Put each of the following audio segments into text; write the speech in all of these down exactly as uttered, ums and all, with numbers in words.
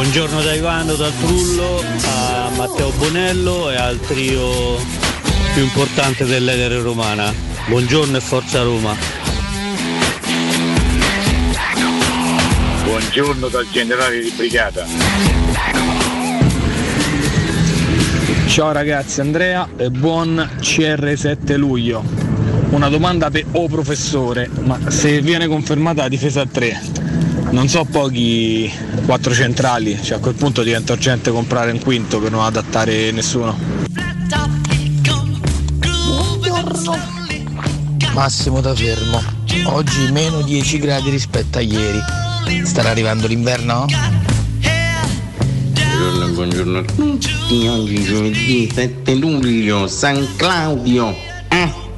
Buongiorno da Ivano, dal Trullo, a Matteo Bonello e al trio più importante dell'Edere Romana. Buongiorno e forza Roma. Buongiorno dal generale di brigata. Ciao ragazzi, Andrea e buon C R sette luglio. Una domanda per o professore, ma se viene confermata la difesa a tre, non so pochi quattro centrali, cioè a quel punto diventa urgente comprare un quinto per non adattare nessuno. Buongiorno. Massimo da Fermo. Oggi meno dieci gradi rispetto a ieri. Starà arrivando l'inverno? Buongiorno, buongiorno a tutti. Oggi giovedì sette luglio, San Claudio. Eh.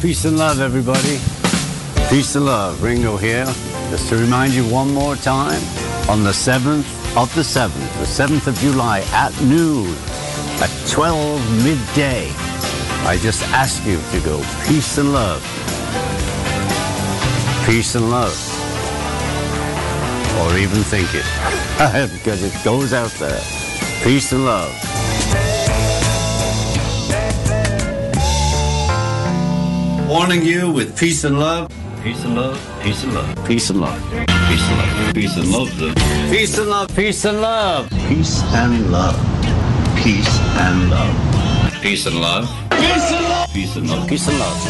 Peace and love, everybody. Peace and love. Ringo here. Just to remind you one more time, on the seventh of the seventh, the seventh of July at noon, at twelve midday, I just ask you to go peace and love. Peace and love. Or even think it. Because it goes out there. Peace and love. Warning you with peace and love, peace and love, peace and love, peace and love, peace and love, peace and love, peace and love, peace and love, peace and love, peace and love, peace and love, peace and love, peace and love, peace and love, peace and love,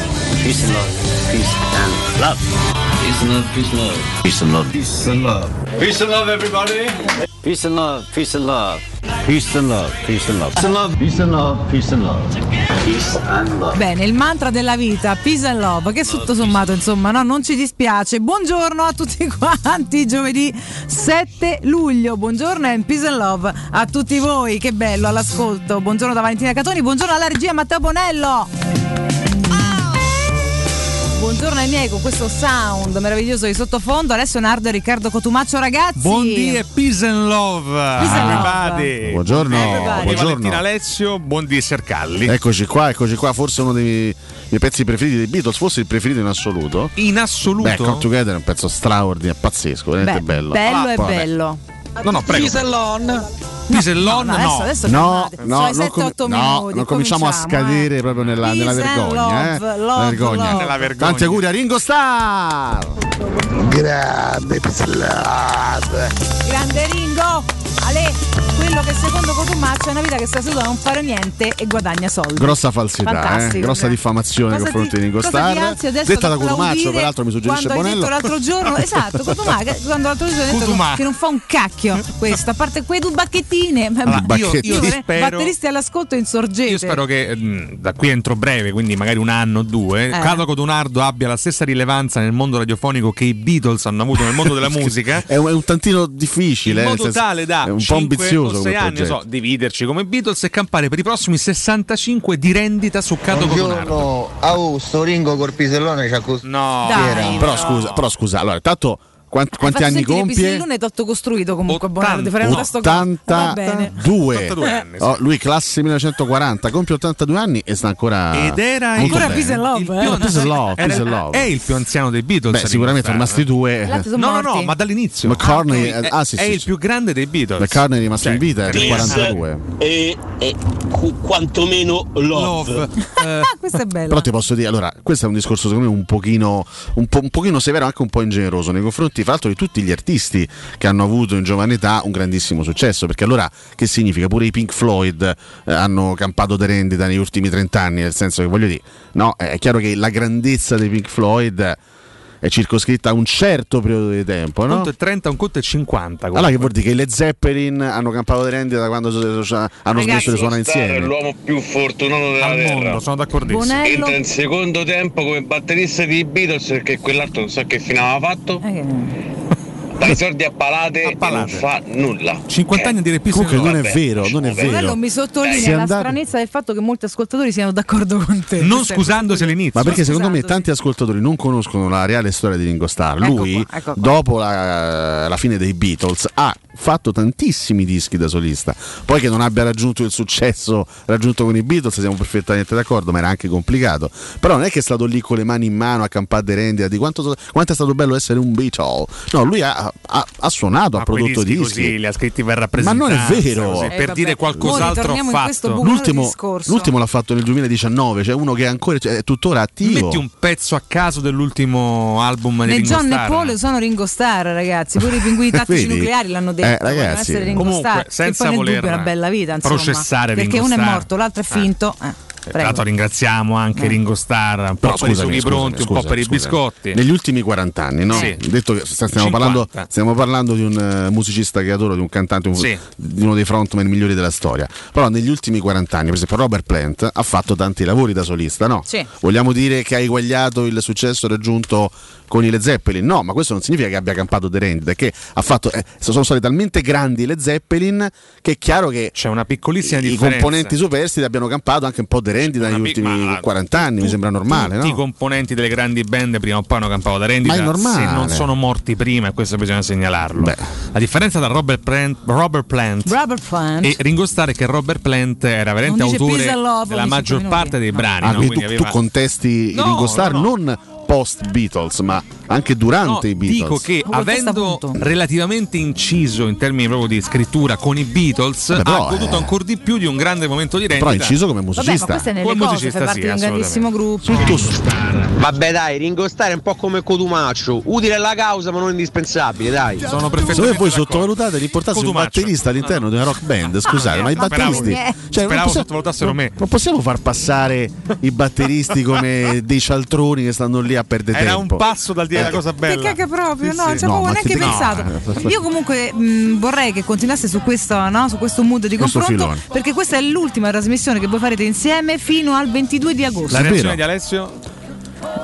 peace and love, peace and love, peace and love, peace and love, peace and love, everybody, peace and love, peace and love. Peace and love, peace and love, peace and love, peace and love, peace and love, peace and love. Bene, il mantra della vita, peace and love, che tutto sommato insomma no, non ci dispiace. Buongiorno a tutti quanti, giovedì sette luglio, buongiorno e peace and love a tutti voi, che bello all'ascolto. Buongiorno da Valentina Catoni, buongiorno alla regia Matteo Bonello. Buongiorno ai miei con questo sound meraviglioso di sottofondo. Alessio Nardo e Riccardo Cotumaccio, ragazzi. Buondì e peace and love. Peace and love. Buongiorno. Everybody. Buongiorno. Valentina Alessio, buondì e Sercalli. Eccoci qua, eccoci qua. Forse uno dei miei pezzi preferiti dei Beatles, forse il preferito in assoluto. In assoluto? Beh, Come Together è un pezzo straordinario, pazzesco, veramente Beh, bello. Bello ah, e poi, bello. Beh. No, no, prego. Peace and love. No, no, no, adesso, adesso no, no, so, non, com- no, minuti, non cominciamo, cominciamo a scadere eh. proprio nella, nella vergogna, love, eh. love, vergogna. Love. Nella vergogna. Tanti auguri a Ringo Starr. Grande Pizzlab. Grande Ringo. Ale, quello che secondo Cotumaccio è una vita che sta seduta a non fare niente e guadagna soldi. Grossa falsità, eh? Grossa diffamazione nei confronti di Ringo Starr. Detta da Cotumaccio, peraltro mi suggerisce Bonello. Detto l'altro giorno, esatto, Cotumaccio, quando l'altro giorno ha detto che non fa un cacchio questo, a parte quei due bacchettini. Ma io, io spero, batteristi all'ascolto insorgente. Io spero che mh, da qui entro breve, quindi magari un anno o due, eh. Carlo Cotunardo abbia la stessa rilevanza nel mondo radiofonico che i Beatles hanno avuto nel mondo della musica. È, un, è un tantino difficile. In modo tale da un po' ambizioso sei anni, so, dividerci come Beatles e campare per i prossimi sessantacinque di rendita su Carlo Cotunardo. Buongiorno, Augusto Ringo Corpisellone ci ha costruito. No, dai, però no. scusa, però scusa, allora intanto. Quanti, quanti anni compie? Il è tutto costruito comunque. ottantadue Oh, lui classe millenovecentoquaranta compie ottantadue anni e sta ancora. Ed era ancora Peace and Love. Eh? No, Peace and Love, Peace and Love. È il più anziano dei Beatles. Beh, sicuramente rimasti due. No, no, no, ma dall'inizio. McCartney ah, è, ah, sì, è sì, il sì. più grande dei Beatles. McCartney è rimasto cioè, in vita nel quarantadue E, e quantomeno Love. Love. Eh. Questo è bello. Però ti posso dire, allora, questo è un discorso secondo me un pochino, un po', un pochino severo, anche un po' ingeneroso nei confronti, fra l'altro, di tutti gli artisti che hanno avuto in giovane età un grandissimo successo, perché allora che significa? Pure i Pink Floyd eh, hanno campato di rendita negli ultimi trent'anni, nel senso che voglio dire, no, è chiaro che la grandezza dei Pink Floyd è circoscritta a un certo periodo di tempo, un no? conto è trenta, un conto è cinquanta. Allora che vuol dire che le Zeppelin hanno campato di rendita da quando hanno smesso di suonare insieme? È l'uomo più fortunato della Al terra mondo, sono d'accordissimo. Entra in secondo tempo come batterista di Beatles, perché quell'altro non so che fine aveva fatto, dai soldi a palate, a palate. Non fa nulla. cinquanta eh. anni a dire pizza. Comunque non è vero, non è vero. Quello mi sottolinea la stranezza del fatto che molti ascoltatori siano d'accordo con te. Non scusandosi all'inizio. Ma perché secondo me tanti ascoltatori non conoscono la reale storia di Ringo Starr. Lui, ecco qua, ecco qua. dopo la, la fine dei Beatles, ha fatto tantissimi dischi da solista. Poi che non abbia raggiunto il successo raggiunto con i Beatles, siamo perfettamente d'accordo, ma era anche complicato. Però non è che è stato lì con le mani in mano a campare di rendita di quanto, quanto è stato bello essere un Beatle. No, lui ha, ha, ha suonato, ma ha prodotto dischi, dischi. Così, li ha scritti per rappresentanza. Ma non è vero, così, eh, per vabbè. dire qualcos'altro ha fatto. L'ultimo, l'ultimo l'ha fatto nel duemiladiciannove cioè uno che è ancora è tuttora attivo. Metti un pezzo a caso dell'ultimo album di Ringo Starr. John e Paul sono Ringo Starr, ragazzi. Pure i pinguini tattici nucleari l'hanno detto. Eh, ragazzi, essere comunque Starr, senza voler una bella vita, insomma, processare perché Ringo uno Starr. È morto, l'altro è finto. Eh. Eh. Tra l'altro ringraziamo anche eh. Ringo Starr, un po' però, per scusami, i sughi pronti, scusami, un po' per scusami. i biscotti. Negli ultimi quaranta anni, no? Sì. Detto che stiamo parlando, stiamo parlando di un uh, musicista che adoro, di un cantante, un, sì. di uno dei frontman migliori della storia. Però negli ultimi quaranta anni, per esempio Robert Plant ha fatto tanti lavori da solista, no? Sì. Vogliamo dire che ha eguagliato il successo raggiunto con i Led Zeppelin? No, ma questo non significa che abbia campato de rendita, che ha fatto eh, sono stati talmente grandi i Led Zeppelin che è chiaro che c'è una piccolissima i, differenza. I componenti superstiti abbiano campato anche un po' de rendita negli ultimi quaranta anni, tu, mi sembra normale. Tutti no? i componenti delle grandi band prima o poi hanno campato da rendita, ma è normale. Se non sono morti prima, e questo bisogna segnalarlo. Beh. La differenza tra Robert Plant, Robert Plant, Robert Plant e Ringo Starr è che Robert Plant era veramente autore love, della maggior minuti. parte dei no. brani. Ah, no? tu, aveva... tu contesti no, Ringo Starr no, no. non post Beatles, ma anche durante no, i Beatles. Dico che oh, avendo relativamente inciso in termini proprio di scrittura con i Beatles, vabbè, però, ha goduto eh... ancora di più di un grande momento di rendita. Però inciso come musicista. Vabbè, ma come cose, musicista fa parte sì, di un grandissimo gruppo. Tutto Star. Vabbè dai, Ringo Starr è un po' come Cotumaccio, utile alla causa ma non indispensabile, dai. Sono perfettamente. Se voi sottovalutate l'importanza di un batterista all'interno ah. di una rock band, scusate, ah, ma i batteristi speravo, cioè, speravo possiamo, sottovalutassero me. Non possiamo far passare i batteristi come dei cialtroni che stanno lì a perdere tempo. Era un passo dal dire eh, la cosa bella. Che cacca proprio, sì, no, sì. Cioè, no, neanche ti... pensato. No. Io comunque mh, vorrei che continuasse su questo, no, su questo mood di questo confronto filone. Perché questa è l'ultima trasmissione che voi farete insieme fino al ventidue di agosto La reazione di Alessio?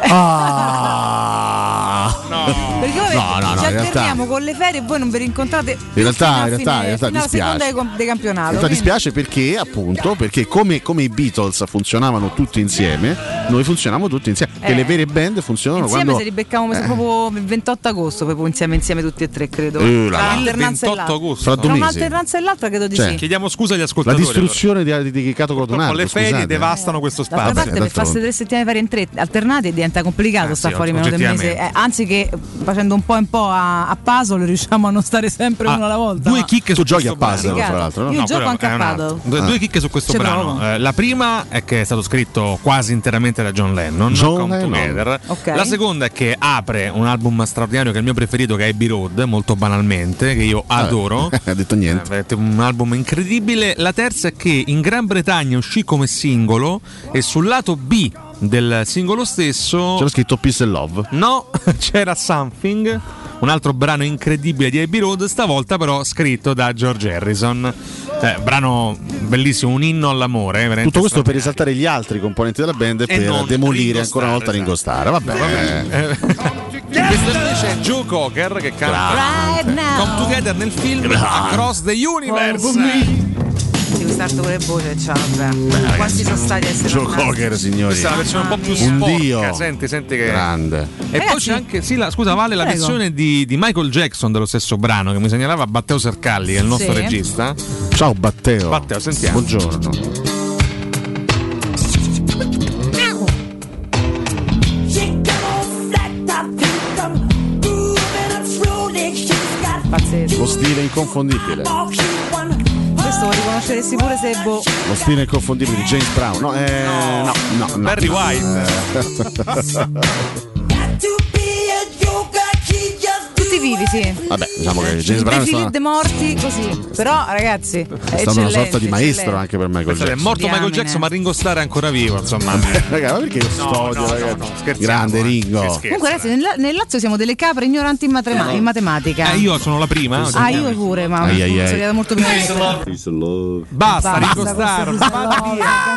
Ah, no. Perché voi no, no, no, ci alterniamo con le ferie e voi non vi rincontrate. In realtà, in realtà, fine, in realtà dispiace. Dei, dei in realtà dispiace perché appunto perché come, come i Beatles funzionavano tutti insieme, noi funzioniamo tutti insieme. Eh. Che le vere band funzionano insieme quando... se li beccavamo eh. proprio il ventotto agosto proprio insieme insieme tutti e tre, credo. Uh, Tra l'alternanza e l'altra. Tra un'alternanza e l'altra credo di cioè. sì. Chiediamo scusa agli ascoltatori. La distruzione allora. di, di, di Cato Cotonardo. Le ferie scusate. devastano eh. questo spazio. D'altra parte per farsi tre settimane ferie in tre alternate diventa complicato, eh, sta sì, fuori meno del mese eh, anzi che facendo un po' in po' a, a puzzle riusciamo a non stare sempre ah, uno alla volta. Due chicche su giochi a puzzle brano. Fra l'altro, no? Io no, gioco anche a puzzle. Due, ah. due chicche su questo C'è brano eh, la prima è che è stato scritto quasi interamente da John Lennon, John Come Lennon. Together okay. La seconda è che apre un album straordinario che è il mio preferito, che è Abbey Road, molto banalmente, che io adoro. eh, Ha detto niente eh, un album incredibile. La terza è che in Gran Bretagna uscì come singolo e sul lato B del singolo stesso c'era scritto Peace and Love. No, c'era Something, un altro brano incredibile di Abbey Road, stavolta però scritto da George Harrison. Eh, brano bellissimo, un inno all'amore. Eh, tutto questo per esaltare gli altri componenti della band e, e per demolire Ringo ancora una volta Ringo Starr. Vabbè, vabbè. Questo invece è Joe Cocker che canta right Come Together nel film Across the Universe. certo pure Boce, vabbè. Quanti sono stati a essere Joe Cocker, signori. Questa è una versione un po' più sporca. Senti, senti che grande. E ragazzi, poi c'è anche sì, la, scusa Vale, prego, la versione di, di Michael Jackson dello stesso brano che mi segnalava Matteo Sercalli, che è il nostro sì. regista. Ciao Matteo. Matteo, sentiamo. Buongiorno. Lo stile inconfondibile. Questo lo riconosceresti pure se boh. Lo stile inconfondibile di James Brown. No, eh, no, no, no, no. Barry White. Tutti vivi, sì. Vabbè, diciamo che James Brown. I figli dei morti, così. Però, ragazzi, è stato una sorta di maestro anche per Michael Jackson. È morto Diamine. Michael Jackson, ma Ringo Starr è ancora vivo, insomma. Raga, ma perché questo no, odio, no, no, no, grande Ringo. Comunque, ragazzi, nel, nel Lazio siamo delle capre ignoranti in, matema- no. in matematica. Eh, io sono la prima. Ah, io pure, ma ai, ai, ai. sono stata molto più basta, basta, Ringo Starr.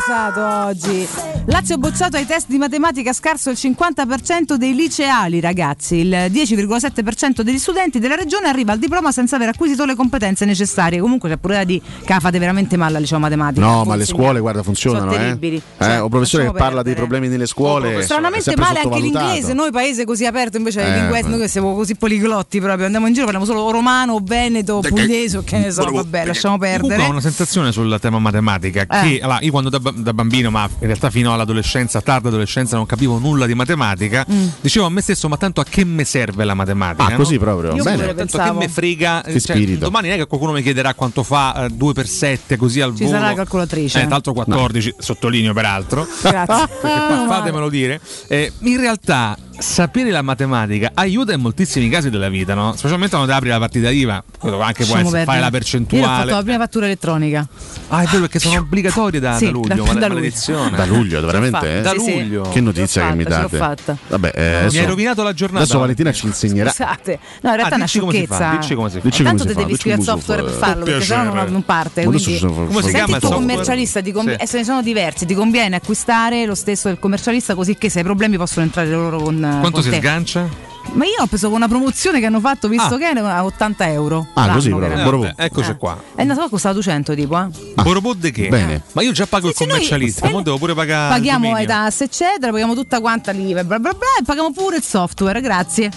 Casato oggi. Lazio bocciato ai test di matematica, scarso il cinquanta per cento dei liceali, ragazzi. Il dieci virgola sette per cento degli studenti della regione arriva al diploma senza aver acquisito le competenze necessarie. Comunque c'è pure da di cafate veramente male, diciamo, matematica. No, ma le scuole, guarda, funzionano, sono terribili. Eh? Cioè, eh, un professore che parla dei problemi nelle scuole. Stranamente male anche l'inglese, noi paese così aperto, invece eh, l'inglese, noi che siamo così poliglotti proprio, andiamo in giro, parliamo solo romano, veneto, pugliese, che ne so, vabbè, lasciamo perdere. Ho una sensazione sul tema matematica eh. che allora, io quando da, da bambino, ma in realtà fino all'adolescenza, tarda adolescenza, non capivo nulla di matematica. Mm. Dicevo a me stesso, ma tanto a che me serve la matematica? Ah, no? Così proprio. Io bene. Tanto a che me frega, che cioè, domani non è che qualcuno mi chiederà quanto fa due per sette così al volo. Ci sarà la calcolatrice. Eh, tanto quattordici, no. Sottolineo peraltro. Grazie. Ah, fatemelo dire. Eh, in realtà sapere la matematica aiuta in moltissimi casi della vita, no? Specialmente quando apri la partita I V A, anche può essere, fai la percentuale. Io ho fatto la prima fattura elettronica. Ah, è vero, perché sono obbligatorie da, sì, da luglio, da, da maledizione. Da luglio, veramente? Eh? Da luglio. Che notizia fatta, che mi date? Fatta. Vabbè, eh, no, adesso, mi hai rovinato la giornata. Adesso Valentina ci insegnerà. Scusate, no, in realtà ah, è una sciocchezza. Dici come si fa? Tanto te devi scrivere il software per farlo, perché sennò non, non parte. Quindi, se sei tu commercialista, se ne sono diversi, ti conviene acquistare lo stesso del commercialista, così che se hai problemi possono entrare loro. Con, quanto con si te. Sgancia? Ma io ho preso con una promozione che hanno fatto, visto ah. che era ottanta euro. Ah, così, bravo. Eh, eccoci eh. qua. E eh, una cosa costava duecento tipo. Eh. Ah. Borobode che? Bene. Ma io già pago sì, il commercialista, ora devo pure pagare. Paghiamo le tasse, eccetera, paghiamo tutta quanta l'I V A, bla bla bla, e paghiamo pure il software, grazie.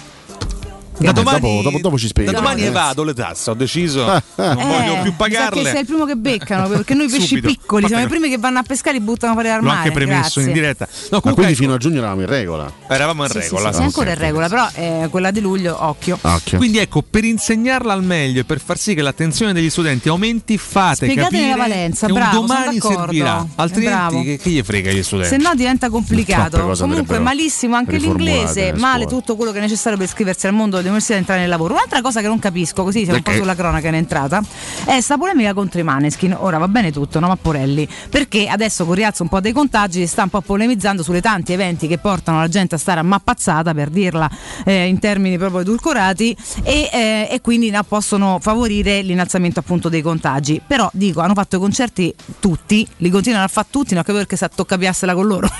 Da domani, dopo, dopo, dopo ci spieghi. Da domani evado le tasse, ho deciso. Ah, ah. Non eh, voglio più pagarle. Perché sei il primo che beccano, perché noi pesci piccoli siamo i primi che vanno a pescare e buttano fuori l'armadio. L'ho anche premesso in diretta. No, ma quindi ecco, fino a giugno eravamo in regola. Eravamo in sì, regola. Sì, sì, sì, ancora in regola, però eh, quella di luglio, occhio. occhio. Quindi ecco, per insegnarla al meglio e per far sì che l'attenzione degli studenti aumenti, fate Spiegate capire la valenza, che bravo, un domani servirà. Altrimenti che, che gli frega gli studenti? Se no diventa complicato. Comunque malissimo anche l'inglese, male tutto quello che è necessario per iscriversi al mondo dell'università e entrare nel lavoro. Un'altra cosa che non capisco, così siamo okay. un po' sulla cronaca, è entrata è sta polemica contro i Maneskin. Ora va bene tutto, no, ma Porelli, perché adesso con rialzo un po' dei contagi sta un po' polemizzando sulle tanti eventi che portano la gente a stare ammappazzata, per dirla eh, in termini proprio edulcorati, e, eh, e quindi no, possono favorire l'innalzamento appunto dei contagi. Però dico, hanno fatto i concerti tutti, li continuano a fare tutti, non capito perché si tocca piassela con loro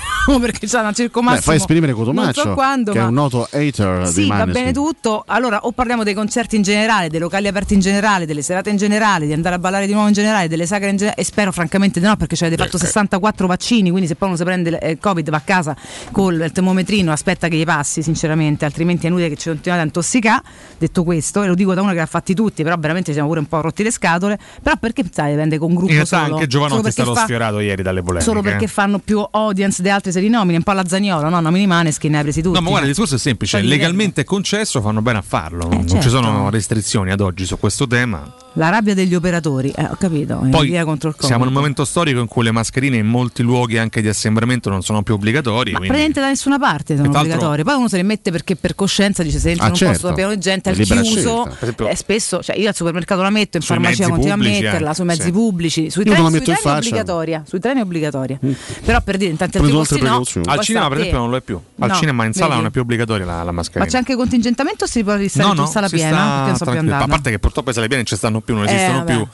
perché c'è una circo massimo. Beh, fai esprimere Cotomaccio, so quando, che ma... è un noto hater sì, di Maneskin. Va bene tutto. Allora, o parliamo dei concerti in generale, dei locali aperti in generale, delle serate in generale, di andare a ballare di nuovo in generale, delle sagre in generale, e spero francamente di no, perché ci avete fatto sessantaquattro vaccini, quindi se poi uno si prende il Covid va a casa col termometrino, aspetta che gli passi sinceramente, altrimenti è inutile che ci continuate a intossicare. Detto questo, e lo dico da uno che l'ha fatti tutti, però veramente siamo pure un po' rotti le scatole, però perché sai, vende con un gruppo in solo? Anche Giovanotti è stato fa... sfiorato ieri dalle polemiche. Solo perché fanno più audience di altri se li nomini, un po' alla Zaniolo, no? Nomini Maneskin, ne ha presi tutti. No, ma guarda, il discorso è semplice, poi legalmente è concesso, fanno bene a farlo, eh, non certo. ci sono restrizioni ad oggi su questo tema. La rabbia degli operatori, eh, ho capito. Poi via contro il Covid. Siamo in un momento storico in cui le mascherine in molti luoghi anche di assembramento non sono più obbligatorie. Ma quindi... praticamente da nessuna parte sono obbligatorie. Poi uno se le mette perché per coscienza dice: se entro ah, in un certo. posto da piano di gente al chiuso, esempio, eh, spesso, cioè io al supermercato la metto, in farmacia continuo pubblici, a metterla, eh, sui mezzi sì. pubblici, sui io treni, sui treni è obbligatoria, sui treni è obbligatoria. Mm. Però per dire in tanti altri posti no. Al cinema per esempio non lo è più. Al cinema in sala non è più obbligatoria la mascherina. Ma c'è anche contingentamento, si può ristare in sala piena? A parte che purtroppo in sala piena non ci stanno più, non esistono eh, più.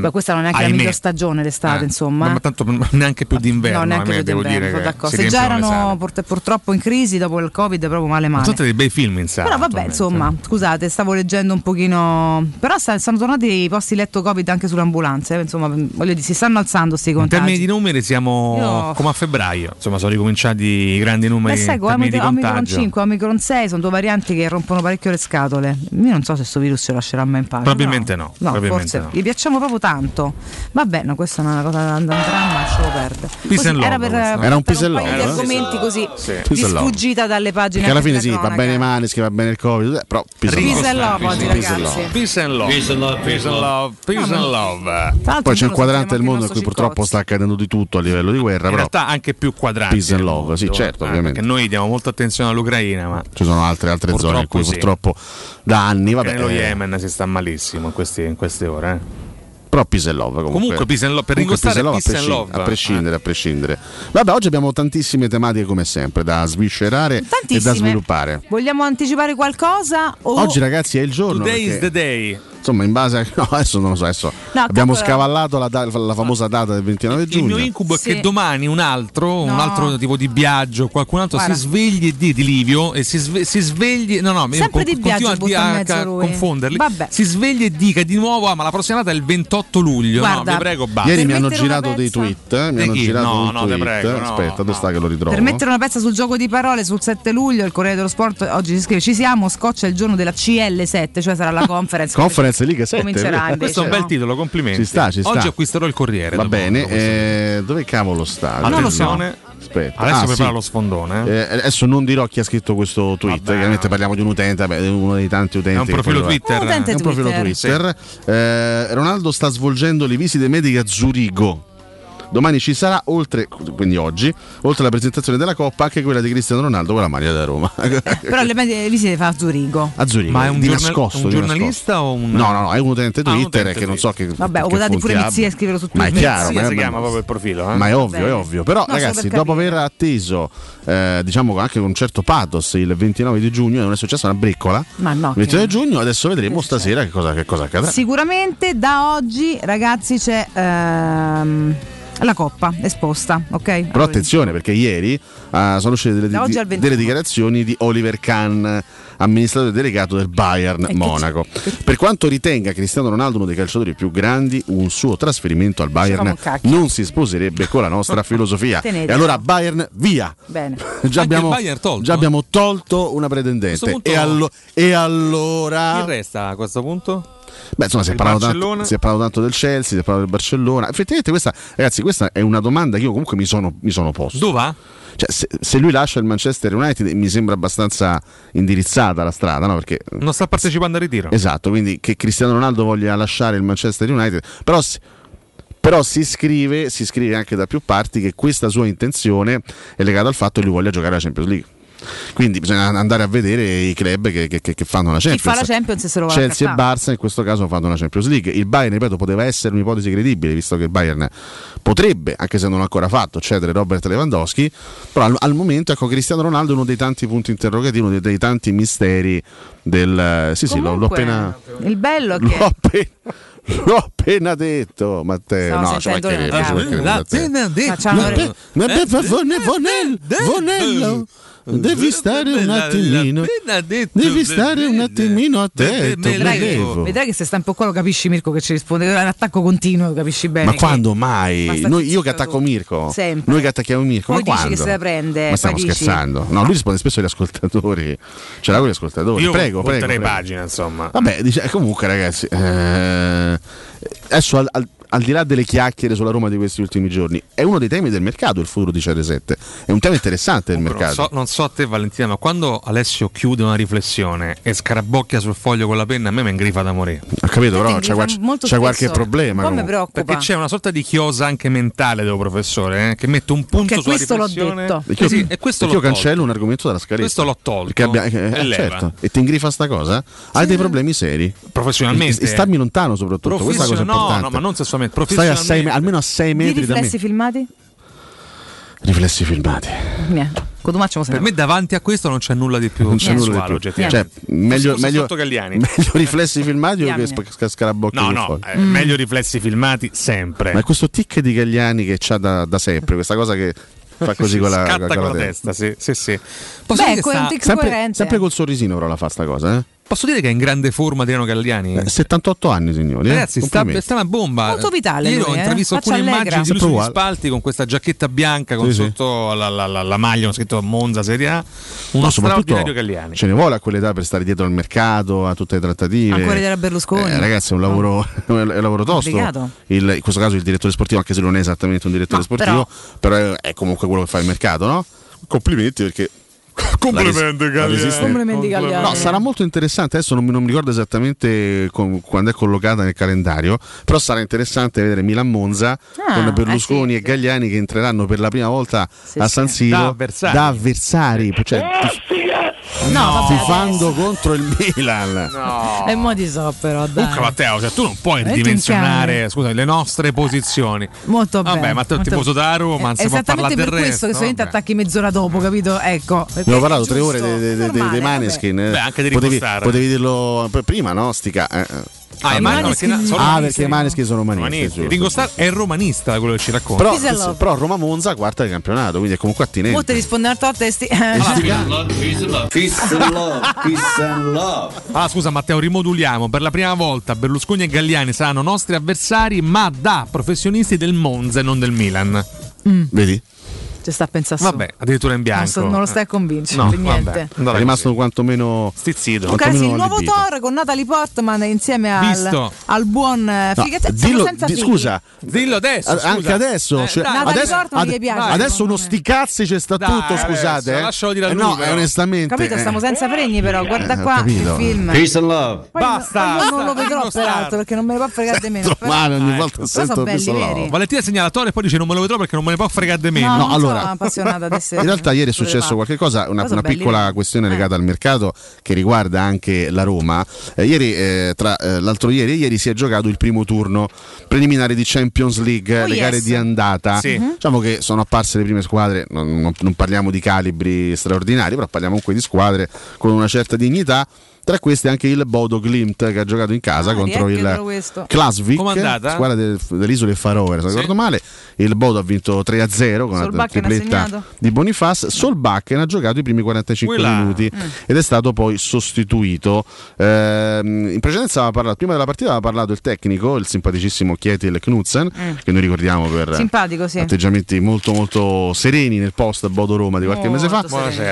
Beh, questa non è anche ahimè. la miglior stagione d'estate, eh. insomma. No, ma tanto neanche più d'inverno. No, neanche più devo d'inverno, dire d'accordo. Se già erano pur- purtroppo in crisi dopo il Covid, proprio male male. Sono stati dei bei film in sala. Però vabbè, insomma, scusate, stavo leggendo un pochino. Però sono tornati i posti letto Covid anche sulle ambulanze, eh. insomma, voglio dire, si stanno alzando questi contagi. In termini di numeri siamo Io... come a febbraio, insomma, sono ricominciati i grandi numeri. Beh, sai, Omicron, di Omicron cinque, Omicron sei, sono due varianti che rompono parecchio le scatole. Io non so se questo virus ci lascerà mai in pace. Probabilmente no, no, no probabilmente forse no. Gli piacciamo proprio tanto. Vabbè, no, questa è una cosa da un dramma, ce lo perde. Così, era per era un pisellone, un paio di argomenti così sì. di sfuggita dalle pagine. Che alla fine sì, va bene Maneskin, va bene il Covid, però peace and love oggi, ragazzi. Peace and love, peace and love, peace and love, peace and love. Poi c'è un quadrante del mondo in cui purtroppo sta accadendo di tutto a livello di guerra, in realtà anche più quadranti. Peace and love, sì, certo, ovviamente. Noi diamo molta attenzione all'Ucraina, ma ci sono altre altre zone in cui purtroppo da anni, vabbè, nello Yemen si sta malissimo in queste, in queste ore, eh. Però peace and love comunque, comunque peace and love, per Ringo Starr a prescindere, a prescindere, a prescindere. Vabbè, oggi abbiamo tantissime tematiche come sempre da sviscerare tantissime. e da sviluppare. Vogliamo anticipare qualcosa? O... Oggi ragazzi è il giorno. Today is the day. Insomma, in base a. No, adesso non lo so. Adesso no, abbiamo scavallato la, da- la famosa data del ventinove giugno. Il mio incubo sì. è che domani un altro, no. un altro tipo di viaggio, qualcun altro Guarda. si svegli di Livio e si, sve- si svegli. No, no, sempre mi, di viaggio, a, a confonderli. Vabbè. Si svegli e dica di nuovo: ah, ma la prossima data è il ventotto luglio. Guarda, no, vi prego, basta. Ieri mi hanno girato dei tweet. Eh, mi hanno girato no, no, tweet. Prego, Aspetta, no, dove sta no. che lo ritrovo? Per mettere una pezza sul gioco di parole sul sette luglio, il Corriere dello Sport oggi si scrive: ci siamo, scoccia il giorno della C L sette, cioè sarà la conference. Liga sette, questo è un bel no? titolo, complimenti. Ci sta, ci sta. Oggi acquisterò il Corriere. Va bene, eh, dove cavolo sta? Attenzione. No. Aspetta. Adesso ah, prepara sì. lo sfondone. Eh, adesso non dirò chi ha scritto questo tweet. Vabbè. Chiaramente parliamo di un utente, beh, uno dei tanti utenti. È un profilo Twitter. Un, è un Twitter. profilo Twitter. Sì. Eh, Ronaldo sta svolgendo le visite mediche a Zurigo. Domani ci sarà, oltre quindi oggi, oltre alla presentazione della Coppa, anche quella di Cristiano Ronaldo con la maglia da Roma. Però le medie visite le fa a Zurigo. A Zurigo. Ma è un, di giornal- nascosto, un giornalista nascosto. o un No, no, no, è un utente Twitter ah, un utente che non so che Vabbè, ho votato pure Mizia e scriverlo su Twitter. Ma è chiaro, ma si chiama proprio il profilo, eh? Ma è ovvio, Vabbè. è ovvio. Però no, ragazzi, dopo aver atteso eh, diciamo anche con un certo pathos il ventinove di giugno, non è successa una briccola. Ma no. Il ventinove di giugno, adesso vedremo che stasera che cosa, che cosa accadrà. Sicuramente da oggi, ragazzi, c'è ehm... la Coppa esposta, ok? Però allora, attenzione, perché ieri uh, sono uscite delle, di, delle dichiarazioni di Oliver Kahn, amministratore delegato del Bayern eh, Monaco. Che... Per quanto ritenga Cristiano Ronaldo uno dei calciatori più grandi, un suo trasferimento al Bayern non si sposerebbe con la nostra filosofia. Tenete. E allora Bayern via! Bene. già, abbiamo, Bayern tolto, già abbiamo tolto una pretendente. E, allo- e allora... Chi resta a questo punto? Beh, insomma, si è, tanto, si è parlato tanto del Chelsea, si è parlato del Barcellona. Effettivamente questa, ragazzi, questa è una domanda che io comunque mi sono, mi sono posto. Dove va? Cioè, se, se lui lascia il Manchester United mi sembra abbastanza indirizzata la strada, no? Perché non sta partecipando al ritiro. Esatto, quindi che Cristiano Ronaldo voglia lasciare il Manchester United, però se, Però si scrive, si scrive anche da più parti che questa sua intenzione è legata al fatto che lui voglia giocare alla Champions League. Quindi bisogna andare a vedere i club che, che, che fanno la Champions. Chi fa la Champions se lo va Chelsea e Barça in questo caso fanno la Champions League. Il Bayern, ripeto, poteva essere un'ipotesi credibile, visto che il Bayern potrebbe, anche se non l'ha ancora fatto, cedere Robert Lewandowski. Però al, al momento, ecco, Cristiano Ronaldo è uno dei tanti punti interrogativi, uno dei, dei tanti misteri del... Sì, Comunque, sì, l'ho appena... Il bello è che... L'ho appena... L'ho appena detto, Matteo. No, c'è Matteo. Ma per Vonello, devi stare un attimino. Devi stare un attimino a tetto. Vedrai che se sta un po' qua lo capisci, Mirko, che ci risponde. È un attacco continuo, lo capisci bene. Ma quando mai? Noi, io che attacco Mirko. Sempre. Noi che attacchiamo Mirko. Poi ma dici quando? Che se la prende. Ma stiamo scherzando. No, lui risponde spesso agli ascoltatori. Ce l'ha con gli ascoltatori. Prego, prego. Tre pagine, insomma. Vabbè, comunque, ragazzi. Eh. Adesso al, al, al di là delle chiacchiere sulla Roma di questi ultimi giorni, è uno dei temi del mercato il futuro di C R sette, è un tema interessante del oh, mercato. Non so, non so a te Valentina, ma quando Alessio chiude una riflessione e scarabocchia sul foglio con la penna, a me mi ingrifa da morire. Ho capito, però c'è, qualche, c'è qualche problema, perché c'è una sorta di chiosa anche mentale del professore, eh, che mette un punto che sulla riflessione. L'ho detto. E, io, sì, e questo l'ho io cancello tolto. Un argomento dalla scaletta. Questo l'ho tolto abbia, eh, e, certo. E ti ingrifa sta cosa? Sì. Hai dei problemi seri professionalmente e, e stammi lontano soprattutto. Questa cosa è importante. No, no, ma non sessualmente. Stai a sei, almeno a sei metri da me. Riflessi filmati? Riflessi filmati. Yeah. Cotumaccio per me davanti a questo non c'è nulla di più, non c'è niente. Nulla di più. Cioè, meglio, meglio, meglio riflessi filmati o che scarabocchi? No, no, eh, mm. meglio riflessi filmati sempre. Ma è questo tic di Gagliani che c'ha da, da sempre, questa cosa che fa così con la, scatta con la, con la testa, testa. Sì, sì, sì. Beh, con sta... sempre, sempre col sorrisino però la fa sta cosa, eh? Posso dire che è in grande forma Adriano Galliani? Eh, settantotto anni, signori. Ragazzi, eh? sta, sta una bomba. Molto vitale. Io lui, ho intravisto eh? alcune allegra. immagini di lui sugli spalti con questa giacchetta bianca con sì, sotto sì. La, la, la, la maglia, con scritto Monza Serie A. Uno no, straordinario Galliani. Ce ne vuole a quell'età per stare dietro al mercato, a tutte le trattative. Ancora della Berlusconi. Eh, ragazzi, è un lavoro, no. è un lavoro tosto. Il, in questo caso il direttore sportivo, anche se non è esattamente un direttore no, sportivo, però... però è comunque quello che fa il mercato, no? Complimenti perché... Complimenti Galliani. No, sarà molto interessante. Adesso non mi, non mi ricordo esattamente con, quando è collocata nel calendario, però sarà interessante vedere Milan-Monza ah, con Berlusconi eh sì, e Galliani sì. che entreranno per la prima volta sì, a San Siro sì. da avversari, da avversari cioè, tif- no, no, tifando contro il Milan. No. E mo' di so però dai. Bucca, Matteo, cioè, tu non puoi eh, dimensionare scusa, le nostre posizioni. Molto bene. Vabbè, ma te tifoso da Roma, si può parlare del resto. Esattamente per questo che solamente attacchi mezz'ora dopo, capito? Ecco. Abbiamo parlato tre ore dei Maneskin. Beh, anche di Ringo Starr. Potevi dirlo prima, no? Stica. Eh, ah, i Maneskin no, sono ah, perché i Maneskin sono romanisti. Ringo Starr è romanista, quello che ci racconta. Però, però Roma Monza quarta di campionato, quindi è comunque attinente. Molto risponde al tuo testi. Peace and love, peace and love. Ah, scusa Matteo, rimoduliamo. Per la prima volta Berlusconi e Galliani saranno nostri avversari, ma da professionisti del Monza e non del Milan. Mm. Vedi? Sta a pensare vabbè addirittura in bianco non, so, non lo stai a convincere no, per niente vabbè, è rimasto quantomeno stizzito quantomeno il nuovo Thor con Natalie Portman insieme al, al buon no, Figat- dillo, senza di, scusa dillo adesso scusa. anche adesso eh, cioè, adesso, ad, gli piace, adesso uno sticazzi c'è sta dai, tutto scusate adesso, eh. lascialo dire a lui, eh, no però. onestamente capito eh. stiamo senza freni però guarda eh, qua il film Peace and Love poi, basta io non lo vedrò peraltro perché non me ne può fregare di meno male ogni volta sento Peace and Love Valentina segnala Thor e poi dice non me lo vedrò perché non me ne può fregare di meno no allora appassionata di in realtà ieri è successo qualche cosa, una, una piccola questione legata al mercato che riguarda anche la Roma. Eh, ieri, eh, tra eh, l'altro ieri e ieri si è giocato il primo turno preliminare di Champions League, oh, le yes. gare di andata. Sì. Mm-hmm. Diciamo che sono apparse le prime squadre, non, non, non parliamo di calibri straordinari, però parliamo comunque di squadre con una certa dignità. Tra queste anche il Bodo Glimt che ha giocato in casa ah, contro il Klasvik, squadra del, dell'Isola Faroe, se sì. ricordo male. Il Bodo ha vinto tre a zero con la tripletta di Bonifaz. Solbakken ha giocato i primi quarantacinque Quella. minuti mm. ed è stato poi sostituito. Eh, in precedenza aveva parlato, prima della partita aveva parlato il tecnico, il simpaticissimo Kjetil Knudsen, mm. che noi ricordiamo per sì. atteggiamenti molto molto sereni nel post Bodo Roma di qualche oh, mese fa.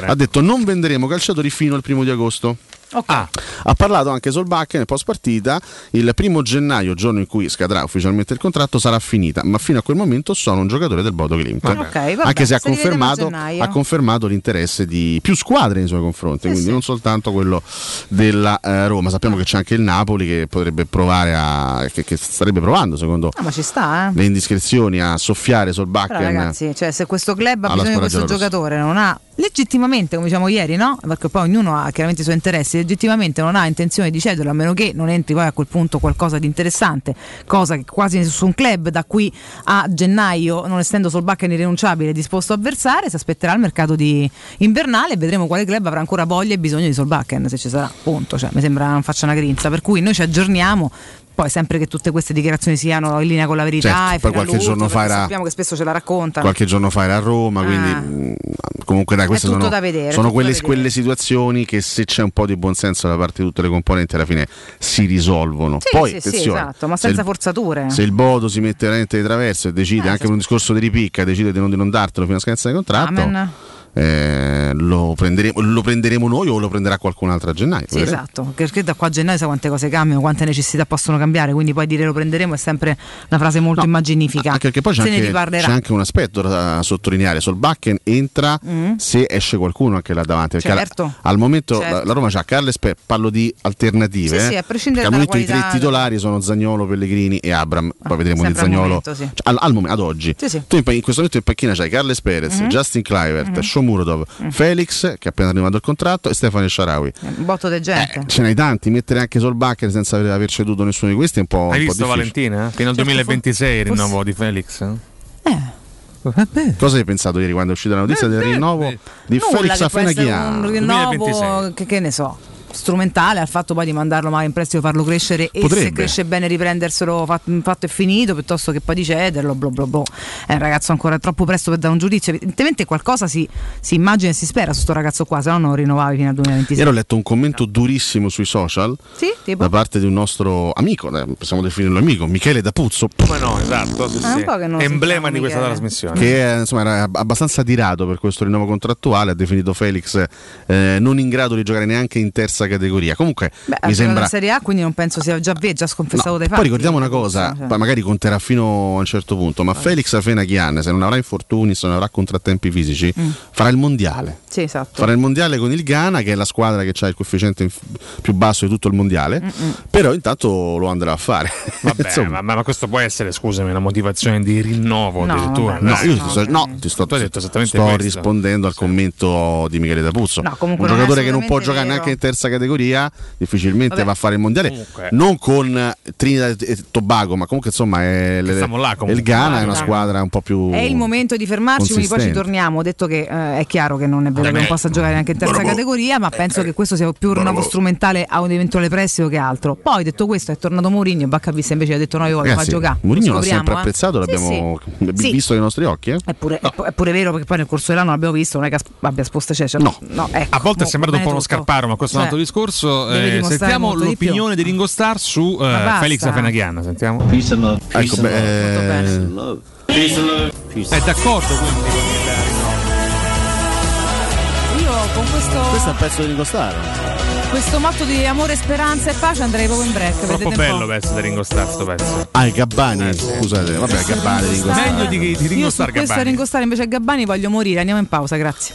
Ha detto non venderemo calciatori fino al primo di agosto. Okay. Ah, ha parlato anche Solbakken nel post partita. Il primo gennaio, giorno in cui scadrà ufficialmente il contratto, sarà finita, ma fino a quel momento sono un giocatore del Bodo Glimt. Okay, vabbè, anche se, se ha, confermato, ha confermato l'interesse di più squadre nei suoi confronti, eh quindi sì. non soltanto quello della eh, Roma. Sappiamo ah. che c'è anche il Napoli che potrebbe provare a che, che starebbe provando secondo ah, ma ci sta, eh. le indiscrezioni a soffiare Solbakken. Però ragazzi, cioè, se questo club ha bisogno di questo giocatore, non ha legittimamente, come diciamo ieri, no? Perché poi ognuno ha chiaramente i suoi interessi. Legittimamente non ha intenzione di cederlo, a meno che non entri poi a quel punto qualcosa di interessante, cosa che quasi nessun club da qui a gennaio, non essendo Solbakken irrinunciabile, è disposto a versare. Si aspetterà il mercato di invernale e vedremo quale club avrà ancora voglia e bisogno di Solbakken, se ci sarà, punto. Cioè, mi sembra non faccia una grinza, per cui noi ci aggiorniamo. Poi sempre che tutte queste dichiarazioni siano in linea con la verità, certo, e poi qualche giorno fa era, sappiamo che spesso ce la racconta. Qualche giorno fa era a Roma, ah. quindi comunque dai, queste sono, da vedere, sono quelle, da quelle situazioni che se c'è un po' di buonsenso da parte di tutte le componenti alla fine si risolvono. Sì, poi sì, attenzione, sì, esatto, ma senza se forzature. Il, se il Bodo si mette veramente di traverso e decide eh, anche per un discorso di ripicca, decide di non, di non dartelo fino a scadenza del contratto. Amen. Eh, lo, prenderemo, lo prenderemo noi o lo prenderà qualcun altro a gennaio? Sì, esatto, perché da qua a gennaio sa quante cose cambiano, quante necessità possono cambiare, quindi poi dire lo prenderemo è sempre una frase molto no, immaginifica. Anche perché poi c'è anche, c'è anche un aspetto da sottolineare: Solbakken entra mm. se esce qualcuno anche là davanti, perché certo. al, al momento certo. la, la Roma c'ha Carles Pe, parlo di alternative, sì, sì, a prescindere al momento i tre titolari sono Zaniolo, Pellegrini e Abram, poi ah, vedremo di Zaniolo al momento, sì. cioè, al, al momento, ad oggi sì, sì. tu in, in questo momento in panchina c'hai Carles Perez, mm-hmm. Justin Kluivert, mm-hmm. Murodov, mm. Felix che è appena arrivato il contratto e Stefano Sharawi. Botto de gente. Eh, ce n'hai tanti, mettere anche Solbakken senza aver ceduto nessuno di questi è un po'. Hai un visto po' Valentina? Fino al duemilaventisei il rinnovo di Felix? Eh. Vabbè. Cosa hai pensato ieri quando è uscita la notizia del rinnovo di nulla, Felix Afena-Gyan? Un rinnovo che, che ne so, strumentale al fatto poi di mandarlo magari in prestito, farlo crescere, potrebbe, e se cresce bene riprenderselo fatto e finito, piuttosto che poi di cederlo, bla bla bla. È un ragazzo ancora troppo presto per dare un giudizio, evidentemente qualcosa si, si immagina e si spera su sto ragazzo qua, se no non rinnovavi fino al duemilaventisei. Ieri ho letto un commento durissimo sui social, sì, tipo? Da parte di un nostro amico, possiamo definirlo amico, Michele D'Apuzzo. Come no, esatto, sì, sì. Emblema di questa trasmissione, che insomma era abbastanza adirato per questo rinnovo contrattuale, ha definito Felix eh, non in grado di giocare neanche in terza categoria. Comunque beh, mi sembra la Serie A, quindi non penso sia già ve, già sconfessato no, dai fatti. Poi ricordiamo una cosa, cioè, magari conterà fino a un certo punto, ma allora, Felix Afena-Gyan, se non avrà infortuni, se non avrà contrattempi fisici, mm. farà il mondiale. Sì, esatto. Farà il mondiale con il Ghana, che è la squadra che ha il coefficiente inf- più basso di tutto il mondiale. Mm-mm. Però intanto lo andrà a fare. Vabbè, ma, ma questo può essere, scusami, una motivazione di rinnovo no, addirittura. No, no, io ti sto, no, ti sto, sto, detto esattamente sto rispondendo al commento di Michele D'Apuzzo. No, un giocatore che non può giocare vero. neanche in terza categoria, difficilmente vabbè, va a fare il mondiale, comunque, non con Trinidad e Tobago, ma comunque insomma è le, là, comunque. il Ghana è una squadra un po' più è il momento di fermarci, quindi poi ci torniamo. Ho detto che eh, è chiaro che non è vero che non possa giocare neanche in terza categoria, ma penso che questo sia più un rinnovo strumentale a un eventuale prestito che altro. Poi detto questo è tornato Mourinho, Baccavista invece ha detto no, io voglio far giocare. Mourinho l'ha sempre eh. apprezzato, l'abbiamo sì, sì. visto sì. con i nostri occhi eh? è, pure, no. è pure vero, perché poi nel corso dell'anno l'abbiamo visto, non è che abbia sposta cioè, no. no ecco, a volte è sembrato un po' uno scarparo, ma questo è un altro discorso. Eh, sentiamo l'opinione di, di Ringo Starr su eh, Felix Afena-Gyan. Sentiamo. Peace and love. Peace ecco, and love. Beh, Peace and love. È d'accordo quindi? Io con questo. Questo è un pezzo di Ringo Starr. Questo motto di amore, speranza e pace andrei proprio in break. Troppo bello il pezzo di Ringo Starr, sto pezzo. Ah, Gabbani, scusate, vabbè, Gabbani, Ringo Starr. Meglio di, di Ringo Starr. Questo è Ringo Starr, invece Gabbani voglio morire. Andiamo in pausa, grazie.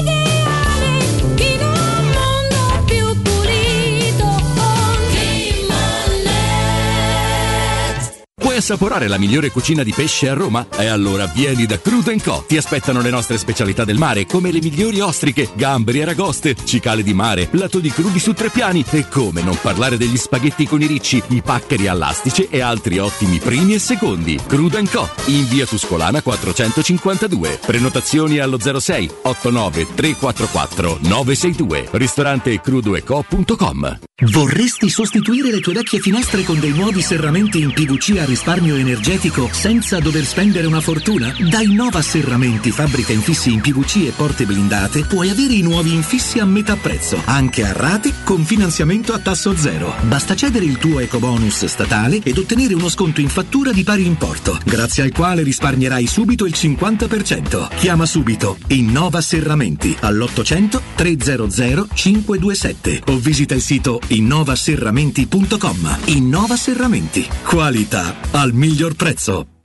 ideale in un mondo più pulito con Climanet. Puoi assaporare la migliore cucina di pesce a Roma? E allora vieni da Crudo and Co. Ti aspettano le nostre specialità del mare, come le migliori ostriche, gamberi e ragoste, cicale di mare, piatto di crudi su tre piani e come non parlare degli spaghetti con i ricci, i paccheri all'astice e altri ottimi primi e secondi. Crudo and Co. in via Tuscolana quattrocentocinquantadue. Prenotazioni allo zero sei ottantanove trecentoquarantaquattro novecentoseintadue. Ristorante crudo e co punto com. Vorresti sostituire le tue vecchie finestre con dei nuovi serramenti in P V C a risparmio energetico senza dover spendere una fortuna? Dai Nova Serramenti, fabbrica infissi in P V C e porte blindate, puoi avere i nuovi infissi a metà prezzo, anche a rate con finanziamento a tasso zero. Basta cedere il tuo ecobonus statale ed ottenere uno sconto in fattura di pari importo, grazie al quale risparmierai subito il cinquanta per cento. Chiama subito Innova Serramenti all'ottocento trecento cinquecentoventisette o visita il sito innova serramenti punto com. Innova Serramenti, qualità al miglior prezzo.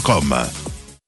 com.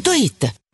Punto it.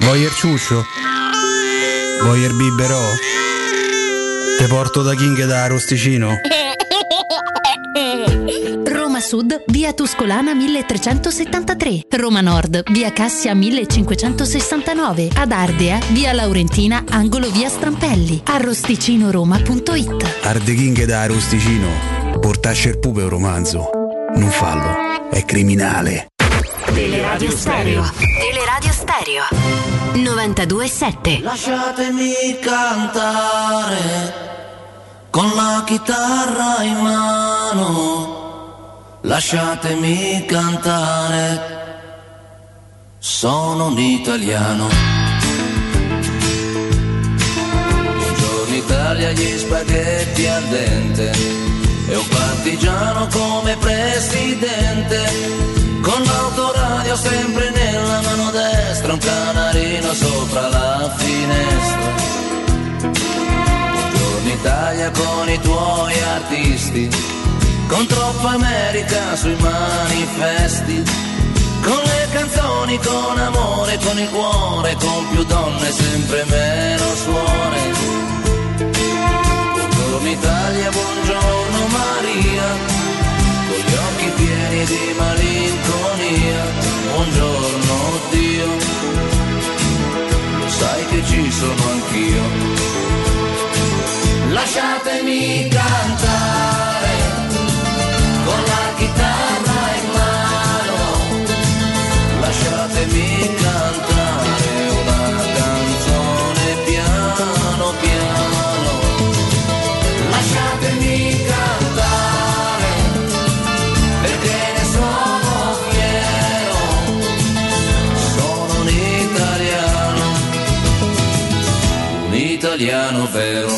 Vuoi il ciuscio? Vuoi il biberò? Te porto da King da Arosticino. Roma Sud, via Tuscolana milletrecentosettantatré. Roma Nord, via Cassia millecinquecentosessantanove. Ad Ardea, via Laurentina, angolo via Strampelli. Arrosticinoroma punto it. Arde King da Arosticino. Portasce il pupo è un romanzo. Non fallo, è criminale. Teleradio Stereo. Teleradio Stereo novantadue sette. Lasciatemi cantare con la chitarra in mano. Lasciatemi cantare. Sono un italiano. Buongiorno Italia, gli spaghetti al dente e un partigiano come presidente. Con l'autoradio sempre nella mano destra, un canarino sopra la finestra. Buongiorno Italia con i tuoi artisti, con troppa America sui manifesti. Con le canzoni, con amore, con il cuore, con più donne sempre meno suore. Buongiorno Italia, buongiorno Maria, con gli occhi pieni di malinconia. Buongiorno Dio, lo sai che ci sono anch'io. Lasciatemi cantare con la chitarra in mano. Lasciatemi cantare una canzone piano piano. Lasciatemi cantare perché ne sono fiero, sono un italiano, un italiano vero.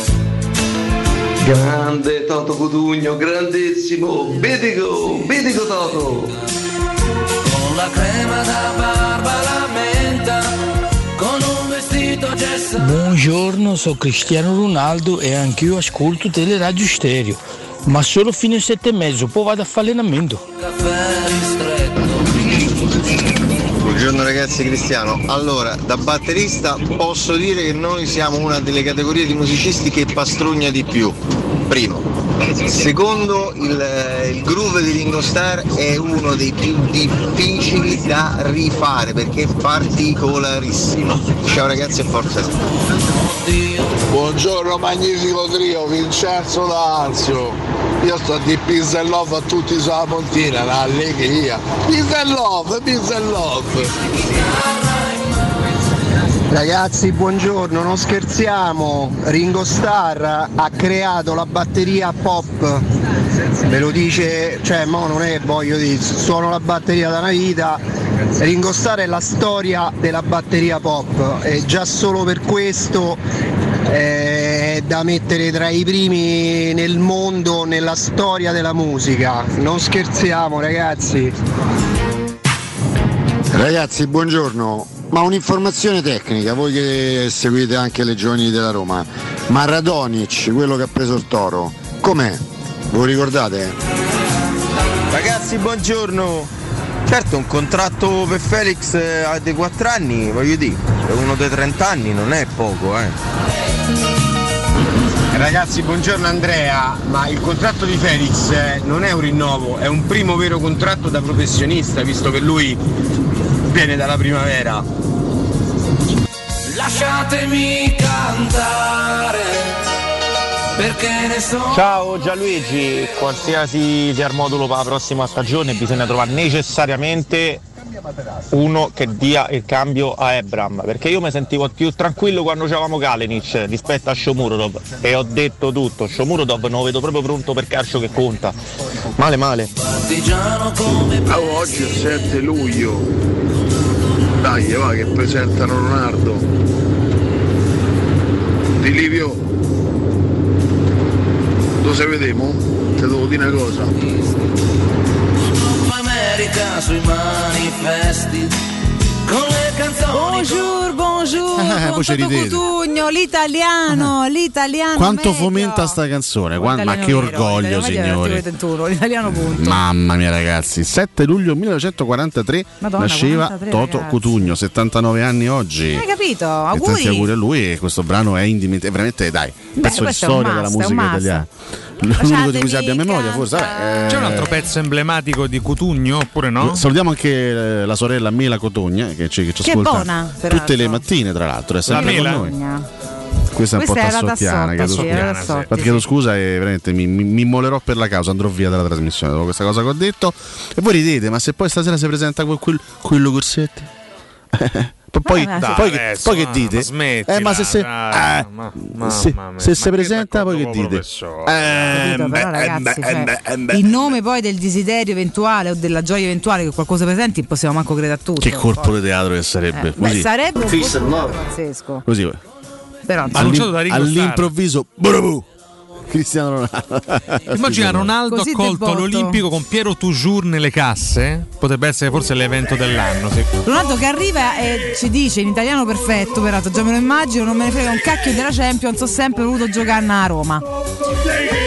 Grande Toto Cutugno, grandissimo, Bedico, Bedico Toto. Con la crema da barba la menta, con un vestito gessato. Buongiorno, sono Cristiano Ronaldo e anch'io ascolto Teleradio Stereo. Ma solo fino alle sette e mezzo, poi vado a fare allenamento. Buongiorno ragazzi, Cristiano. Allora, da batterista posso dire che noi siamo una delle categorie di musicisti che pastrugna di più. Primo. Secondo, il, il groove di Ringo Starr è uno dei più difficili da rifare perché è particolarissimo. Ciao ragazzi e forza. Buongiorno magnifico trio, Vincenzo D'Anzio. Io sto di pizza and love a tutti sulla pontina, l'allegria. Pizza and love, pizza and love. Ragazzi buongiorno, non scherziamo, Ringo Starr ha creato la batteria pop, ve lo dice, cioè mo non è, voglio dire, suono la batteria da una vita, Ringo Starr è la storia della batteria pop e già solo per questo è da mettere tra i primi nel mondo, nella storia della musica, non scherziamo ragazzi. Ragazzi, buongiorno, ma un'informazione tecnica, voi che seguite anche le giovani della Roma, ma Radonić, quello che ha preso il Toro, com'è? Ve lo ricordate? Ragazzi, buongiorno, certo un contratto per Felix a dei quattro anni, voglio dire, uno dei trenta anni non è poco, eh. Ragazzi, buongiorno Andrea, ma il contratto di Felix non è un rinnovo, è un primo vero contratto da professionista, visto che lui viene dalla primavera. Lasciatemi cantare, perché ne sono... Ciao Gianluigi, qualsiasi sia il modulo per la prossima stagione bisogna trovare necessariamente uno che dia il cambio a Ebram, perché io mi sentivo più tranquillo quando c'avevamo Kalinic rispetto a Shomurodov, e ho detto tutto, Shomurodov non lo vedo proprio pronto per calcio che conta, male male. Oh, oggi è il sette luglio, dai va che presentano Ronaldo Di Livio, lo se vedemo, te devo dire una cosa. Sui manifesti con le canzoni. Bonjour, bonjour, ah, con Toto Cutugno, l'italiano, ah. l'italiano. Quanto meglio. Fomenta sta canzone? Quanto, ma che orgoglio, signori! Mamma mia, ragazzi, il sette luglio millenovecentoquarantatré Madonna, nasceva quarantatré, Toto ragazzi. Cutugno, settantanove anni oggi. Hai capito? Auguri. Auguri a lui, e questo brano è indimenticabile, veramente, dai, pezzo di storia della musica italiana. L'unico di cui si abbia memoria, forse. Vabbè, eh. C'è un altro pezzo emblematico di Cutugno, oppure no? Salutiamo anche la sorella Mela Cotugna che ci, che ci che ascolta buona, tutte l'altro. Le mattine, tra l'altro, è sempre la con noi. Questa è un Questa po' tassottiana, chiedo, sì, scusa, sì. chiedo scusa e veramente mi, mi, mi immolerò per la causa, andrò via dalla trasmissione dopo questa cosa che ho detto. E voi ridete, ma se poi stasera si presenta quel, quel, quello Corsetti? Poi, ah, dai, poi, adesso, poi che dite? Ma smettila, eh, ma se, se, dai, eh, ma, ma, se, ma, ma, se ma si presenta, poi che dite? Eh, capito, però, ragazzi, eh, cioè, eh, in nome poi del desiderio eventuale o della gioia eventuale che qualcosa presenti, possiamo manco credere a tutto. Che colpo di teatro che sarebbe? Eh, Così. Beh, sarebbe un po' pazzesco. Così, però, All'im- all'improvviso, bravo. Cristiano Ronaldo. Immagina Ronaldo così accolto all'Olimpico con Piero Toujours nelle casse. Potrebbe essere forse l'evento dell'anno, sì. Ronaldo che arriva e ci dice in italiano perfetto, peraltro già me lo immagino, non me ne frega un cacchio della Champions, ho sempre voluto giocare a Roma.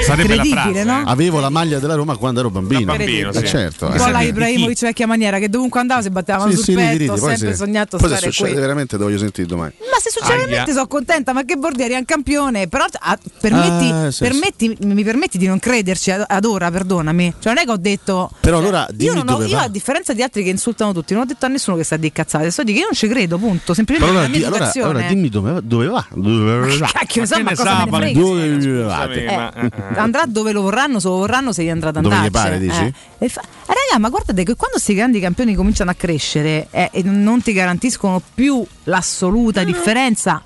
Sarebbe la frase, no? Avevo la maglia della Roma quando ero bambino, bambino sì. eh, certo, un po' eh. la Ibrahimovic vecchia maniera, che dovunque andavo si battevano sì, sul sì, petto, riditi, ho sempre se... sognato poi stare qui. Poi se succede qui. Veramente, devo sentire domani. Ma se succede veramente sono contenta, ma che Bordieri è un campione. Però ah, permetti, ah, sì, permetti sì. mi permetti di non crederci ad, ad ora, perdonami. Cioè non è che ho detto. Però allora io, non ho, io a differenza di altri che insultano tutti, non ho detto a nessuno che sta di cazzate, sto di che io non ci credo, punto. Semplicemente la mia educazione. Allora dimmi dove va, dove va. Cacchio, insomma, cosa me ne frega. Andrà dove lo vorranno, se lo vorranno, se gli andrà ad andarci. Dove gli pare, dici? Eh. Fa... Eh, raga, ma guardate che quando questi grandi campioni cominciano a crescere eh, e non ti garantiscono più l'assoluta differenza,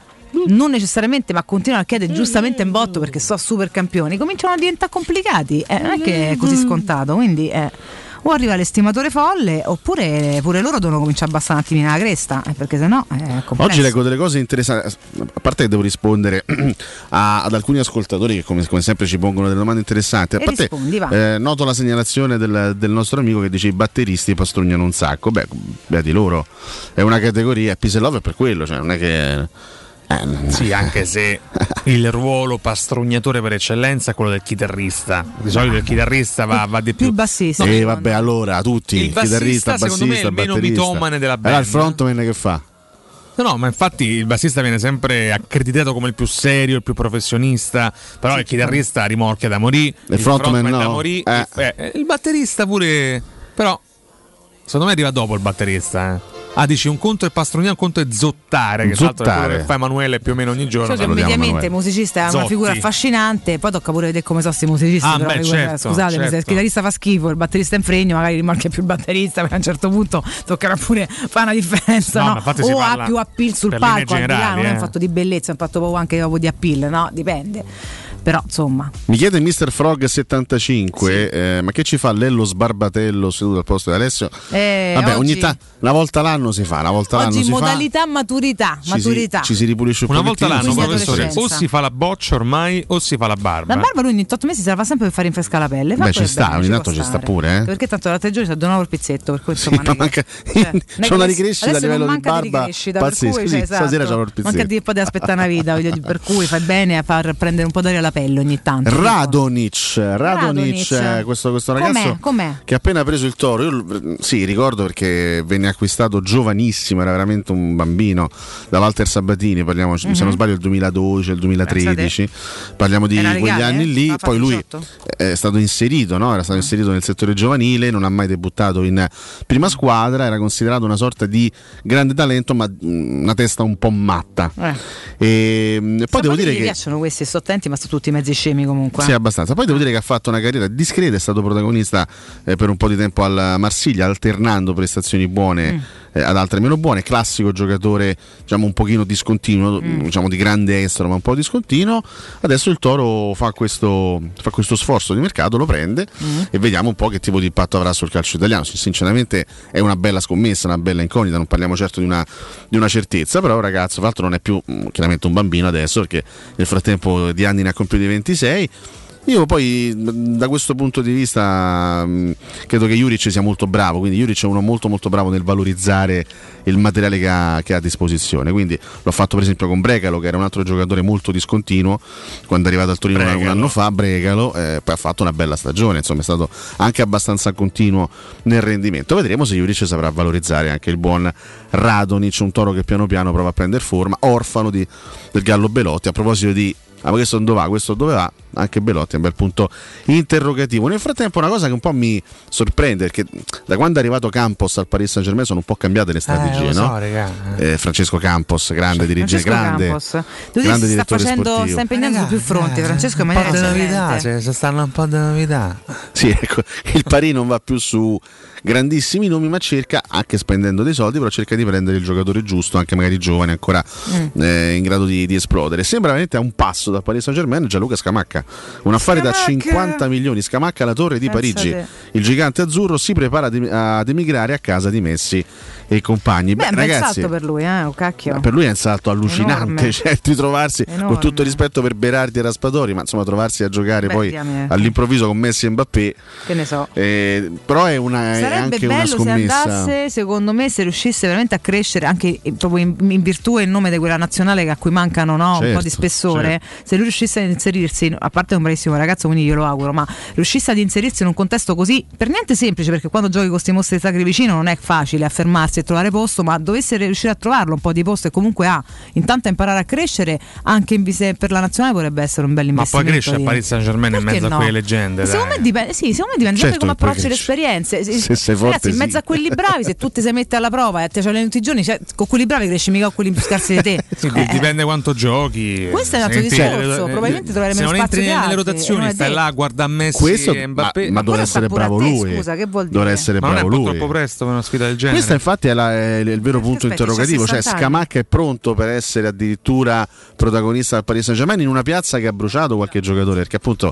non necessariamente, ma continuano a chiedere giustamente in botto perché sono super campioni, cominciano a diventare complicati. Eh, non è che è così scontato, quindi... Eh. O arriva l'estimatore folle, oppure pure loro devono cominciare a abbassare un attimino la cresta, perché sennò è complesso. Oggi leggo delle cose interessanti, a parte che devo rispondere a, ad alcuni ascoltatori che come, come sempre ci pongono delle domande interessanti. A parte, rispondi, eh, noto la segnalazione del, del nostro amico che dice i batteristi pastrugnano un sacco. Beh, beati loro, è una categoria, peace and love è per quello, cioè non è che... Eh, sì, anche se il ruolo pastrugnatore per eccellenza è quello del chitarrista. Di solito il chitarrista va, va di più. Il bassista. No, eh, vabbè, allora tutti. Il bassista, chitarrista, bassista, secondo me, è il meno mitomane della band. Era il frontman che fa. No, no, ma infatti il bassista viene sempre accreditato come il più serio, il più professionista. Però sì, il chitarrista rimorchia da morì. Il, il frontman, frontman no. da morì. Eh. Il, eh, il batterista pure. Però secondo me arriva dopo il batterista, eh. Ah, dici, un conto è pastrugnare, un conto è zottare, che zottare. Tra l'altro è quello che fa Emanuele più o meno ogni giorno. Cioè, mediamente il musicista è una Zotti. Figura affascinante, poi tocca pure vedere come sono questi musicisti. Ah, però beh, certo, scusate, certo. Se il chitarrista fa schifo, il batterista è in fregno, magari rimarca più il batterista, perché a un certo punto toccherà pure fare una differenza, no, no? O ha più appeal sul palco, generali, a Milano, eh. Non è un fatto di bellezza, è un fatto proprio anche proprio di appeal, no? Dipende. però insomma. Mi chiede mister Frog settantacinque, sì. eh, ma che ci fa Lello Sbarbatello seduto al posto di Alessio? Eh, Vabbè, oggi... ogni ta- una volta l'anno si fa, una volta oggi l'anno si modalità fa. Maturità, ci maturità. Si, ci si ripulisce un po'. Una volta l'anno, professore, o si fa la boccia ormai o si fa la barba. La barba lui ogni otto mesi se la fa sempre per fare rinfrescare la pelle. Fa Beh, ci sta, bene, ogni ci tanto ci sta pure, eh? Perché tanto la tre giorni si addonava il pizzetto, per cui insomma sì, non manca, cioè, c'è una ricrescita a livello di barba pazzesco, sì, stasera c'è il pizzetto. Manca di poi aspettare una vita, voglio dire, per cui fai bene a far prendere un po' d'aria alla pelle ogni tanto. Radonic, Radonic, Radonic. Questo, questo ragazzo com'è? Com'è? Che ha appena preso il Toro, io sì, ricordo perché venne acquistato giovanissimo, era veramente un bambino da Walter Sabatini, parliamo, mm-hmm. se non sbaglio il duemiladodici, il duemilatredici, parliamo di quegli regale, anni lì, poi lui è stato inserito, no? Era stato inserito nel settore giovanile, non ha mai debuttato in prima squadra, era considerato una sorta di grande talento, ma una testa un po' matta. Eh. E, e poi sì, devo dire che piacciono questi, sto attenti, ma sono tutti mezzi scemi comunque. Sì, abbastanza. Poi devo dire che ha fatto una carriera discreta, è stato protagonista eh, per un po' di tempo al Marsiglia, alternando prestazioni buone mm. eh, ad altre meno buone, classico giocatore, diciamo un pochino discontinuo, mm. diciamo di grande estero, ma un po' discontinuo. Adesso il Toro fa questo fa questo sforzo di mercato, lo prende mm. e vediamo un po' che tipo di impatto avrà sul calcio italiano. Sinceramente è una bella scommessa, una bella incognita, non parliamo certo di una di una certezza, però ragazzo, tra l'altro non è più chiaramente un bambino adesso, perché nel frattempo di anni ne ha compiuti ventisei. Io poi da questo punto di vista credo che Juric sia molto bravo, quindi Juric è uno molto molto bravo nel valorizzare il materiale che ha, che ha a disposizione, quindi l'ho fatto per esempio con Brecalo, che era un altro giocatore molto discontinuo quando è arrivato al Torino Brecalo. un anno fa, Brecalo eh, poi ha fatto una bella stagione, insomma è stato anche abbastanza continuo nel rendimento. Vedremo se Juric saprà valorizzare anche il buon Radonic, un Toro che piano piano prova a prendere forma, orfano di, del Gallo Belotti. A proposito di ah, ma questo non dove va, questo dove va, anche Belotti è un bel punto interrogativo. Nel frattempo una cosa che un po' mi sorprende, perché da quando è arrivato Campos al Paris Saint Germain sono un po' cambiate le strategie, eh, so, no? eh, Francesco Campos, grande dirigente, grande, grande, grande si direttore sta facendo, sportivo, sta impegnando su più fronti, eh, Francesco, ma è novità, cioè, ci stanno un po' di novità. Sì, ecco, il Paris non va più su grandissimi nomi, ma cerca, anche spendendo dei soldi, però cerca di prendere il giocatore giusto, anche magari giovane, ancora mm. eh, in grado di, di esplodere. Sembra veramente a un passo dal Paris Saint-Germain Gianluca Scamacca, un affare Scamacca. da cinquanta milioni. Scamacca alla Torre di Penso Parigi te. Il gigante azzurro si prepara ad emigrare a casa di Messi e compagni. Beh, beh ragazzi, salto per lui, eh? oh, cacchio. per lui è un salto allucinante, cioè, di trovarsi Enorme. con tutto rispetto per Berardi e Raspadori, ma insomma trovarsi a giocare beh, poi diamine. all'improvviso con Messi e Mbappé, che ne so, eh, però è una è sarebbe anche bello una scommessa. Se andasse, secondo me, se riuscisse veramente a crescere anche proprio in, in virtù e in nome di quella nazionale a cui mancano no, certo, un po' di spessore, certo. se lui riuscisse ad inserirsi, a parte è un bravissimo ragazzo, quindi glielo auguro, ma riuscisse ad inserirsi in un contesto così per niente semplice, perché quando giochi con questi mostri sacri vicino non è facile affermarsi e trovare posto, ma dovesse riuscire a trovarlo un po' di posto e comunque a intanto a imparare a crescere anche in vise- per la nazionale potrebbe essere un bel investimento. Ma poi cresce lì a Paris Saint Germain in mezzo no? a quelle leggende, secondo me dipende, sì, secondo me dipende certo, come approcci le esperienze, se sei forte, ragazzi, sì. in mezzo a quelli bravi, se tu ti sei metti alla prova e te ci alleni tutti i giorni, cioè, con quelli bravi cresci mica con quelli più scarsi di te. sì, eh. Dipende quanto giochi, questo è un altro discorso, le, probabilmente trovare meno spazio di altri, nelle rotazioni stai là, guarda Messi questo, e Mbappé, ma, ma dovrà essere bravo lui, scusa, che vuol dire? Dovrà essere bravo lui, ma non è troppo presto per una sfida del genere. Questo infatti è, la, è il vero punto aspetta, interrogativo, cioè Scamacca è pronto per essere addirittura protagonista del Paris Saint-Germain in una piazza che ha bruciato qualche giocatore, perché appunto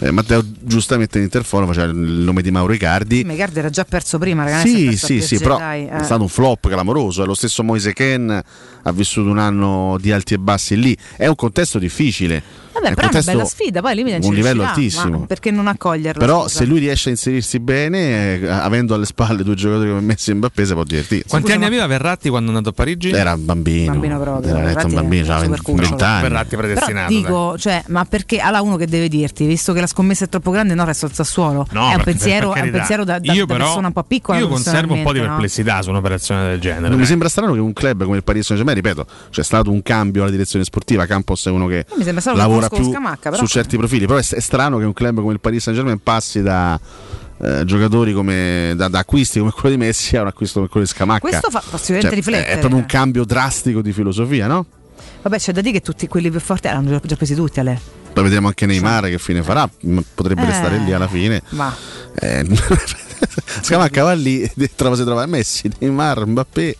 eh, Matteo giustamente in interfono faceva il nome di Mauro Icardi. Sì, ma Icardi era già perso prima, ragazzi, sì, perso sì, sì, però dai, eh. è stato un flop clamoroso, è lo stesso Moise Kean ha vissuto un anno di alti e bassi lì, è un contesto difficile. Vabbè, è però è una bella sfida, poi limite un livello altissimo, ma perché non accoglierlo? Però scusa. se lui riesce a inserirsi bene, eh, avendo alle spalle due giocatori come Messi e Mbappé, si può divertirsi. Quanti scusa, anni aveva Verratti quando è andato a Parigi? Era un bambino, bambino proprio, era Verratti un bambino, era vent'anni. Verratti predestinato. Però dico, cioè, ma perché alla uno che deve dirti, visto che la scommessa è troppo grande, no, resta al Sassuolo. No, è un pensiero, è un pensiero da, da, io da però, persona un po' piccola. Io conservo un po' di perplessità no? su un'operazione del genere. Non mi sembra strano che un club come il Paris Saint-Germain, ripeto, c'è stato un cambio alla direzione sportiva, Campos è uno che lavora più però. su certi profili, però è, è strano che un club come il Paris Saint-Germain passi da eh, giocatori come da, da acquisti come quello di Messi a un acquisto come quello di Scamacca. Questo fa sicuramente cioè, riflettere. È proprio un cambio drastico di filosofia, no? Vabbè, c'è da dire che tutti quelli più forti erano già, già presi tutti a lei. Poi vedremo anche Neymar che fine farà, potrebbe eh, restare lì alla fine. Ma eh, Si chiama Cavalli, tra si trova Messi, Neymar, Mbappé.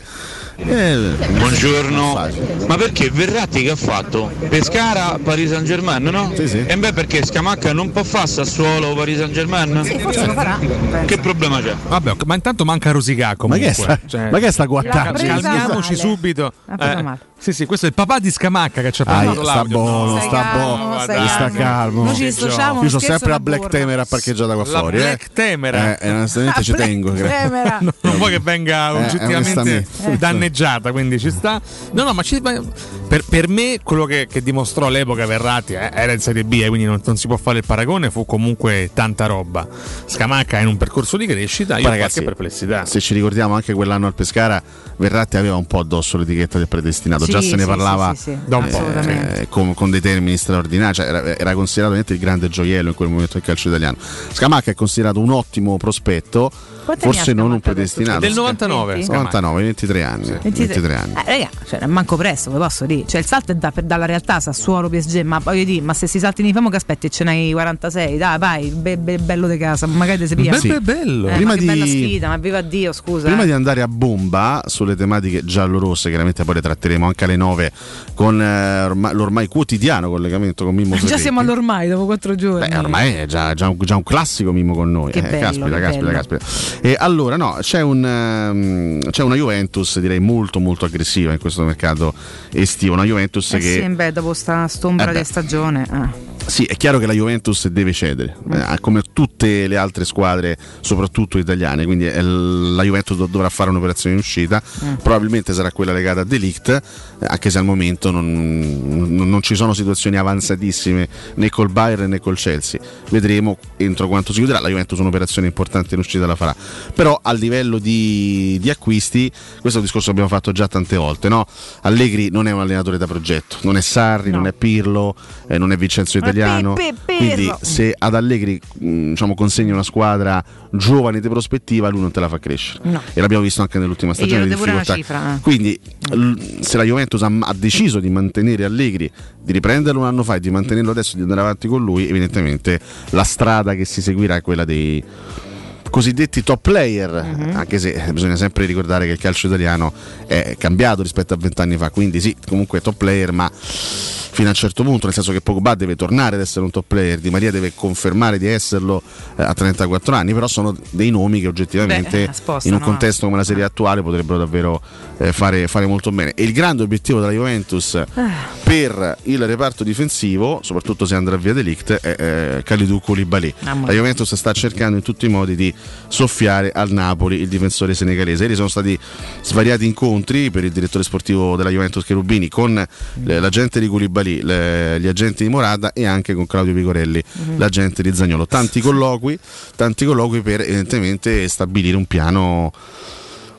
Eh, Buongiorno. Ma perché Verratti che ha fatto? Pescara, Paris Saint Germain, no? Sì, sì. E beh, perché Scamacca non può fare Sassuolo, Paris Saint Germain? Sì, forse lo farà. Che problema c'è? Vabbè, ma intanto manca Rosicà comunque. Ma che sta, cioè, ma che sta guattaccia? Calmiamoci subito. Eh, sì, sì, questo è il papà di Scamacca che ci ha parlato. Ah, sta buono, sta buono, sta calmo. Noi ci dissociamo. Io sono sempre a Black Temera parcheggiata qua fuori. Black Temera. Eh, onestamente ci tengo. Non vuoi che venga oggettivamente danneggiata, quindi ci sta. No, no, ma ci, per, per me quello che, che dimostrò all'epoca Verratti eh, era in Serie B, eh, quindi non, non si può fare il paragone. Fu comunque tanta roba. Scamacca è in un percorso di crescita. Io ho qualche perplessità. Se ci ricordiamo anche quell'anno al Pescara, Verratti aveva un po' addosso l'etichetta del predestinato. Sì, già se sì, ne parlava sì, sì, sì. Da un po', eh, con, con dei termini straordinari. Cioè, era, era considerato il grande gioiello in quel momento del calcio italiano. Scamacca è considerato un ottimo prospetto. Quanti forse non un predestinato. Del novantanove novantanove ventitré anni ventitré, ventitré anni. Eh, raga, cioè, manco presto, ve posso dire. Cioè, il salto è da, per, dalla realtà Sassuolo P S G, ma voglio dire, ma se si salti in famo che aspetti e ce n'hai quarantasei, dai, vai, be, be, bello di casa, magari te si piglia. Sì. Bello. Eh, prima ma di, che bella sfida, ma viva Dio, scusa. Prima eh. di andare a bomba sulle tematiche giallorosse, chiaramente poi le tratteremo anche alle nove con eh, ormai, l'ormai quotidiano collegamento con Mimmo. Già siamo all'ormai dopo quattro giorni. Beh, ormai è già, già, un, già un classico Mimmo con noi. Che eh, bello, caspita, che caspita, bello. caspita. E allora no, c'è, un, um, c'è una Juventus direi molto molto aggressiva in questo mercato estivo, una Juventus eh che sì, beh, dopo sta stombra eh di stagione eh. Sì, è chiaro che la Juventus deve cedere mm. eh, come tutte le altre squadre, soprattutto italiane, quindi la Juventus dovrà fare un'operazione in uscita mm. probabilmente sarà quella legata a De Ligt, anche se al momento non, non ci sono situazioni avanzatissime né col Bayern né col Chelsea. Vedremo entro quanto si chiuderà. La Juventus un'operazione importante in uscita la farà, però a livello di, di acquisti, questo è un discorso che abbiamo fatto già tante volte, no? Allegri non è un allenatore da progetto, non è Sarri, no. non è Pirlo, eh, non è Vincenzo Italiano, pe, pe, quindi se ad Allegri mh, diciamo consegni una squadra giovane di prospettiva, lui non te la fa crescere, no. E l'abbiamo visto anche nell'ultima stagione di difficoltà cifra, eh. Quindi l- se la Juventus ha, ha deciso di mantenere Allegri, di riprenderlo un anno fa e di mantenerlo adesso, di andare avanti con lui, evidentemente la strada che si seguirà è quella dei cosiddetti top player, mm-hmm. anche se bisogna sempre ricordare che il calcio italiano è cambiato rispetto a vent'anni fa, quindi sì, comunque top player, ma fino a un certo punto, nel senso che Pogba deve tornare ad essere un top player, Di Maria deve confermare di esserlo eh, a trentaquattro anni, però sono dei nomi che oggettivamente Beh, sposta, in un no? contesto come la Serie attuale potrebbero davvero eh, fare, fare molto bene. E il grande obiettivo della Juventus ah. per il reparto difensivo, soprattutto se andrà via De Ligt, è eh, Kalidou Koulibaly. Ah, la Juventus sta cercando in tutti i modi di soffiare al Napoli il difensore senegalese. Ieri sono stati svariati incontri per il direttore sportivo della Juventus Cherubini con eh, l'agente di Koulibaly, lì, le, gli agenti di Morata e anche con Claudio Picorelli, mm-hmm. l'agente di Zaniolo. Tanti colloqui, tanti colloqui per evidentemente stabilire un piano,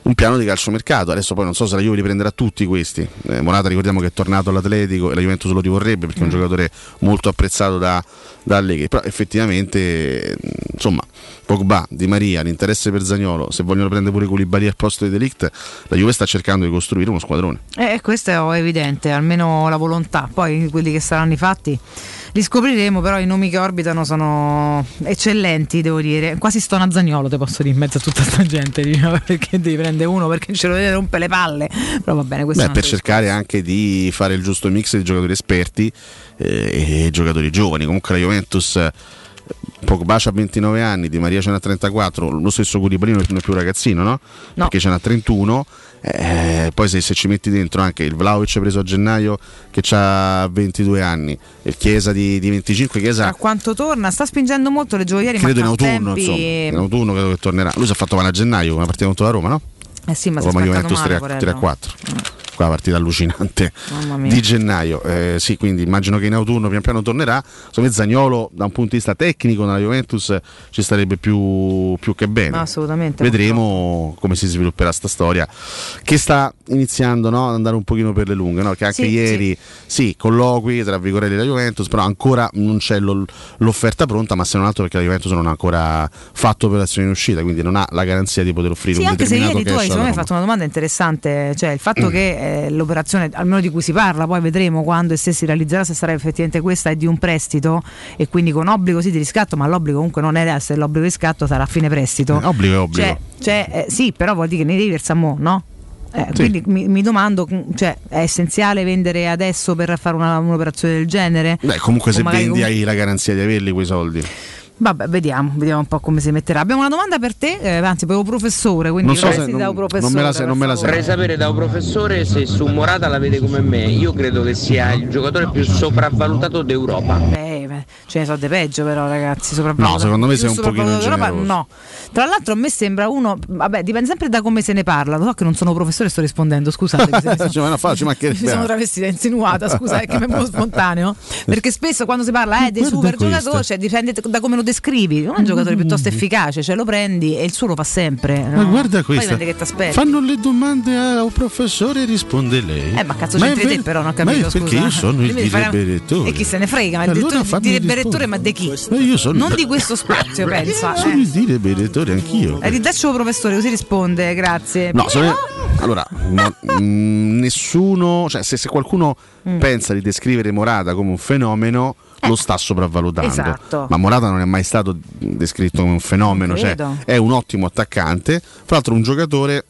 un piano di calciomercato. Adesso poi non so se la Juve li prenderà tutti questi. Eh, Morata ricordiamo che è tornato all'Atletico e la Juventus lo rivorrebbe perché è un giocatore molto apprezzato da, da Allegri, però effettivamente insomma Pogba, Di Maria, l'interesse per Zaniolo, se vogliono prendere pure Koulibaly al posto di De Ligt, la Juve sta cercando di costruire uno squadrone. Eh, questo è evidente, almeno la volontà, poi quelli che saranno i fatti li scopriremo, però i nomi che orbitano sono eccellenti, devo dire. Quasi stona Zaniolo, te posso dire, in mezzo a tutta sta gente, diciamo, perché devi prendere uno, perché ce lo rompe le palle. Però va bene, questo Beh, per cercare discorso. Anche di fare il giusto mix di giocatori esperti eh, e giocatori giovani. Comunque la Juventus eh, Pogba c'ha ventinove anni, Di Maria ce n'ha trentaquattro, lo stesso Koulibaly non è più ragazzino, no? no. Perché ce n'ha trentuno. Eh, poi se, se ci metti dentro anche il Vlahovic preso a gennaio che ha ventidue anni, il Chiesa di, di venticinque. Chiesa a quanto torna? Sta spingendo molto le gioielli, credo in autunno, insomma, in autunno credo che tornerà. Lui si è fatto male a gennaio una partita contro la Roma, no? Eh sì, ma Roma Juventus tre a quattro, qua partita allucinante di gennaio. Eh, sì, quindi immagino che in autunno pian piano tornerà. Insomma, Zaniolo da un punto di vista tecnico nella Juventus ci starebbe più, più che bene. Assolutamente. Vedremo come si svilupperà sta storia che sta iniziando, no, ad andare un pochino per le lunghe, no? Che anche sì, ieri sì. sì, colloqui tra Vigorelli e la Juventus, però ancora non c'è l'offerta pronta, ma se non altro perché la Juventus non ha ancora fatto operazioni in uscita, quindi non ha la garanzia di poter offrire sì, un determinato cash. Sì, anche se ieri tu hai, secondo me, fatto una domanda interessante, cioè il fatto che eh, l'operazione almeno di cui si parla, poi vedremo quando e se si realizzerà, se sarà effettivamente questa, è di un prestito e quindi con obbligo sì di riscatto, ma l'obbligo comunque non è, se l'obbligo di riscatto sarà a fine prestito. Obbligo è obbligo. Cioè, cioè eh, sì, però vuol dire che ne devi versare mo', no? Eh, sì. Quindi mi, mi domando, cioè, è essenziale vendere adesso per fare una, un'operazione del genere? Beh, comunque o se vendi comunque... hai la garanzia di averli quei soldi. Vabbè, vediamo, vediamo un po' come si metterà. Abbiamo una domanda per te, eh, anzi per un professore, quindi non so se, non, da un professore. Non me la sei, non me la sei. Vorrei sapere da un professore se su Morata la vede come me. Io credo che sia il giocatore più sopravvalutato d'Europa. Beh, ce ne so di peggio però, ragazzi, sopravvalutato. No, secondo me sei un pochino d'Europa, no. Tra l'altro a me sembra uno, vabbè, dipende sempre da come se ne parla. Lo so che non sono professore, sto rispondendo, scusate. mi sono, no, faccio, ma che mi sono travestita insinuata, scusa, è che mi è un po' spontaneo, perché spesso quando si parla eh, dei super giocatori, cioè dipende da come lo descrivi, non è un giocatore piuttosto efficace, cioè lo prendi e il suo lo fa sempre, no? Ma guarda questa, che fanno le domande a un professore e risponde lei. Eh ma cazzo c'entri te ver- però, non ho capito, ma è perché scusa. Io sono il direberettore. E chi se ne frega, ma il allora direberettore ma di chi? Ma io sono non il... di questo spazio, pensa. Sono eh. il direberettore anch'io. Eh, ridaccio professore, così risponde, grazie. No, sono... allora, no, nessuno, cioè se, se qualcuno mm. pensa di descrivere Morata come un fenomeno, lo sta sopravvalutando, esatto. Ma Morata non è mai stato descritto come un fenomeno, cioè è un ottimo attaccante, fra l'altro un giocatore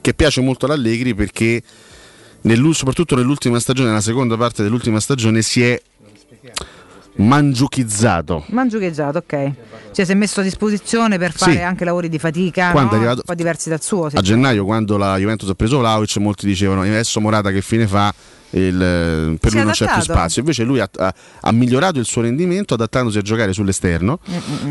che piace molto all'Allegri perché nell'ul- soprattutto nell'ultima stagione, nella seconda parte dell'ultima stagione si è mangiuchizzato mangiuchizzato ok, cioè si è messo a disposizione per fare sì. anche lavori di fatica, no? Arrivato, un po' diversi dal suo a gennaio, quando la Juventus ha preso Vlahovic molti dicevano adesso Morata che fine fa, il, per si lui non adattato. C'è più spazio, invece lui ha, ha, ha migliorato il suo rendimento adattandosi a giocare sull'esterno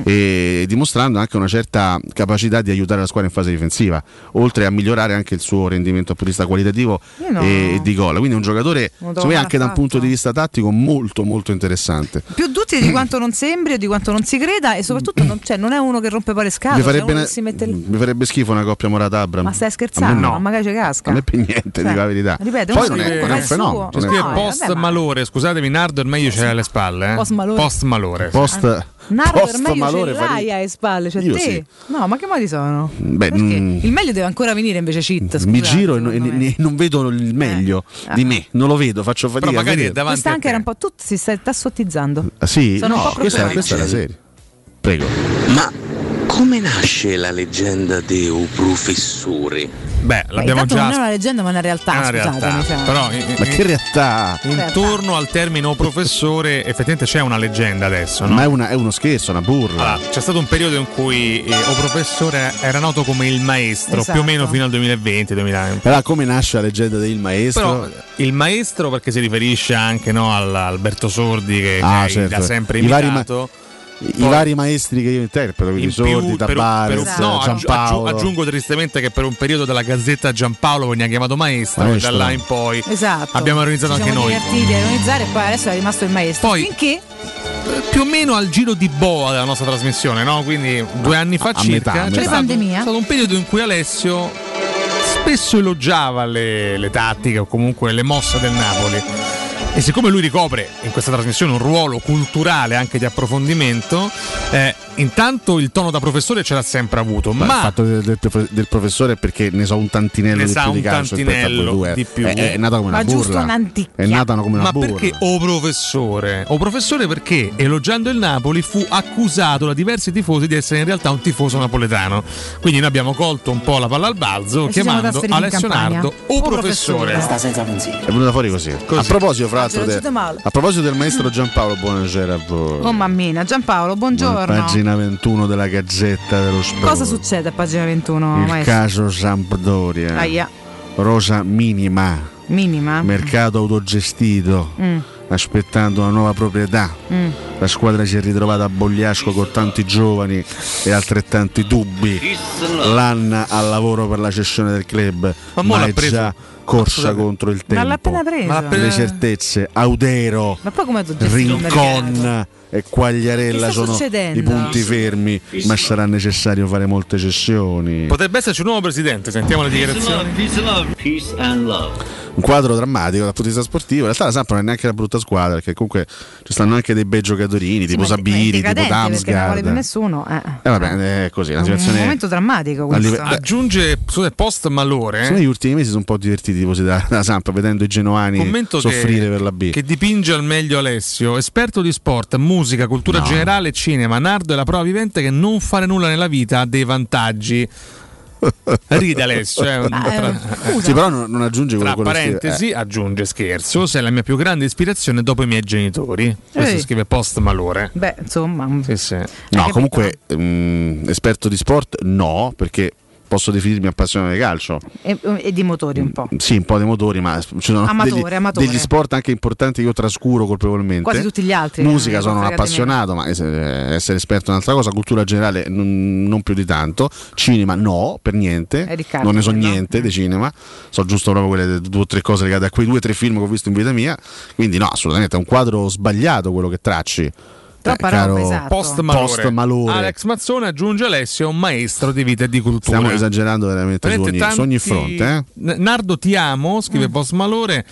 e, e dimostrando anche una certa capacità di aiutare la squadra in fase difensiva, oltre a migliorare anche il suo rendimento dal punto di vista qualitativo no. e, e di gol, quindi è un giocatore secondo me anche da un punto di vista tattico molto molto interessante, più tutti di quanto non sembri o di quanto non si creda, e soprattutto non, cioè, non è uno che rompe pare scatole, mi farebbe, cioè si mette l- mi farebbe schifo una coppia Morata-Abram, ma stai scherzando? No. Ma magari ci casca, non è per niente, cioè, dico la verità, ripeto, poi non è, non è un fenomeno. No, cioè, no, post vabbè, malore, scusatemi Nardo ormai io ce l'ho alle spalle eh. Post malore, post malore. Post, ah, Nardo post ormai malore, ce l'hai alle spalle, cioè te sì. No, ma che modi sono? Beh, mh, il meglio deve ancora venire invece cheat, scusate, mi giro e, e non vedo il meglio eh. di me, non lo vedo, faccio fatica. Però magari davanti questa anche era un po' tu si sta tassottizzando ah, sì? Sono no, un po' questa, questa è la serie. Prego. Ma come nasce la leggenda di un professore? Beh, l'abbiamo già. Non è una leggenda, ma è una realtà. È una realtà. Cioè. Però, in, ma che realtà? Intorno al termine professore, effettivamente c'è una leggenda adesso. No? Ma è, una, è uno scherzo, una burla. Allora, c'è stato un periodo in cui eh, o professore era noto come il maestro, esatto. Più o meno fino al duemilaventi duemilaventi. Allora, come nasce la leggenda del maestro? Però, il maestro, perché si riferisce anche no, all'Alberto Sordi, che ah, hai certo. da sempre imitato. I poi, vari maestri che io interpreto, quindi in Sordi, Tabarez, per, no, Giampaolo. Aggiungo tristemente che per un periodo della Gazzetta Giampaolo veniva chiamato maestro, maestro. E da là in poi esatto. abbiamo ironizzato anche noi. Siamo divertiti a ironizzare e poi adesso è rimasto il maestro. Poi, finché? Più o meno al giro di boa della nostra trasmissione, no? Quindi due anni fa a, circa. A metà, a metà. C'è stato, è stato un periodo in cui Alessio spesso elogiava le, le tattiche o comunque le mosse del Napoli. E siccome lui ricopre in questa trasmissione un ruolo culturale anche di approfondimento, eh, intanto il tono da professore ce l'ha sempre avuto. Ma, ma il fatto del, del, del professore è perché ne so un tantinello di più di calcio rispetto a due. Di più. È, è nata come ma una burla. È nata come una ma burla. Ma perché o professore? O professore perché elogiando il Napoli fu accusato da diversi tifosi di essere in realtà un tifoso napoletano. Quindi noi abbiamo colto un po' la palla al balzo e chiamando Alessio Nardo o professore. professore. Sta senza pensiero. È venuta fuori così. così. A proposito fra De... a proposito del maestro Giampaolo, buonasera a voi. Oh mammina, Giampaolo, buongiorno. Pagina ventuno della Gazzetta dello Sport. Cosa succede a pagina ventuno? Il maestro? Caso Sampdoria. Aia. Rosa minima. Minima. Mercato mm. autogestito. Mm. Aspettando una nuova proprietà. Mm. La squadra si è ritrovata a Bogliasco con tanti giovani e altrettanti dubbi. L'Anna al lavoro per la cessione del club. Ma, ma è preso... già corsa contro il tempo. Ma l'ha appena preso. Ma l'ha appena... le certezze, Audero, ma poi come Rincon e Quagliarella sono succedendo? I punti fermi, ma sarà necessario fare molte cessioni. Potrebbe esserci un nuovo presidente, sentiamo le dichiarazioni. Peace and love. un quadro drammatico dal punto di vista sportivo. In realtà la Samp non è neanche una brutta squadra, perché comunque ci stanno anche dei bei giocatori, sì, tipo Sabini, tipo Damsgaard, non vuole più nessuno. Eh, eh vabbè, è così, la situazione un momento drammatico questo. Live... aggiunge post Malore, eh? Gli ultimi mesi sono un po' divertiti così da, da Samp, vedendo i genoani commento soffrire che, per la B, che dipinge al meglio Alessio, esperto di sport, musica, cultura no. generale, cinema. Nardo è la prova vivente che non fare nulla nella vita ha dei vantaggi. Ride Alessio, cioè, ah, tra... sì, però non, non aggiunge quello, tra parentesi che... eh. aggiunge scherzo, sei la mia più grande ispirazione dopo i miei genitori. Questo Ehi. scrive post Malore. Beh, insomma, sì, sì. no, Hai comunque mh, esperto di sport no, perché posso definirmi appassionato di calcio e, e di motori un po'. Sì, un po' di motori, ma ci sono amatore, degli, amatore. degli sport anche importanti che io trascuro colpevolmente. Quasi tutti gli altri. Musica eh, sono un appassionato, ma essere, essere esperto è un'altra cosa. Cultura generale non, non più di tanto. Cinema no, per niente. Eh, Riccardo, non ne so niente no. di cinema. So giusto proprio quelle due o tre cose legate a quei due o tre film che ho visto in vita mia. Quindi no, assolutamente è un quadro sbagliato quello che tracci. Troppa roba, eh, esatto. Post Malore. Post Malore. Alex Mazzone aggiunge Alessio è un maestro di vita e di cultura. Stiamo esagerando veramente, veramente su, ogni, tanti... su ogni fronte. Eh? Nardo ti amo, scrive mm. Post Malore,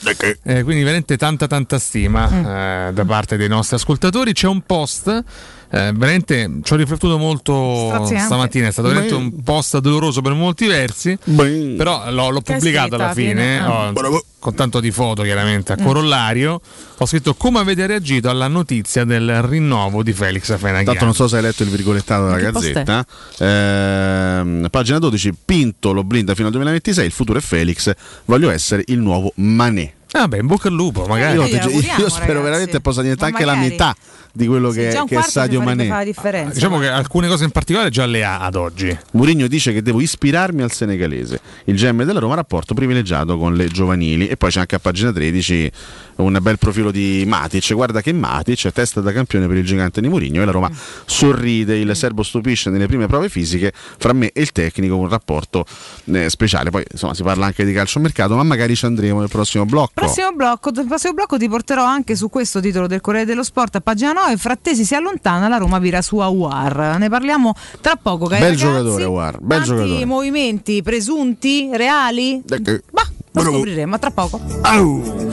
eh, quindi veramente tanta tanta stima mm. eh, da parte dei nostri ascoltatori. C'è un post... Eh, veramente ci ho riflettuto molto Straziante. stamattina, è stato veramente un post doloroso per molti versi, Beh. però l'ho, l'ho pubblicato alla fine, fine. Oh, con tanto di foto chiaramente a corollario. Ho scritto come avete reagito alla notizia del rinnovo di Felix Afena-Gyan. Tanto non so se hai letto il virgolettato della Gazzetta, eh, pagina dodici, Pinto lo blinda fino al duemilaventisei, il futuro è Felix, voglio essere il nuovo Mané. Ah beh, in bocca al lupo, magari. Io, io, auguriamo, io spero ragazzi. veramente possa diventare Ma anche magari. la metà di quello sì, che, che è Sadio Mané. Ah, diciamo che alcune cose in particolare già le ha ad oggi. Mourinho dice che devo ispirarmi al senegalese. Il G M della Roma ha rapporto privilegiato con le giovanili. E poi c'è anche a pagina tredici un bel profilo di Matic. Guarda che Matic è testa da campione per il gigante di Mourinho e la Roma mm. sorride. Il mm. serbo stupisce nelle prime prove fisiche. Fra me e il tecnico un rapporto eh, speciale. Poi insomma si parla anche di calciomercato, ma magari ci andremo nel prossimo blocco. Prossimo blocco, prossimo blocco ti porterò anche su questo titolo del Corriere dello Sport a pagina nove, Frattesi si allontana, la Roma vira su Aouar, ne parliamo tra poco. Bel ragazzi, giocatore Aouar, bel giocatore. Movimenti presunti, reali? De- bah, lo scopriremo a tra poco. Au.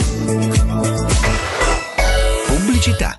Città.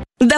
Da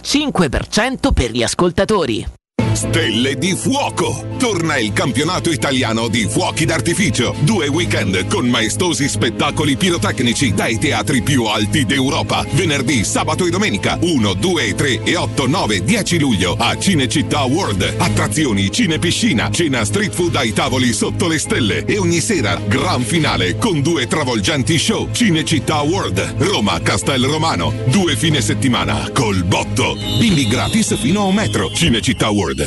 cinque per cento per gli ascoltatori. Stelle di Fuoco! Torna il campionato italiano di fuochi d'artificio. Due weekend con maestosi spettacoli pirotecnici dai teatri più alti d'Europa. Venerdì, sabato e domenica uno, due, tre e otto, nove, dieci luglio a Cinecittà World. Attrazioni, cinepiscina, cena street food ai tavoli sotto le stelle. E ogni sera, gran finale con due travolgenti show. Cinecittà World, Roma, Castel Romano. Due fine settimana col botto. Bimbi gratis fino a un metro. Cinecittà World.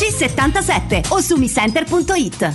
sette sette o su mi center punto it.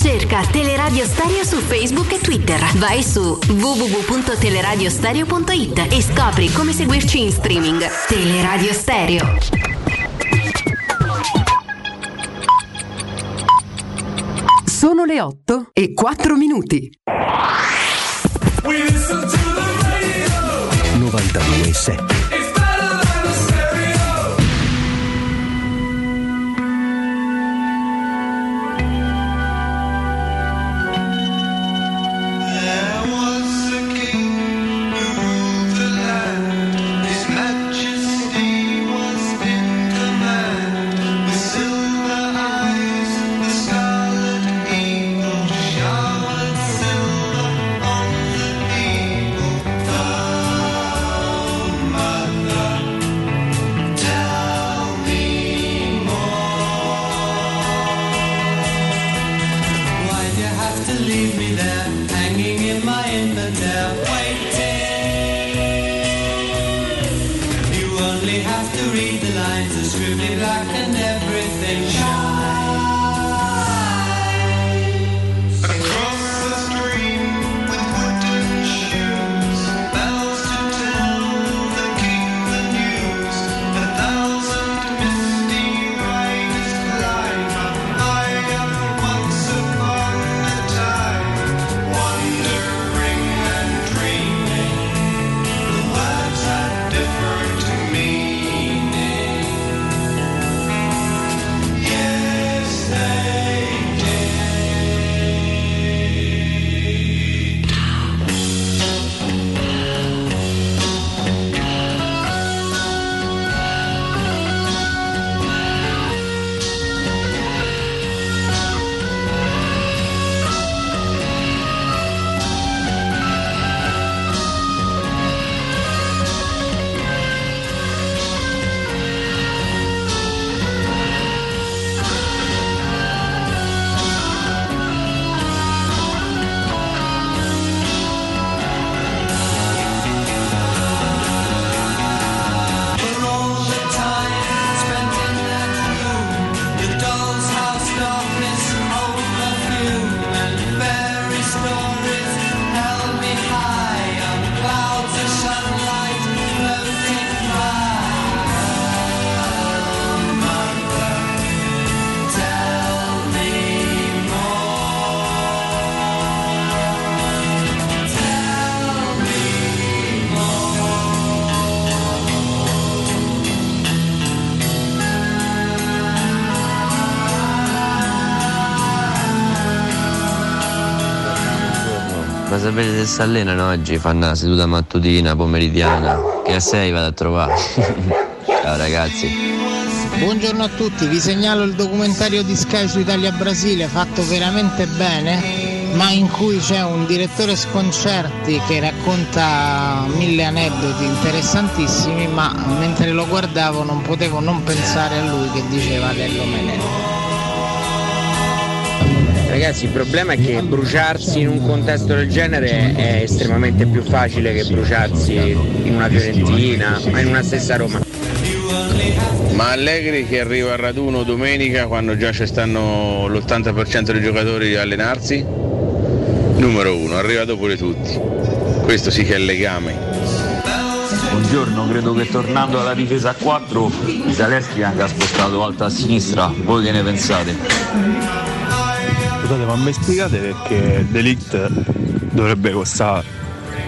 Cerca Teleradio Stereo su Facebook e Twitter. Vai su vu vu vu punto teleradiostereo punto it e scopri come seguirci in streaming. Teleradio Stereo. Sono le otto e quattro minuti. novantadue e sette. Fa sapere se si allenano oggi, fanno una seduta mattutina, pomeridiana, che a sei vado a trovare. Ciao ragazzi. Buongiorno a tutti, vi segnalo il documentario di Sky su Italia-Brasile, fatto veramente bene, ma in cui c'è un direttore sconcerti che racconta mille aneddoti interessantissimi, ma mentre lo guardavo non potevo non pensare a lui che diceva dell'omelette. Ragazzi, il problema è che bruciarsi in un contesto del genere è estremamente più facile che bruciarsi in una Fiorentina, ma in una stessa Roma. Ma Allegri che arriva al raduno domenica quando già ci stanno l'ottanta per cento dei giocatori a allenarsi? Numero uno, arriva dopo di tutti. Questo sì che è il legame. Buongiorno, credo che tornando alla difesa a quattro, Zalewski anche ha spostato alto a sinistra, voi che ne pensate? Scusate, ma mi spiegate perché De Ligt dovrebbe costare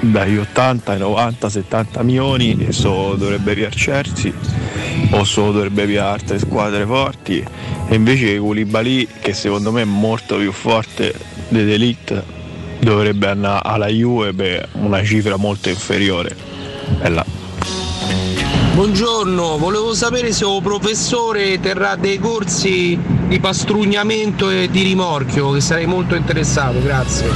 dagli ottanta ai novanta, settanta milioni e solo dovrebbe via Chelsea o solo dovrebbe via altre squadre forti, e invece Koulibaly, che secondo me è molto più forte di De Ligt, dovrebbe andare alla Juve per una cifra molto inferiore. È là. Buongiorno, volevo sapere se il professore terrà dei corsi di pastrugnamento e di rimorchio, che sarei molto interessato, grazie.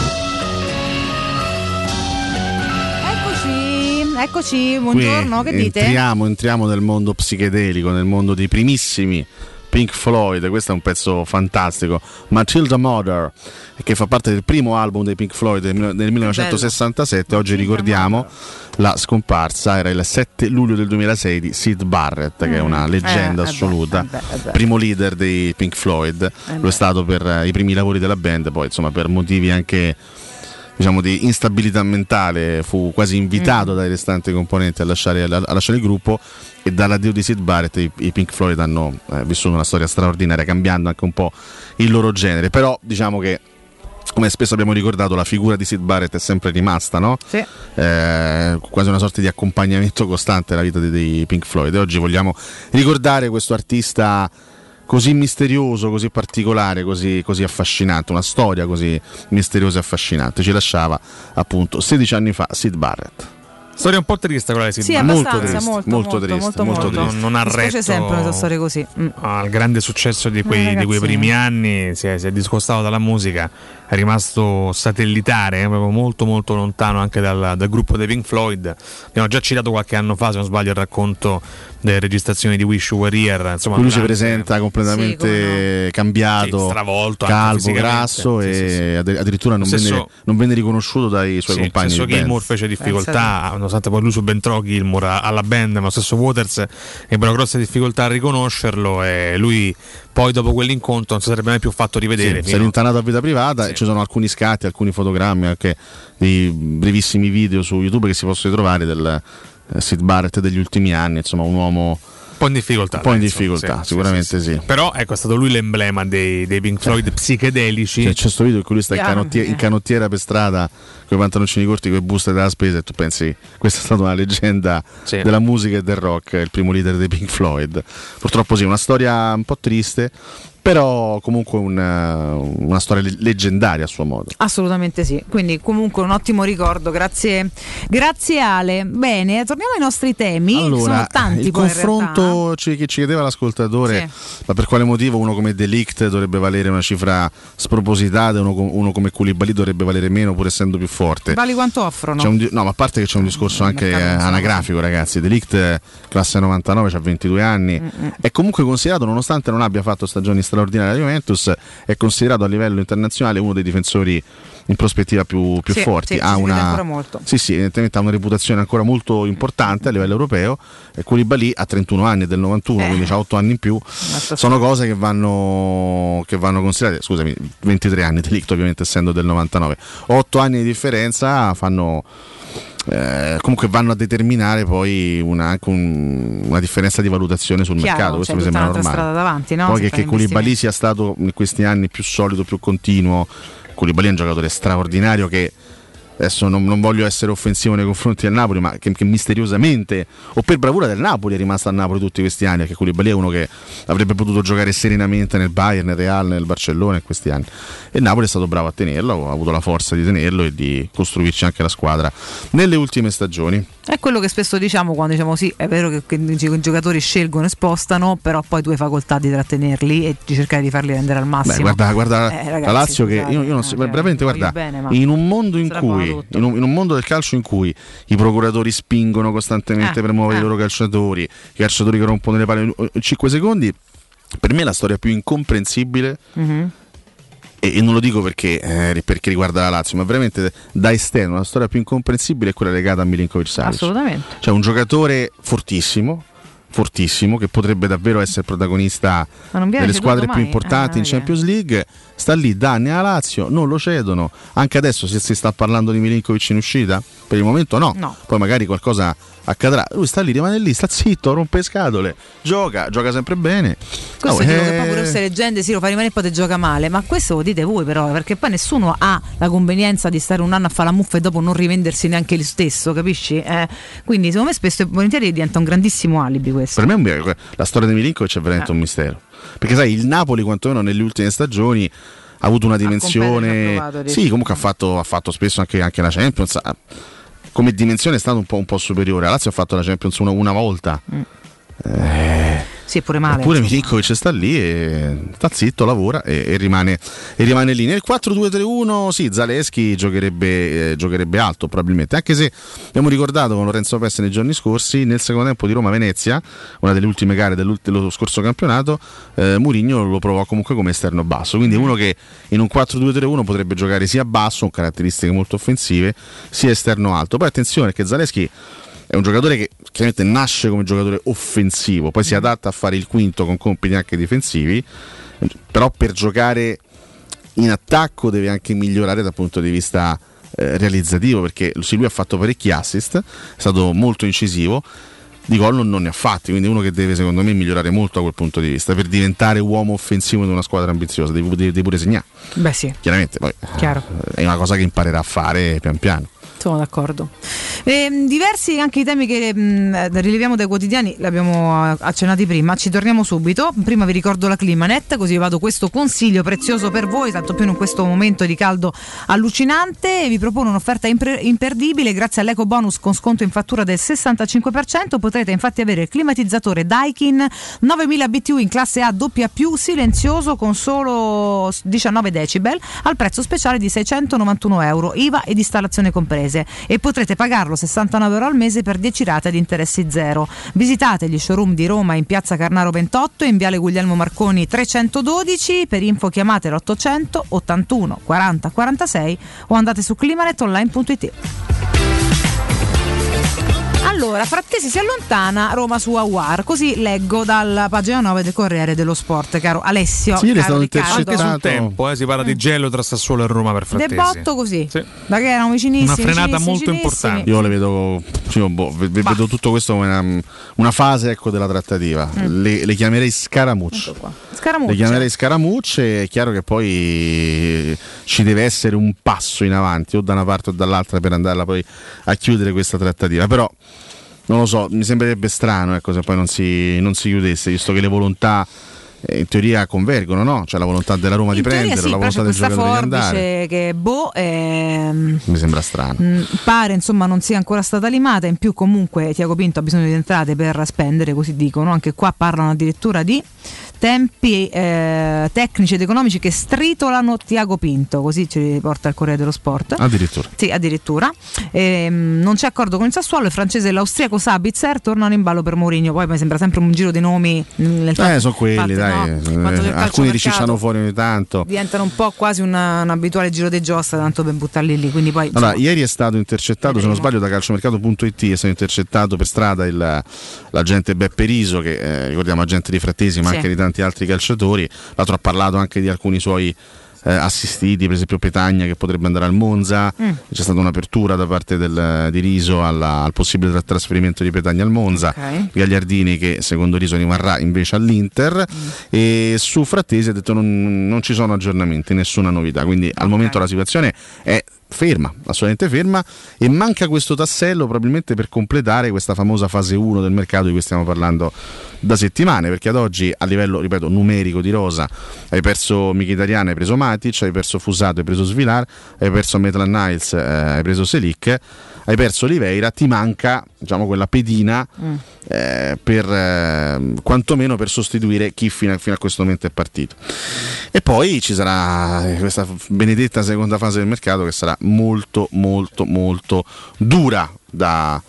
Eccoci, eccoci, buongiorno, qui che dite? Entriamo, entriamo nel mondo psichedelico, nel mondo dei primissimi Pink Floyd. Questo è un pezzo fantastico, Matilda Mother, che fa parte del primo album dei Pink Floyd nel millenovecentosessantasette. Oggi ricordiamo la scomparsa, era il sette luglio del duemilasei, di Sid Barrett, che è una leggenda eh, assoluta, eh beh, eh beh. primo leader dei Pink Floyd, eh lo è stato per i primi lavori della band, poi insomma per motivi anche, diciamo, di instabilità mentale fu quasi invitato mm. dai restanti componenti a lasciare, a, a lasciare il gruppo, e dall'addio di Sid Barrett i, i Pink Floyd hanno eh, vissuto una storia straordinaria, cambiando anche un po' il loro genere. Però diciamo che, come spesso abbiamo ricordato, la figura di Sid Barrett è sempre rimasta, no? Sì. Eh, quasi una sorta di accompagnamento costante alla vita dei Pink Floyd, e oggi vogliamo ricordare questo artista così misterioso, così particolare, così, così affascinante, una storia così misteriosa e affascinante. Ci lasciava appunto sedici anni fa Sid Barrett. Storia un po' triste quella di Sid Barrett. Sì, molto triste, molto, molto triste, molto, molto, molto triste. Non ha retto sempre una storia così. Mm. Al grande successo di quei, eh, di quei primi anni, si è, si è discostato dalla musica, è rimasto satellitare, eh, proprio molto molto lontano anche dal, dal gruppo dei Pink Floyd. Abbiamo già citato qualche anno fa, se non sbaglio, il racconto delle registrazioni di Wish You Were Here. Insomma, lui si presenta completamente sì, no. cambiato, sì, stravolto, calvo, grasso, sì, sì, e sì. addirittura non, stesso, venne, non venne riconosciuto dai suoi sì, compagni. Stesso Gilmour fece difficoltà, nonostante poi lui subentrò Gilmour alla band, ma lo stesso Waters ebbe una grossa difficoltà a riconoscerlo, e lui poi dopo quell'incontro non si sarebbe mai più fatto rivedere. Sì, si è allontanato a vita privata, sì. e ci sono alcuni scatti, alcuni fotogrammi, anche dei brevissimi video su YouTube che si possono trovare del Sid Barrett degli ultimi anni. Insomma, un uomo un po' in difficoltà, un po' in difficoltà, sì, sicuramente sì, sì. sì. Però ecco, è stato lui l'emblema dei, dei Pink Floyd, sì. psichedelici. Cioè, c'è questo video in cui lui sta in canottiera, in canottiera per strada, con i pantaloncini corti, con le buste della spesa, e tu pensi, questa è stata una leggenda sì. della musica e del rock, il primo leader dei Pink Floyd. Purtroppo sì, una storia un po' triste, però comunque una, una storia leggendaria a suo modo. Assolutamente sì, quindi comunque un ottimo ricordo, grazie, grazie Ale. Bene, torniamo ai nostri temi, allora, sono tanti. Il confronto ci, che ci chiedeva l'ascoltatore, sì. ma per quale motivo uno come De Ligt dovrebbe valere una cifra spropositata, uno, uno come Koulibaly dovrebbe valere meno pur essendo più forte? Vali quanto offrono? C'è un, no, ma a parte che c'è un discorso anche eh, anagrafico, ragazzi. De Ligt classe novantanove, c'ha ventidue anni, mm-hmm. è comunque considerato, nonostante non abbia fatto stagioni straordinaria la Juventus, è considerato a livello internazionale uno dei difensori in prospettiva più, più sì, forti, sì, ha una sì, sì, evidentemente ha una reputazione ancora molto importante a livello europeo. E Koulibaly ha trentuno anni, del novantuno, eh. quindi ha otto anni in più. Sono cose che vanno, che vanno considerate. Scusami, ventitré anni De Ligt, ovviamente essendo del novantanove, otto anni di differenza fanno eh, comunque vanno a determinare poi una, anche un, una differenza di valutazione sul Chiaro, mercato. Questo cioè, mi sembra normale. Davanti, no? Poi che, che Koulibaly sia stato in questi anni più solido, più continuo. Koulibaly è un giocatore straordinario che adesso non, non voglio essere offensivo nei confronti del Napoli, ma che, che misteriosamente o per bravura del Napoli è rimasto al Napoli tutti questi anni, perché Koulibaly è uno che avrebbe potuto giocare serenamente nel Bayern, nel Real, nel Barcellona in questi anni, e il Napoli è stato bravo a tenerlo, ha avuto la forza di tenerlo e di costruirci anche la squadra nelle ultime stagioni. È quello che spesso diciamo quando diciamo sì, è vero che, che i giocatori scelgono e spostano, però poi tu hai facoltà di trattenerli e di cercare di farli rendere al massimo. Beh, guarda, guarda eh, ragazzi, la Lazio che io, io non so, eh, veramente guarda, bene, in un mondo in cui In un, in un mondo del calcio in cui i procuratori spingono costantemente eh, per muovere eh. i loro calciatori, i calciatori che rompono le palle in cinque secondi, per me è la storia più incomprensibile, mm-hmm. e, e non lo dico perché, eh, perché riguarda la Lazio, ma veramente da esterno la storia più incomprensibile è quella legata a Milinkovic Savic. Assolutamente. Cioè un giocatore fortissimo fortissimo che potrebbe davvero essere protagonista delle squadre più importanti eh, in Champions League, sta lì da anni alla Lazio, non lo cedono. Anche adesso se si sta parlando di Milinkovic in uscita, per il momento no, no. Poi magari qualcosa accadrà, lui sta lì, rimane lì, sta zitto, rompe scatole, gioca, gioca sempre bene. Questo è quello che poi queste leggende si lo fa rimanere, poi te gioca male, ma questo lo dite voi però, perché poi nessuno ha la convenienza di stare un anno a fare la muffa e dopo non rivendersi neanche lui stesso, capisci? Eh, quindi secondo me spesso e volentieri diventa un grandissimo alibi questo. Per me la storia di Milinkovic è veramente ah. un mistero, perché sai il Napoli quantomeno nelle ultime stagioni ha avuto una dimensione provato, sì comunque ha fatto, ha fatto spesso anche, anche la Champions, come dimensione è stata un po', un po' superiore. La Lazio ha fatto la Champions una, una volta mm. eh, sì, è pure male, eppure Milinkovic sta lì e sta zitto, lavora e, e, rimane, e rimane lì. Nel quattro due tre uno sì, Zalewski giocherebbe, eh, giocherebbe alto probabilmente, anche se abbiamo ricordato con Lorenzo Pesse nei giorni scorsi nel secondo tempo di Roma-Venezia, una delle ultime gare dello scorso campionato, eh, Mourinho lo provò comunque come esterno basso, quindi uno che in un quattro due tre uno potrebbe giocare sia basso con caratteristiche molto offensive sia esterno alto. Poi attenzione che Zalewski è un giocatore che chiaramente nasce come giocatore offensivo, poi si adatta a fare il quinto con compiti anche difensivi, però per giocare in attacco deve anche migliorare dal punto di vista eh, realizzativo, perché sì, lui ha fatto parecchi assist, è stato molto incisivo, di gol non ne ha fatti, quindi uno che deve secondo me migliorare molto a quel punto di vista per diventare uomo offensivo di una squadra ambiziosa. Devi, devi pure segnare, beh sì, chiaramente poi, chiaro, è una cosa che imparerà a fare pian piano. Sono d'accordo. E, diversi anche i temi che mh, rileviamo dai quotidiani, l'abbiamo accennati prima, ci torniamo subito. Prima vi ricordo la Climanet, così vado questo consiglio prezioso per voi, tanto più in questo momento di caldo allucinante. Vi propono un'offerta impre- imperdibile grazie all'eco bonus con sconto in fattura del sessantacinque per cento. Potrete infatti avere il climatizzatore Daikin novemila B T U in classe A doppia più silenzioso con solo diciannove decibel al prezzo speciale di seicentonovantuno euro I V A ed installazione compresa, e potrete pagarlo sessantanove euro al mese per dieci rate di interessi zero. Visitate gli showroom di Roma in piazza Carnaro ventotto e in viale Guglielmo Marconi trecentododici. Per info chiamate l'ottocento ottantuno quaranta quarantasei o andate su climanetonline punto it. Allora, Frattesi si allontana, Roma su Aouar, così leggo dalla pagina nove del Corriere dello Sport, caro Alessio. Sì, caro Riccardo, anche sul tempo, eh, si parla mm. di gelo tra Sassuolo e Roma per Frattesi. Debotto così, sì. Da che erano vicinissimi. Una frenata vicinissimi, molto vicinissimi. importante. Io le vedo, io, boh, vedo bah. tutto questo come una, una fase ecco, della trattativa, mm. le, le chiamerei scaramucce. Scaramucce. Le chiamerei scaramucce, è chiaro che poi ci deve essere un passo in avanti o da una parte o dall'altra per andarla poi a chiudere questa trattativa, però non lo so, mi sembrerebbe strano ecco, se poi non si, non si chiudesse, visto che le volontà in teoria convergono, no? C'è la volontà della Roma in di prendere, sì, la volontà del giocatore di andare. Che boh, ehm, mi sembra strano. Mh, pare insomma non sia ancora stata limata. In più comunque Tiago Pinto ha bisogno di entrate per spendere, così dicono. Anche qua parlano addirittura di tempi eh, tecnici ed economici che stritolano Tiago Pinto, così ci riporta il Corriere dello Sport. Addirittura. Sì, addirittura. E, mh, non c'è accordo con il Sassuolo, il francese e l'austriaco Sabitzer tornano in ballo per Mourinho. Poi mi sembra sempre un giro di nomi. Mh, eh, fatto, sono quelli, dai. No, eh, alcuni ricicciano fuori ogni tanto, diventano un po' quasi una, un abituale giro di giostra, tanto per buttarli lì. Quindi poi, allora, insomma, ieri è stato intercettato, vedremo. Se non sbaglio da calciomercato punto it è stato intercettato per strada il, l'agente Beppe Riso, che eh, ricordiamo agente di Frattesi ma sì, anche di tanti altri calciatori. L'altro ha parlato anche di alcuni suoi eh, assistiti, per esempio Petagna che potrebbe andare al Monza, mm. c'è stata un'apertura da parte del, di Riso alla, al possibile trasferimento di Petagna al Monza, okay. Gagliardini che secondo Riso rimarrà invece all'Inter, mm. e su Frattesi ha detto non, non ci sono aggiornamenti, nessuna novità, quindi okay. Al momento la situazione è ferma, assolutamente ferma, e manca questo tassello probabilmente per completare questa famosa fase uno del mercato di cui stiamo parlando da settimane, perché ad oggi a livello, ripeto, numerico di rosa hai perso Mkhitaryan, hai preso Matic, hai perso Fusato, hai preso Svilar, hai perso Maitland-Niles, eh, hai preso Selic, hai perso Oliveira, ti manca, diciamo, quella pedina mm. eh, per eh, quantomeno per sostituire chi fino a, fino a questo momento è partito. E poi ci sarà questa benedetta seconda fase del mercato che sarà molto molto molto dura da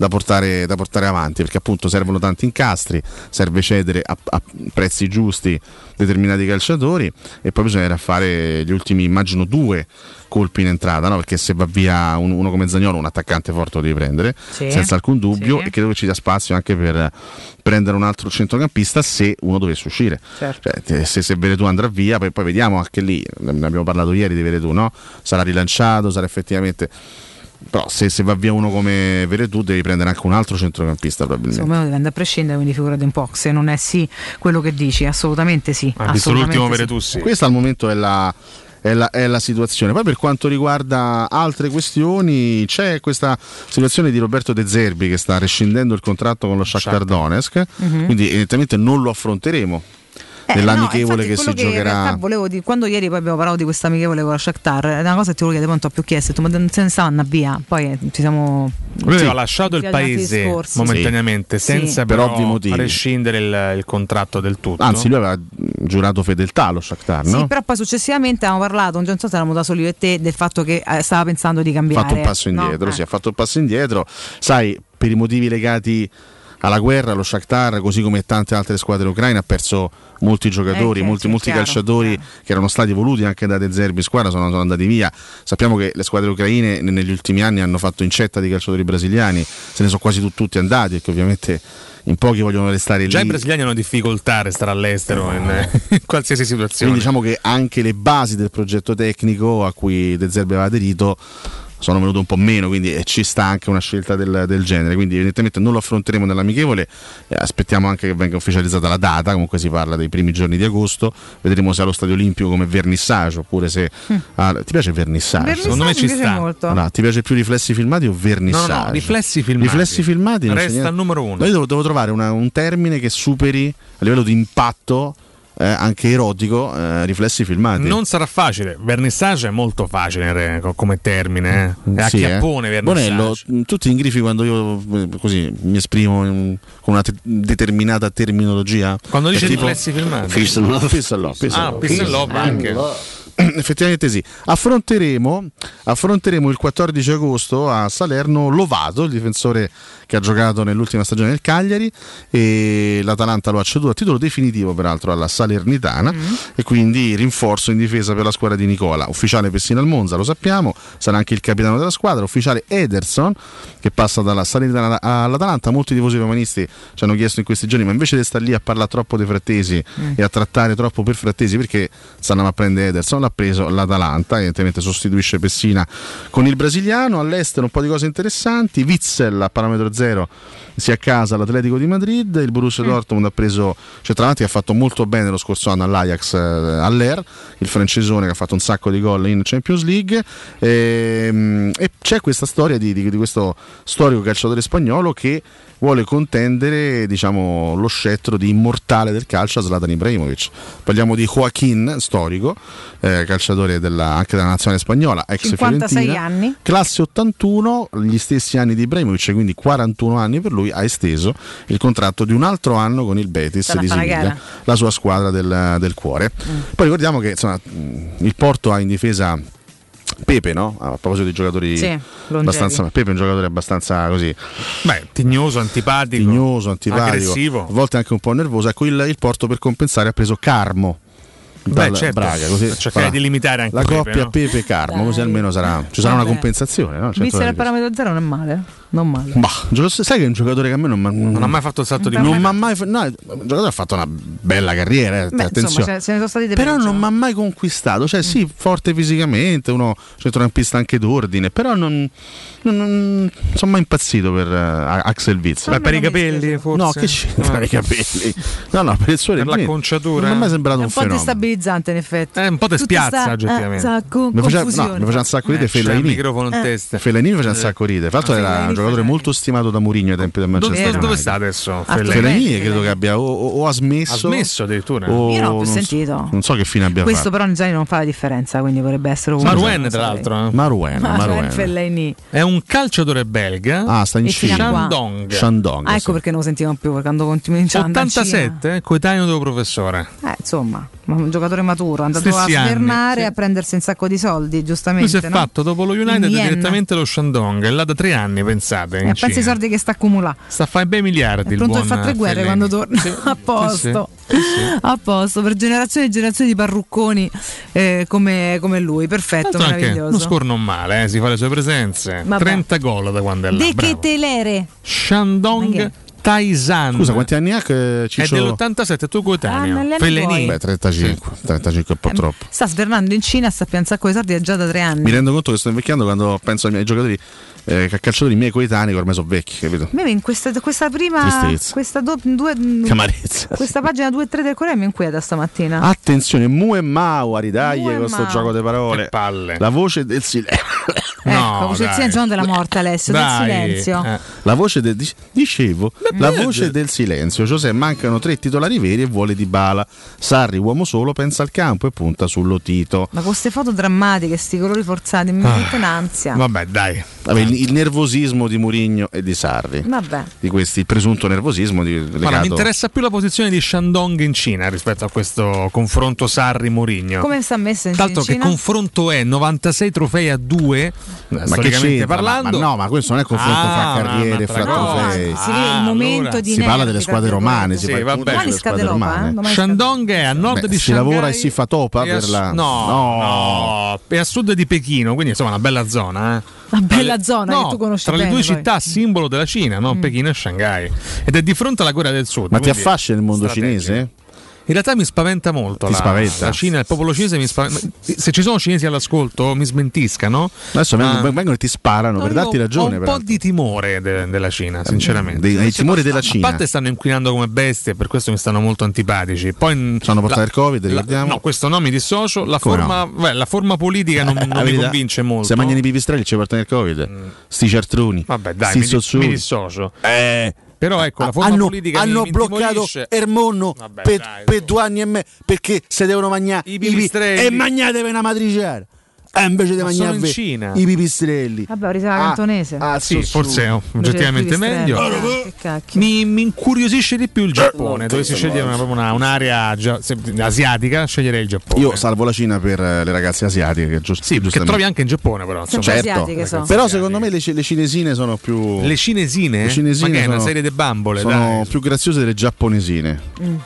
Da portare, da portare avanti, perché appunto servono tanti incastri, serve cedere a, a prezzi giusti determinati calciatori, e poi bisognerà fare gli ultimi, immagino, due colpi in entrata, no? Perché se va via un, uno come Zaniolo, un attaccante forte lo devi prendere, sì, senza alcun dubbio, sì, e credo che ci sia spazio anche per prendere un altro centrocampista se uno dovesse uscire, certo. Cioè, se, se Veretù andrà via, poi, poi vediamo anche lì, ne abbiamo parlato ieri di Veretù, no? Sarà rilanciato, sarà effettivamente... Però se, se va via uno come Veretù devi prendere anche un altro centrocampista, probabilmente. Secondo me dipende a prescindere, quindi figurati un po', se non è sì quello che dici, assolutamente sì. Ha visto l'ultimo Veretù, sì. Questa al momento è la, è, la, è la situazione. Poi per quanto riguarda altre questioni, c'è questa situazione di Roberto De Zerbi che sta rescindendo il contratto con lo Shakhtar Donetsk, mm-hmm. quindi evidentemente non lo affronteremo. Eh, nell'amichevole no, che si che giocherà. Volevo dire, quando ieri poi abbiamo parlato di questa amichevole con la Shakhtar, è una cosa che ti volevo chiedere, poi non ti ho più chiesto, ma non se ne stanno via, poi ci siamo. Lui aveva sì, lasciato il paese momentaneamente, sì, senza sì, però rescindere il, il contratto del tutto. Anzi, lui aveva giurato fedeltà allo Shakhtar, no? Sì, però poi successivamente abbiamo parlato, non so se eravamo da soli io e te, del fatto che stava pensando di cambiare. Ha fatto un passo indietro, no? eh. sì, ha fatto un passo indietro, sai, per i motivi legati alla guerra, lo Shakhtar, così come tante altre squadre ucraine, ha perso molti giocatori, eh, molti, sì, molti chiaro, calciatori chiaro. che erano stati voluti anche da De Zerbi in squadra, sono, sono andati via. Sappiamo che le squadre ucraine negli ultimi anni hanno fatto incetta di calciatori brasiliani, se ne sono quasi tu, tutti andati, perché ovviamente in pochi vogliono restare già lì. Già i brasiliani hanno difficoltà a restare all'estero, no, in, in qualsiasi situazione. Quindi diciamo che anche le basi del progetto tecnico a cui De Zerbi aveva aderito sono venuto un po' meno, quindi eh, ci sta anche una scelta del, del genere, quindi evidentemente non lo affronteremo nell'amichevole, eh, aspettiamo anche che venga ufficializzata la data, comunque si parla dei primi giorni di agosto, vedremo se allo Stadio Olimpico come vernissage oppure se... Mm. Ah, ti piace vernissage? vernissage? Secondo me ci sta. Molto. No, ti piace più riflessi filmati o vernissage? No, no, riflessi filmati. Riflessi filmati resta il numero uno. Io devo, devo trovare una, un termine che superi a livello di impatto, Eh, anche erotico, eh, riflessi filmati. Non sarà facile, vernissage è molto facile eh, come termine eh. È a sì, chiappone eh. Bonello, tu ti ingrifi quando io così mi esprimo in, con una te- determinata terminologia. Quando dice riflessi filmati Fissalo Fissalo anche effettivamente sì. Affronteremo affronteremo il quattordici agosto a Salerno Lovato, il difensore che ha giocato nell'ultima stagione del Cagliari, e l'Atalanta lo ha ceduto a titolo definitivo peraltro alla Salernitana, mm. e quindi rinforzo in difesa per la squadra di Nicola, ufficiale Pessina al Monza, lo sappiamo, sarà anche il capitano della squadra, ufficiale Ederson che passa dalla Salernitana all'Atalanta. Molti tifosi romanisti ci hanno chiesto in questi giorni, ma invece di stare lì a parlare troppo dei Frattesi mm. e a trattare troppo per Frattesi, perché stanno a prendere Ederson? Ha preso l'Atalanta, evidentemente sostituisce Pessina con il brasiliano. All'estero un po' di cose interessanti, Witzel a parametro zero si accasa all'Atletico di Madrid, il Borussia mm. Dortmund ha preso Centravanti, che ha fatto molto bene lo scorso anno all'Ajax, eh, all'Er, il francesone che ha fatto un sacco di gol in Champions League, e, e c'è questa storia di, di, di questo storico calciatore spagnolo che vuole contendere, diciamo, lo scettro di immortale del calcio a Zlatan Ibrahimovic. Parliamo di Joaquín, storico eh, calciatore della, anche della nazionale spagnola, ex Fiorentina, anni. Classe ottantuno, gli stessi anni di Ibrahimovic, quindi quarantuno anni per lui. Ha esteso il contratto di un altro anno con il Betis di Siviglia, la sua squadra del, del cuore. Mm. Poi ricordiamo che insomma, il Porto ha in difesa Pepe, no? A proposito di giocatori sì, abbastanza, Pepe è un giocatore abbastanza così, beh, tignoso, antipatico, tignoso, antipatico, aggressivo, a volte anche un po' nervoso. Ecco, il, il Porto per compensare ha preso Carmo. Beh, certo. Braga, così cercare di limitare anche la Pepe, coppia, no? Pepe Carmo, dai, così almeno sarà, ci sarà vabbè. Una compensazione, no? Visto il parametro zero non è male. non male. Bah, sai che è un giocatore che a me non, non, non ha mai fatto il salto di non me... m'ha mai no, il giocatore ha fatto una bella carriera. Beh, attenzione, insomma, se ne sono stati dei però peggio. Non mi ha mai conquistato, cioè mm. sì, forte fisicamente, uno centrocampista anche d'ordine, però non, non, non sono mai impazzito per uh, Axel Witzel. Beh, per i capelli forse. No, che c'entra ah. i capelli? No, no, per il suo, per l'acconciatura. Non mi è mai sembrato è un, un po' destabilizzante in effetti. È eh, un po' te spiazza oggettivamente. Eh, con mi faceva no, un sacco di Fellaini. Fellaini faceva un sacco di idee. Fatto era un giocatore molto stimato da Mourinho ai tempi del Manchester United. Dove sta adesso? Fellaini credo che abbia o, o, o ha smesso, ha smesso addirittura. O io non ho più non sentito. So, non so che fine abbia questo fatto. Questo però in Zaniolo non fa la differenza, quindi vorrebbe essere un Marouane tra l'altro. Eh. Marouane, Marouane Fellaini. È un calciatore belga. Ah, sta in Cina. Shandong. Shandong. Ah, ecco perché non lo sentivano più quando continuiamo. ottantasette, coetaneo del professore. Eh, insomma, un giocatore maturo, è andato a sfernare, a prendersi un sacco di soldi, giustamente. Lui si è fatto dopo lo United direttamente lo Shandong, è là da tre anni, pensate. E pensi i soldi che sta accumulando. Sta a fare bei miliardi. È pronto a fare tre guerre quando torna. Sì. A posto. Sì, sì. A posto, per generazioni e generazioni di parrucconi eh, come, come lui, perfetto, tanto meraviglioso. Non scorno male, eh, si fa le sue presenze. Vabbè. trenta gol da quando è là. De che telere. Shandong. Taisan. Scusa, quanti anni ha che Ciccio? È dell'ottantasette, tuo coetaneo. Ah, Fellaini. Beh, trentacinque, sì. trentacinque è un po' troppo. Sta svernando in Cina, sta più un sacco di soldi già da tre anni. Mi rendo conto che sto invecchiando quando penso ai miei giocatori, eh, a calciatori miei coetanei che ormai sono vecchi, capito? Beh, in questa, questa prima tristezza. Questa do, due, Camarezza. Questa pagina due e tre del Corriere mi inquieta stamattina. Attenzione, Mu e Mau a ridaglie questo Mau. Gioco di parole. Che palle. La voce del silenzio. Ecco, no, la voce dai. Del silenzio non della morte, Alessio, dai. Del silenzio. Eh. La voce del dicevo. La voce del silenzio. José, mancano tre titolari veri e vuole Dybala. Sarri, uomo solo, pensa al campo e punta sull'Otito. Ma con queste foto drammatiche, questi colori forzati, mi mette un'ansia. Vabbè, dai. Vabbè, il, il nervosismo di Mourinho e di Sarri. Vabbè. Di questi, il presunto nervosismo di, legato... Guarda, mi interessa più la posizione di Shandong in Cina rispetto a questo confronto Sarri-Mourinho. Come sta messa in Cina? Tanto che confronto è novantasei trofei a due, ma storicamente parlando. Ma, ma no, ma questo non è confronto ah, fra carriere, fra no, trofei. Si ah, vede Allora, di si parla delle squadre romane, sì, si parla vabbè. Delle squadre romane. Eh? Shandong è a nord Beh, di si Shanghai. Si lavora e si fa topa per ass- la no, no, è a sud di Pechino, quindi insomma una bella zona, eh. Una bella tra zona no, che tu conosci tra bene, le due poi. Città simbolo della Cina, no? Mm. Pechino e Shanghai. Ed è di fronte alla Corea del Sud. Ma ti affascia il mondo strategico. Cinese? In realtà mi spaventa molto Ti la, spaventa. La Cina, il popolo cinese mi spaventa. Se ci sono cinesi all'ascolto mi smentiscano. Adesso ma... vengono e ti sparano no, per darti ragione. Ho un po' altro. Di timore de- della Cina, sinceramente. I timori della Cina. A parte stanno inquinando come bestie, per questo mi stanno molto antipatici. Poi sono portati il Covid, ricordiamo. La, no, questo no, mi dissocio. La forma, no? Beh, la forma politica non, non mi convince molto. Se mangiano i pipistrelli ci portano il Covid. Mm. Sti ciartroni. Vabbè, dai, mi, di- mi dissocio. Eh. Però ecco, la forma hanno, politica hanno mi bloccato Ermonno per pe due anni e me perché se devono mangiare i pipistrelli e magnatevi una matriciana eh, invece di mangiare i pipistrelli. Vabbè, ho riso la cantonese. Ah, ah sì, forse è oggettivamente meglio. Ah, mi, mi incuriosisce di più il Giappone. Eh, dovessi scegliere una, una, un'area gia, se, asiatica, sceglierei il Giappone. Io salvo la Cina per le ragazze asiatiche, che giusto? Sì, che trovi anche in Giappone, però. Certo. So. Però secondo me le, le cinesine sono più. Le cinesine? Le cinesine ma che sono, è una serie di bambole. Sono dai. Più graziose delle giapponesine. Mm.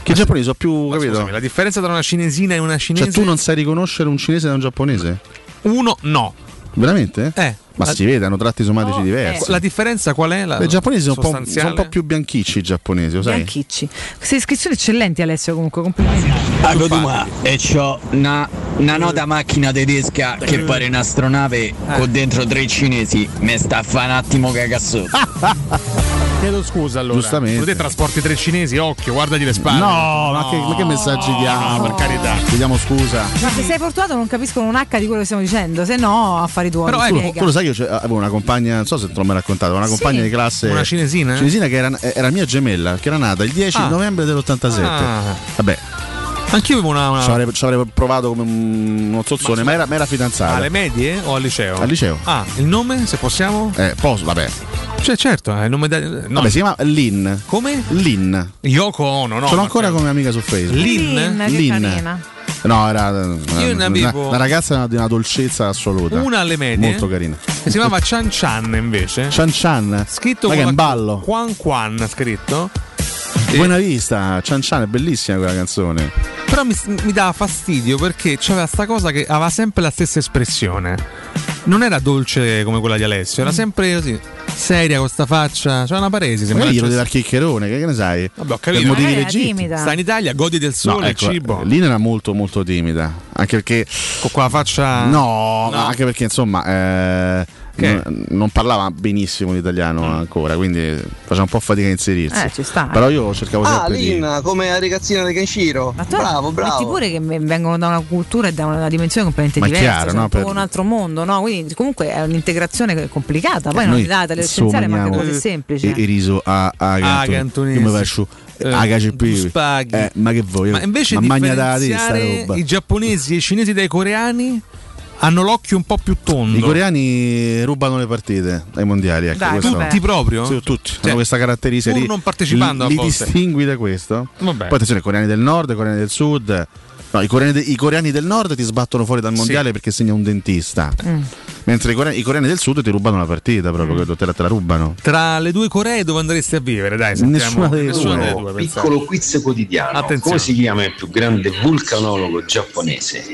Che i giapponesi sono più, capito? Scusami, la differenza tra una cinesina e una cinese. Cioè tu non sai riconoscere un cinese da un giapponese? Uno no. Veramente? Eh. Ma la... si vede, hanno tratti somatici oh, diversi. La differenza qual è? I giapponesi sono un, sono un po' più bianchicci i giapponesi, lo sai? Bianchicci. Queste iscrizioni eccellenti Alessio comunque, complimenti. Ago Duma, e c'ho una, una nota macchina tedesca che pare un'astronave ah. con dentro tre cinesi. Me sta a fa un attimo cagassotto. Chiedo scusa allora. Giustamente. Potete trasporti tre cinesi, occhio, guardagli le spalle. No, no ma, che, ma che messaggi diamo? No. Per carità. Chiediamo scusa. Ma se sei fortunato non capiscono un H di quello che stiamo dicendo, se no affari tuoi. Però ecco, tu lo sai che io avevo una compagna, non so se te l'ho mai raccontato, una compagna sì, di classe, una cinesina, cinesina che era, era mia gemella, che era nata il dieci ah. novembre dell'ottantasette. Ah. Vabbè. Anch'io avevo una, una... Ci, avrei, ci avrei provato come uno zozzone, ma, ma, era, ma era fidanzata. Alle medie o al liceo? Al liceo. Ah, il nome se possiamo? Eh, posso, vabbè. Cioè certo, è il nome da... no. Vabbè, si chiama Lin. Come? Lin. Yoko Ono, no. Sono ancora come amica su Facebook. Lin? Lin. Che Lin. Carina. No, era Io una, una, una ragazza di una dolcezza assoluta. Una alle medie. Molto carina. Si chiamava Chan Chan invece. Chan Chan. Scritto con ballo. Quan Quan scritto. E... Buona vista, Chan Chan è bellissima quella canzone. Però mi, mi dava fastidio perché c'era sta cosa che aveva sempre la stessa espressione. non era dolce come quella di Alessio, era sempre così seria con sta faccia, c'è una Paresi, sembra io glielo deve dar chiccherone, che, che ne sai? Vabbè, ho capito. Per motivi legittimi. Sta in Italia, godi del sole, no, ecco, cibo. Lina era molto molto timida, anche perché con quella faccia no, no. anche perché insomma eh, n- non parlava benissimo l'italiano mm. ancora, quindi faceva un po' fatica a inserirsi. Eh, ci sta. Però io cercavo ah, sempre Lina, di Lina come la ragazzina di Kenshiro. Ma tu, bravo, bravo. Pure che vengono da una cultura e da una dimensione completamente ma diversa, chiaro, sono no? per... un altro mondo, no? Quindi comunque è un'integrazione complicata, poi eh, non è data l'essenziale, ma anche cose semplici. E riso a a Cantonese. H C P eh, ma che voglio? Ma invece ma di differenziare roba. I giapponesi e i cinesi dai coreani hanno l'occhio un po' più tondo. I coreani rubano le partite ai mondiali, ecco. Dai, tutti proprio? Sì, tutti. Cioè, hanno questa caratteristica pur lì, non partecipando li, a volte. Li distingui da questo. Vabbè. Poi attenzione, i coreani del nord, i coreani del sud. No, i coreani, de- i coreani del nord ti sbattono fuori dal mondiale sì. perché segna un dentista. Mm. Mentre i coreani, i coreani del sud ti rubano la partita proprio, mm. te, la, te la rubano. Tra le due Coree dove andresti a vivere? Dai, sentiamo. Nessuna delle due. Delle due piccolo quiz quotidiano. Attenzione. Come si chiama il più grande vulcanologo giapponese?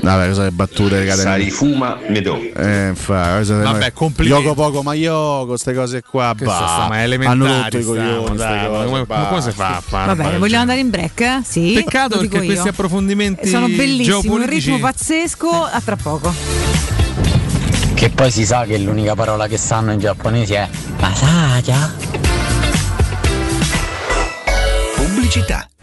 Vabbè, cosa le battute legate Sarifuma Medo. Eh, fa, cosa Vabbè, complimenti. Yoko poco ma Yoko, queste cose qua. Bah, sta, ma elementari. Hanno rotto i coglioni. Dai, cose, come, ma come si fa? Va bene, vogliamo andare in break? Eh? Sì. Peccato perché io. Questi approfondimenti sono bellissimi, un ritmo pazzesco. A tra poco. Che poi si sa che l'unica parola che sanno in giapponese è Masaya. Pubblicità.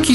Chi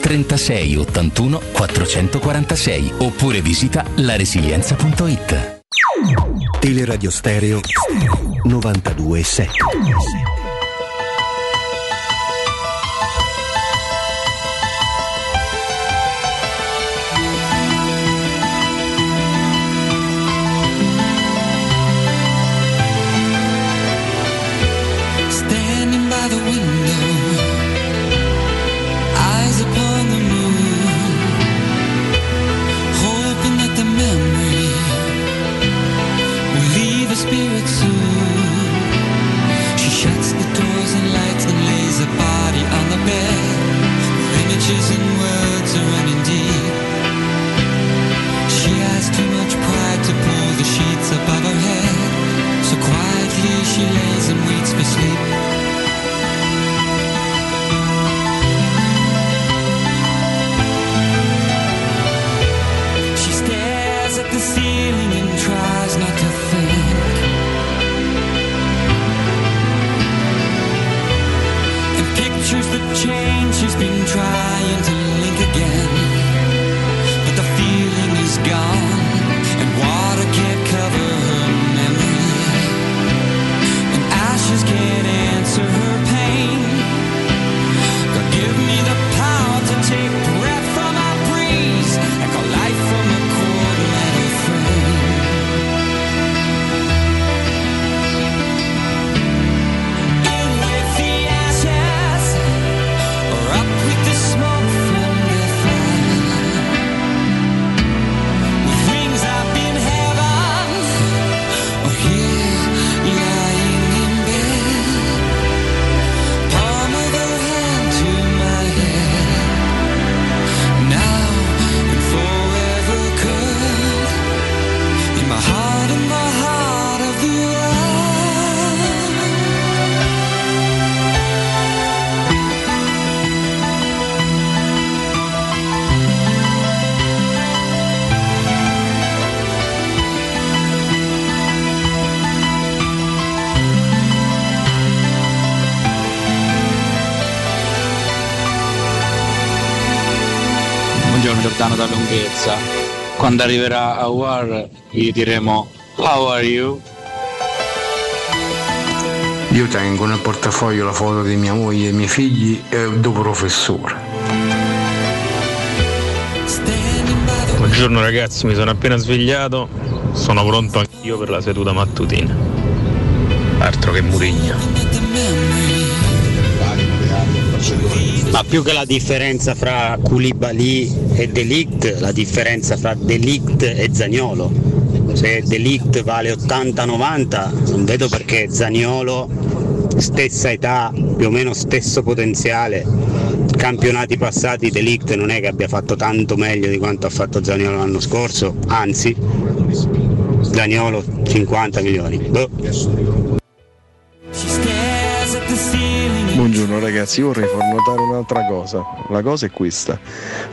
trentasei ottantuno quattrocentoquarantasei oppure visita la Resilienza. Resilienza.it. Teleradio Stereo novantadue sette. Standing by the window, eyes upon the moon. Spirit soon. She shuts the doors and lights and lays her body on the bed. Images and words are running deep. She has too much pride to pull the sheets above her head. So quietly she lays and waits for sleep. She stares at the ceiling and tries not to think. Pictures that change, she's been trying to link again, but the feeling is gone, and water can't cover her memory, and ashes can't answer her pain. God, give me the power to take breath from my breeze, echo life from the cold metal frame. Giordano da lunghezza, quando arriverà a War gli diremo how are you? Io tengo nel portafoglio la foto di mia moglie e miei figli e dopo professore. Buongiorno ragazzi, mi sono appena svegliato, sono pronto anch'io per la seduta mattutina. Altro che Mourinho. Ma più che la differenza fra Koulibaly e De Ligt, la differenza fra De Ligt e Zaniolo. Se De Ligt vale ottanta novanta, non vedo perché Zaniolo, stessa età, più o meno stesso potenziale, campionati passati, De Ligt non è che abbia fatto tanto meglio di quanto ha fatto Zaniolo l'anno scorso, anzi Zaniolo cinquanta milioni. Boh. Buongiorno ragazzi, io vorrei far notare un'altra cosa. La cosa è questa: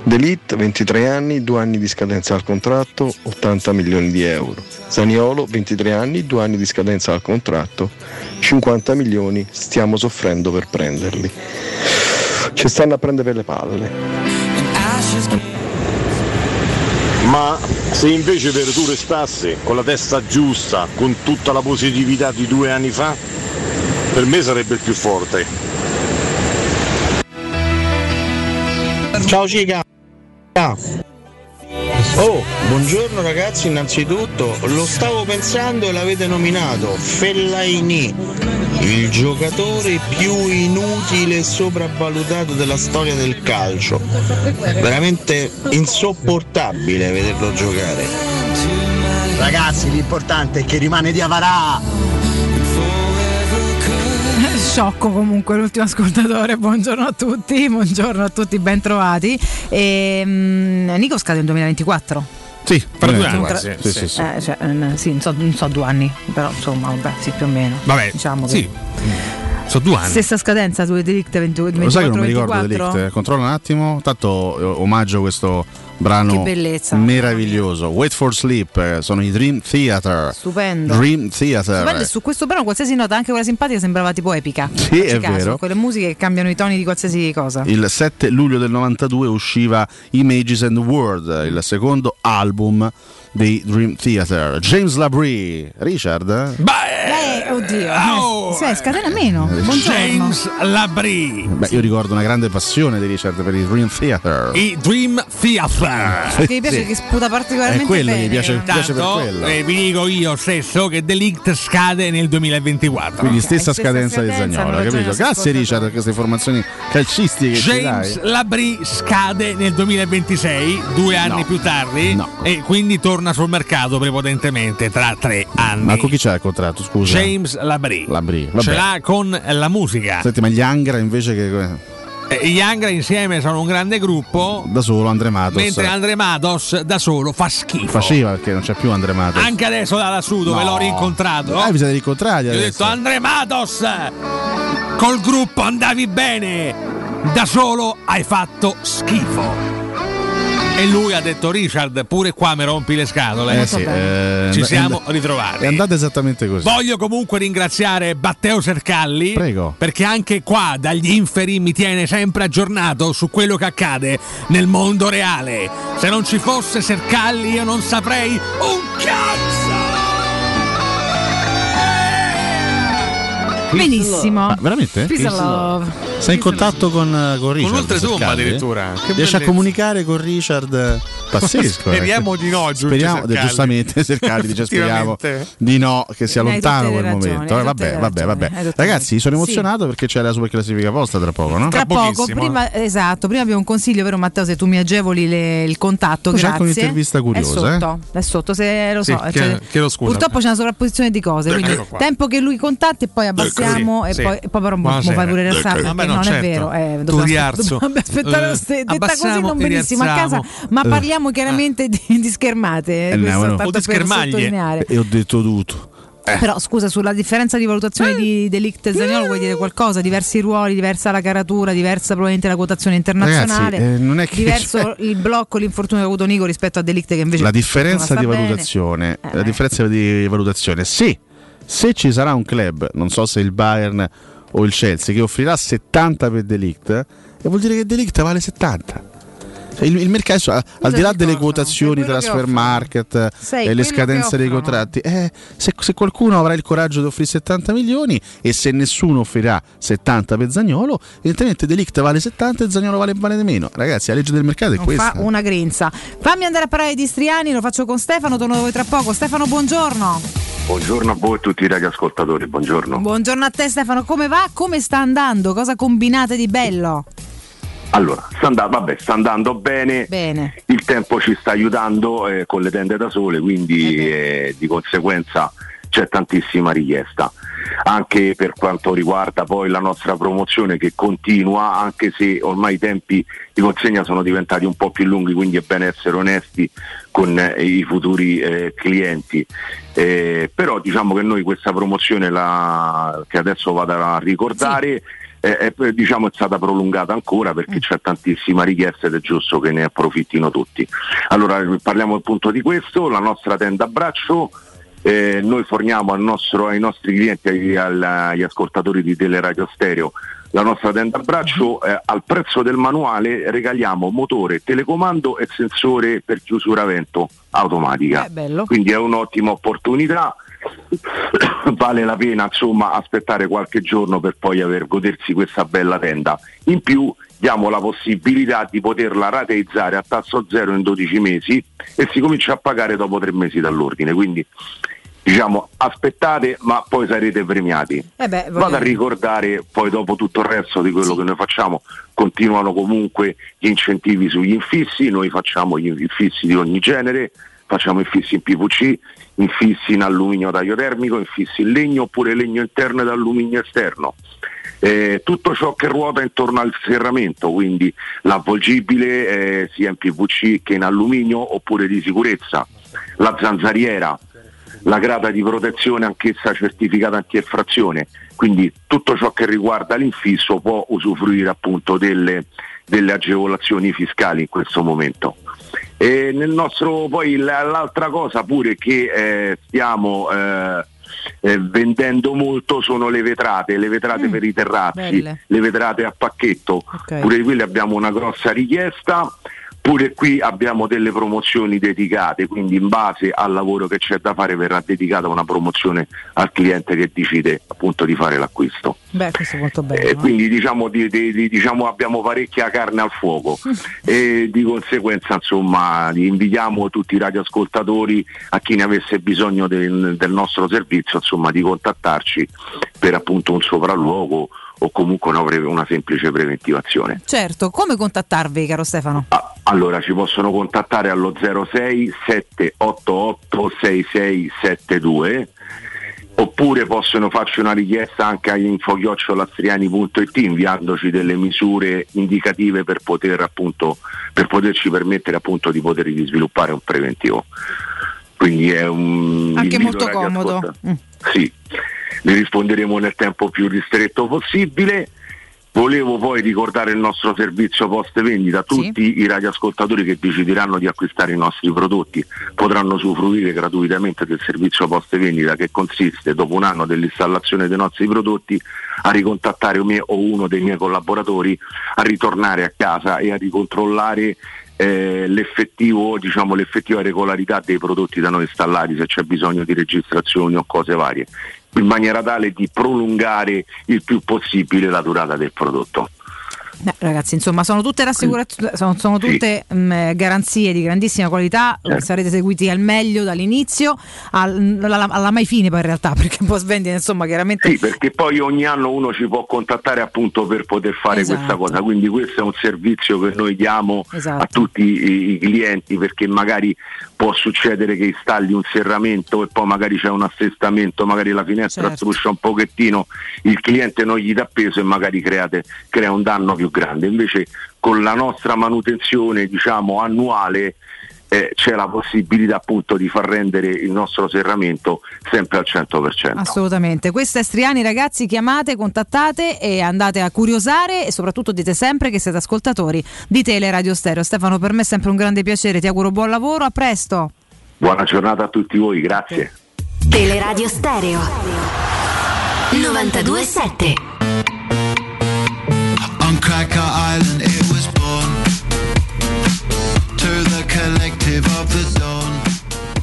De Ligt ventitré anni, due anni di scadenza al contratto, ottanta milioni di euro. Zaniolo ventitré anni, due anni di scadenza al contratto, cinquanta milioni, stiamo soffrendo per prenderli. Ci stanno a prendere per le palle. Ma se invece per tu restassi con la testa giusta, con tutta la positività di due anni fa, per me sarebbe il più forte. Ciao Cica. Oh, buongiorno ragazzi, innanzitutto lo stavo pensando e l'avete nominato, Fellaini, il giocatore più inutile e sopravvalutato della storia del calcio. Veramente insopportabile vederlo giocare. Ragazzi, l'importante è che rimane di Avarà. Sciocco comunque l'ultimo ascoltatore. Buongiorno a tutti, buongiorno a tutti, bentrovati. E, um, Nico scade nel duemilaventiquattro. Sì, per due anni. Tra... Sì, sì, sì, sì. Eh, cioè, sì, non so, non so due anni, però insomma, vabbè, sì, più o meno. Vabbè, diciamo che... sì. So due anni. Stessa scadenza, due Delict ventidue ventiquattro. Lo sai che non mi ricordo Delict, controllo un attimo. Tanto omaggio questo brano, che bellezza, meraviglioso. Wait for Sleep, sono i Dream Theater. Stupendo. Dream Theater. Stupendo, e su questo brano qualsiasi nota, anche quella simpatica, sembrava tipo epica. Sì, è caso, vero. Quelle musiche che cambiano i toni di qualsiasi cosa. Il sette luglio del novantadue usciva Images and Words, il secondo album dei Dream Theater. James Labrie. Richard? Beh, oddio, oh, sì, scatena meno. Buongiorno. James Labrie. Beh, io ricordo una grande passione di Richard per i Dream Theater. I Dream Theater. Che mi piace, sì, che sputa particolarmente è quello, bene. Mi piace, tanto, piace per quello. Eh, vi dico io stesso che Delict scade nel duemilaventiquattro. Quindi okay, stessa, stessa scadenza, scadenza di Zaniolo, capito? Grazie Richard per queste informazioni calcistiche. James Labrie scade nel duemilaventisei, due anni no, più tardi, no. E quindi torna sul mercato prepotentemente tra tre anni. Ma con chi c'è il contratto? Scusa, James Labrie. Labrie. Ce l'ha con la musica. Senti, ma gli Angra invece che. E gli Angra insieme sono un grande gruppo. Da solo Andre Matos. Mentre Andre Matos da solo fa schifo. Faceva, perché non c'è più Andre Matos. Anche adesso da lassù dove no, l'ho rincontrato. Ah, bisogna rincontrarli. Gli ho detto Andre Matos, col gruppo andavi bene, da solo hai fatto schifo. E lui ha detto Richard, pure qua mi rompi le scatole. Eh sì, eh, ci siamo and- ritrovati. È andata esattamente così. Voglio comunque ringraziare Matteo Sercalli. Prego. Perché anche qua dagli inferi mi tiene sempre aggiornato su quello che accade nel mondo reale. Se non ci fosse Sercalli io non saprei un cazzo. Benissimo. Ma veramente? Peace and love. Sei in contatto con, con Richard? Con l'oltretomba addirittura. Che riesce a comunicare con Richard? Pazzesco. Speriamo eh. di no, Giulio. Speriamo, Sercalli. Giustamente, Sercalli dice speriamo di no, che sia lontano quel ragioni, momento. Vabbè, vabbè, vabbè. Ragazzi, sono emozionato sì, perché c'è la super classifica posta tra poco, no? Tra, tra poco, prima, esatto. Prima abbiamo un consiglio, vero Matteo? Se tu mi agevoli le, il contatto, tu grazie. C'è anche un'intervista curiosa. È sotto, eh? È sotto, se lo so. Sì, cioè, chiedo scusa. Purtroppo c'è una sovrapposizione di cose. Quindi tempo che lui contatti e poi abbassiamo. E poi però mo fai pure rilassarti. Non certo, è vero, eh, dobbiamo aspettare, aspettare uh, ste, detta così non benissimo a casa, ma parliamo uh, chiaramente uh, di, di schermate, eh, no, no, o di schermaglie, e ho detto tutto. Eh. Però scusa, sulla differenza di valutazione eh. di Delict e Zaniolo vuoi dire qualcosa? Diversi ruoli, diversa la caratura, diversa probabilmente la quotazione internazionale. Ragazzi, eh, non è che diverso cioè... il blocco, l'infortunio che ha avuto Nico rispetto a Delict che invece la differenza di valutazione, eh, la differenza eh. di valutazione. Se se ci sarà un club, non so se il Bayern o il Chelsea, che offrirà settanta per Delict, e vuol dire che Delict vale settanta. Il, il mercato, al di là delle quotazioni, transfer market e le scadenze dei contratti, eh, se, se qualcuno avrà il coraggio di offrire settanta milioni e se nessuno offrirà settanta per Zaniolo, evidentemente Delict vale settanta e Zaniolo vale, vale di meno. Ragazzi, la legge del mercato è non questa. Fa una grinza. Fammi andare a parlare di Striani, lo faccio con Stefano, torno da voi tra poco. Stefano, buongiorno. Buongiorno a voi e tutti i ragazzi ascoltatori, buongiorno. Buongiorno a te Stefano, come va? Come sta andando? Cosa combinate di bello? Allora, sta andando, vabbè, sta andando bene. Bene, il tempo ci sta aiutando eh, con le tende da sole, quindi eh, di conseguenza c'è tantissima richiesta. Anche per quanto riguarda poi la nostra promozione che continua, anche se ormai i tempi di consegna sono diventati un po' più lunghi, quindi è bene essere onesti con eh, i futuri eh, clienti. Eh, però diciamo che noi questa promozione la, che adesso vado a ricordare sì. eh, è, diciamo, è stata prolungata ancora perché mm. c'è tantissima richiesta ed è giusto che ne approfittino tutti. Allora parliamo appunto di questo, la nostra tenda a braccio. Eh, noi forniamo al nostro, ai nostri clienti, agli, agli ascoltatori di Teleradio Stereo, la nostra tenda a braccio, eh, al prezzo del manuale regaliamo motore, telecomando e sensore per chiusura vento automatica. È bello. Quindi è un'ottima opportunità, vale la pena insomma aspettare qualche giorno per poi aver godersi questa bella tenda. In più diamo la possibilità di poterla rateizzare a tasso zero in dodici mesi e si comincia a pagare dopo tre mesi dall'ordine, quindi diciamo aspettate ma poi sarete premiati. Eh beh, vado a ricordare poi dopo tutto il resto di quello sì. che noi facciamo, continuano comunque gli incentivi sugli infissi, noi facciamo gli infissi di ogni genere, facciamo infissi in P V C, infissi in alluminio tagliotermico, infissi in legno oppure legno interno ed alluminio esterno. Eh, tutto ciò che ruota intorno al serramento, quindi l'avvolgibile eh, sia in P V C che in alluminio oppure di sicurezza, la zanzariera, la grata di protezione anch'essa certificata antieffrazione, quindi tutto ciò che riguarda l'infisso può usufruire appunto delle, delle agevolazioni fiscali in questo momento. E nel nostro, poi l'altra cosa pure che eh, stiamo eh, eh, vendendo molto sono le vetrate, le vetrate mm, per i terrazzi, belle. Le vetrate a pacchetto, okay. Pure di quelle abbiamo una grossa richiesta. Pure qui abbiamo delle promozioni dedicate, quindi in base al lavoro che c'è da fare verrà dedicata una promozione al cliente che decide appunto di fare l'acquisto. Beh, questo è molto bello. Eh, no? Quindi diciamo, di, di, di, diciamo abbiamo parecchia carne al fuoco e di conseguenza insomma invitiamo tutti i radioascoltatori, a chi ne avesse bisogno del, del nostro servizio, insomma di contattarci per appunto un sopralluogo o comunque una, pre- una semplice preventivazione. Certo, come contattarvi, caro Stefano? Ah, allora ci possono contattare allo zero sei sette otto otto sei sei sette due oppure possono farci una richiesta anche a info chiocciola astriani punto it inviandoci delle misure indicative per poter appunto per poterci permettere appunto di poter di sviluppare un preventivo. Quindi è un anche molto comodo. Mm. Sì. Vi risponderemo nel tempo più ristretto possibile. Volevo poi ricordare il nostro servizio post vendita. Tutti sì. I radioascoltatori che decideranno di acquistare i nostri prodotti potranno usufruire gratuitamente del servizio post vendita, che consiste, dopo un anno dell'installazione dei nostri prodotti, a ricontattare me o uno dei miei collaboratori, a ritornare a casa e a ricontrollare Eh, l'effettivo diciamo l'effettiva regolarità dei prodotti da noi installati, se c'è bisogno di registrazioni o cose varie, in maniera tale di prolungare il più possibile la durata del prodotto. No, ragazzi, insomma, sono tutte rassicurazioni, sono, sono tutte sì. mh, garanzie di grandissima qualità, certo. Sarete seguiti al meglio dall'inizio al, alla, alla mai fine, poi in realtà, perché un po' svendita, insomma, chiaramente. Sì, perché poi ogni anno uno ci può contattare appunto per poter fare esatto. questa cosa. Quindi questo è un servizio che noi diamo esatto. a tutti i, i clienti, perché magari può succedere che installi un serramento e poi magari c'è un assestamento, magari la finestra certo. struscia un pochettino, il cliente non gli dà peso e magari create, crea un danno più grande. Invece con la nostra manutenzione diciamo annuale eh, c'è la possibilità appunto di far rendere il nostro serramento sempre al cento per cento. Assolutamente, questa è Striani, ragazzi, chiamate, contattate e andate a curiosare e soprattutto dite sempre che siete ascoltatori di Tele Radio Stereo. Stefano, per me è sempre un grande piacere, ti auguro buon lavoro, a presto. Buona giornata a tutti voi, grazie. Tele Radio Stereo novantadue sette. Cracker Island, it was born to the collective of the dawn.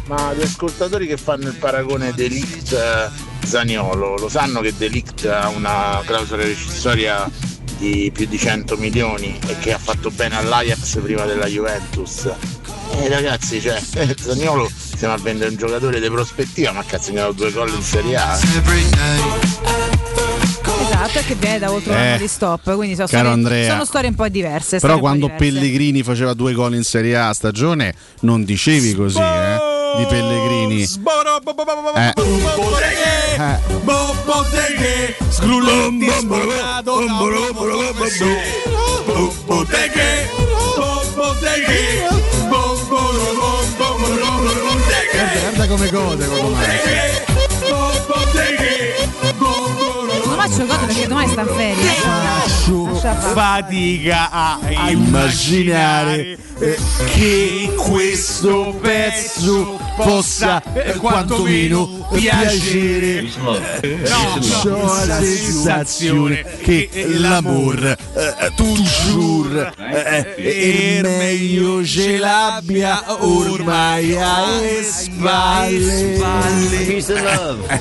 Ma gli ascoltatori che fanno il paragone De Ligt-Zaniolo lo sanno che De Ligt ha una clausola rescissoria di più di cento milioni e che ha fatto bene all'Ajax prima della Juventus. E eh, ragazzi, cioè, Zaniolo stiamo a vendere un giocatore di prospettiva, ma cazzo, ne ha dato due gol in Serie A. Esatto, che viene da oltre un anno eh, di stop, quindi sono storie, sono storie un po' diverse. Però quando diverse. Pellegrini faceva due gol in Serie A a stagione non dicevi Spo- così eh, di Pellegrini guarda come gode perché domani sta in ferie. Faccio fatica a immaginare che questo pezzo possa quantomeno piacere. No, ho la sensazione che l'amor toujours è meglio ce l'abbia ormai alle spalle.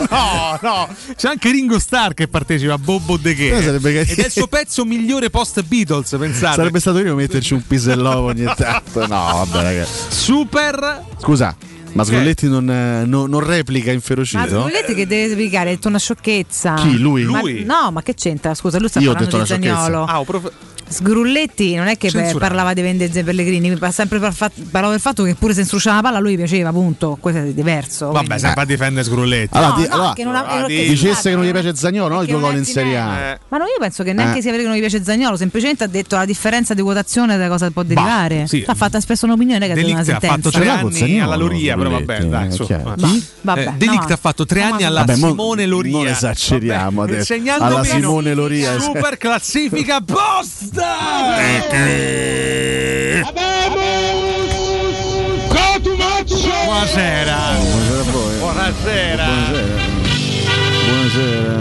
No, no, c'è anche Ringo Starr che partecipa a Bobo De Che ed è il suo pezzo migliore post Beatles, pensate. Sarebbe stato io metterci un pisello ogni tanto. No, vabbè, ragazzi. Super. Scusa, ma Sgolletti eh. non, non, non replica inferocito? Ma Sgolletti che deve replicare, ha detto una sciocchezza. Chi, lui? Ma, lui? No, ma che c'entra? Scusa, lui sta io parlando di Zaniolo. Ah, prof... Sgrulletti non è che beh, parlava di Vendenze e Pellegrini, sempre parlava del fatto che pure se instruciava la palla lui piaceva, punto. Questo è diverso. Vabbè, quindi... sempre a difendere Sgrulletti. Allora, no, di, no, allora che non ha, di, che dicesse che non gli piace Zaniolo, no, il tuo gol in Serie A. Eh. Ma no, io penso che neanche eh. sia vero che non gli piace Zaniolo, semplicemente ha detto la differenza di quotazione da cosa può derivare. Sì. Ha fatto spesso un'opinione che ha fatto tre anni Zaniolo, alla Loria, però vabbè, dai, insomma. De Ligt ha fatto tre anni alla Simone Loria. Non esageriamo adesso. Alla Simone Loria. Super classifica boss. Buonasera. Buonasera a voi. Buonasera. Buonasera. Buonasera.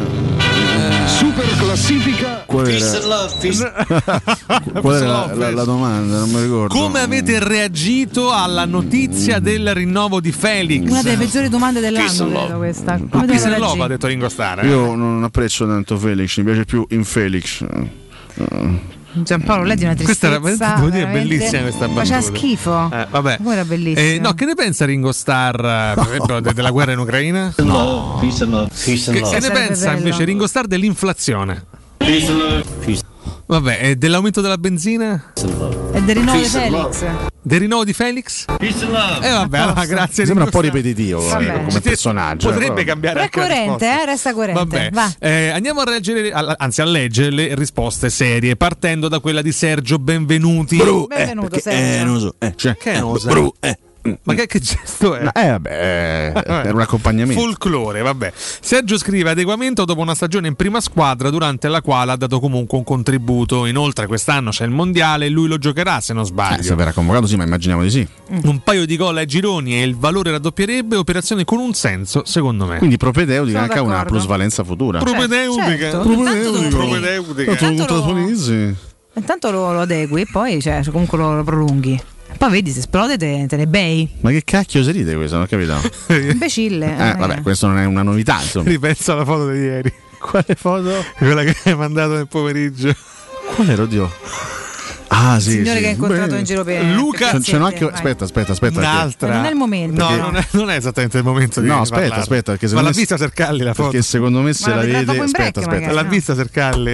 Super classifica. Qual era, Qual era la, la domanda? Non mi ricordo. Come avete reagito alla notizia del rinnovo di Felix? Una delle peggiori domande dell'anno questa. Come deve reagire? Ha detto Ringo Starr. Eh? Io non apprezzo tanto Felix, mi piace più in Felix. Gianpaolo, lei di una tristezza. Questa devo dire, bellissima questa battuta. Faceva schifo. Eh, vabbè. Poi era bellissima. Eh, no, che ne pensa Ringo Starr, per esempio, della guerra in Ucraina? No. no. Peace and love. Peace and love. Che, che ne pensa invece Ringo Starr dell'inflazione? Peace and love. Peace. Vabbè, e dell'aumento della benzina? Peace and love. E del rinnovo di Felix? Del rinnovo di Felix? Peace and love. E vabbè, allora, grazie. Sembra un po' ripetitivo eh, come personaggio. Potrebbe eh, cambiare. È coerente, eh, resta coerente. Vabbè. Va. Eh, andiamo a reagire, anzi a leggere le risposte serie, partendo da quella di Sergio Benvenuti. Bru, Benvenuto eh, Sergio. Eh, non so, eh, cioè, che cosa? Bru, eh. Ma che, che gesto è? No, eh vabbè, era un accompagnamento. Folklore, vabbè. Sergio scrive adeguamento dopo una stagione in prima squadra durante la quale ha dato comunque un contributo. Inoltre quest'anno c'è il mondiale e lui lo giocherà se non sbaglio. Eh, se verrà convocato sì, ma immaginiamo di sì. Un paio di gol ai gironi e il valore raddoppierebbe, operazione con un senso secondo me. Quindi propedeutica anche a una plusvalenza futura. Propedeutica. Propedeutica. Intanto lo adegui e poi cioè, comunque lo, lo prolunghi. Poi vedi, se esplode te, te ne bei. Ma che cacchio si ride questo, non ho capito. Imbecille. Eh, vabbè, questo non è una novità, insomma. Ripenso alla foto di ieri. Quale foto? Quella che hai mandato nel pomeriggio. Qual era, oddio? Ah, sì, signore sì, che ha incontrato bene in giro per Luca. Per c'è anche... Aspetta, aspetta, aspetta. Un'altra. Non è il momento. No, perché... non, è, non è esattamente il momento di no, aspetta, parlare. aspetta. Perché ma l'ha vista Sercalli la foto. Perché secondo me se la, la vede. Aspetta, break, aspetta. Magari, l'ha no? vista Sercalli.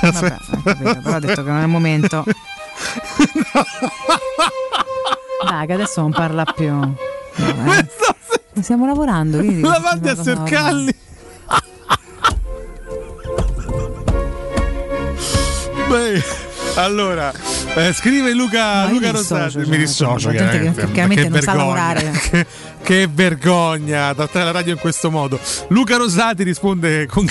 Vabbè, capito, però ha detto che non è il momento. Dai, che adesso non parla più. No, eh. Stiamo lavorando. Davanti a Sercalli. Beh, allora eh, scrive Luca, Luca Rosati. Mi dissocio, cioè, chiaramente. Che, chiaramente che non vergogna, sa lavorare. Che, che vergogna trattare la radio in questo modo. Luca Rosati risponde con.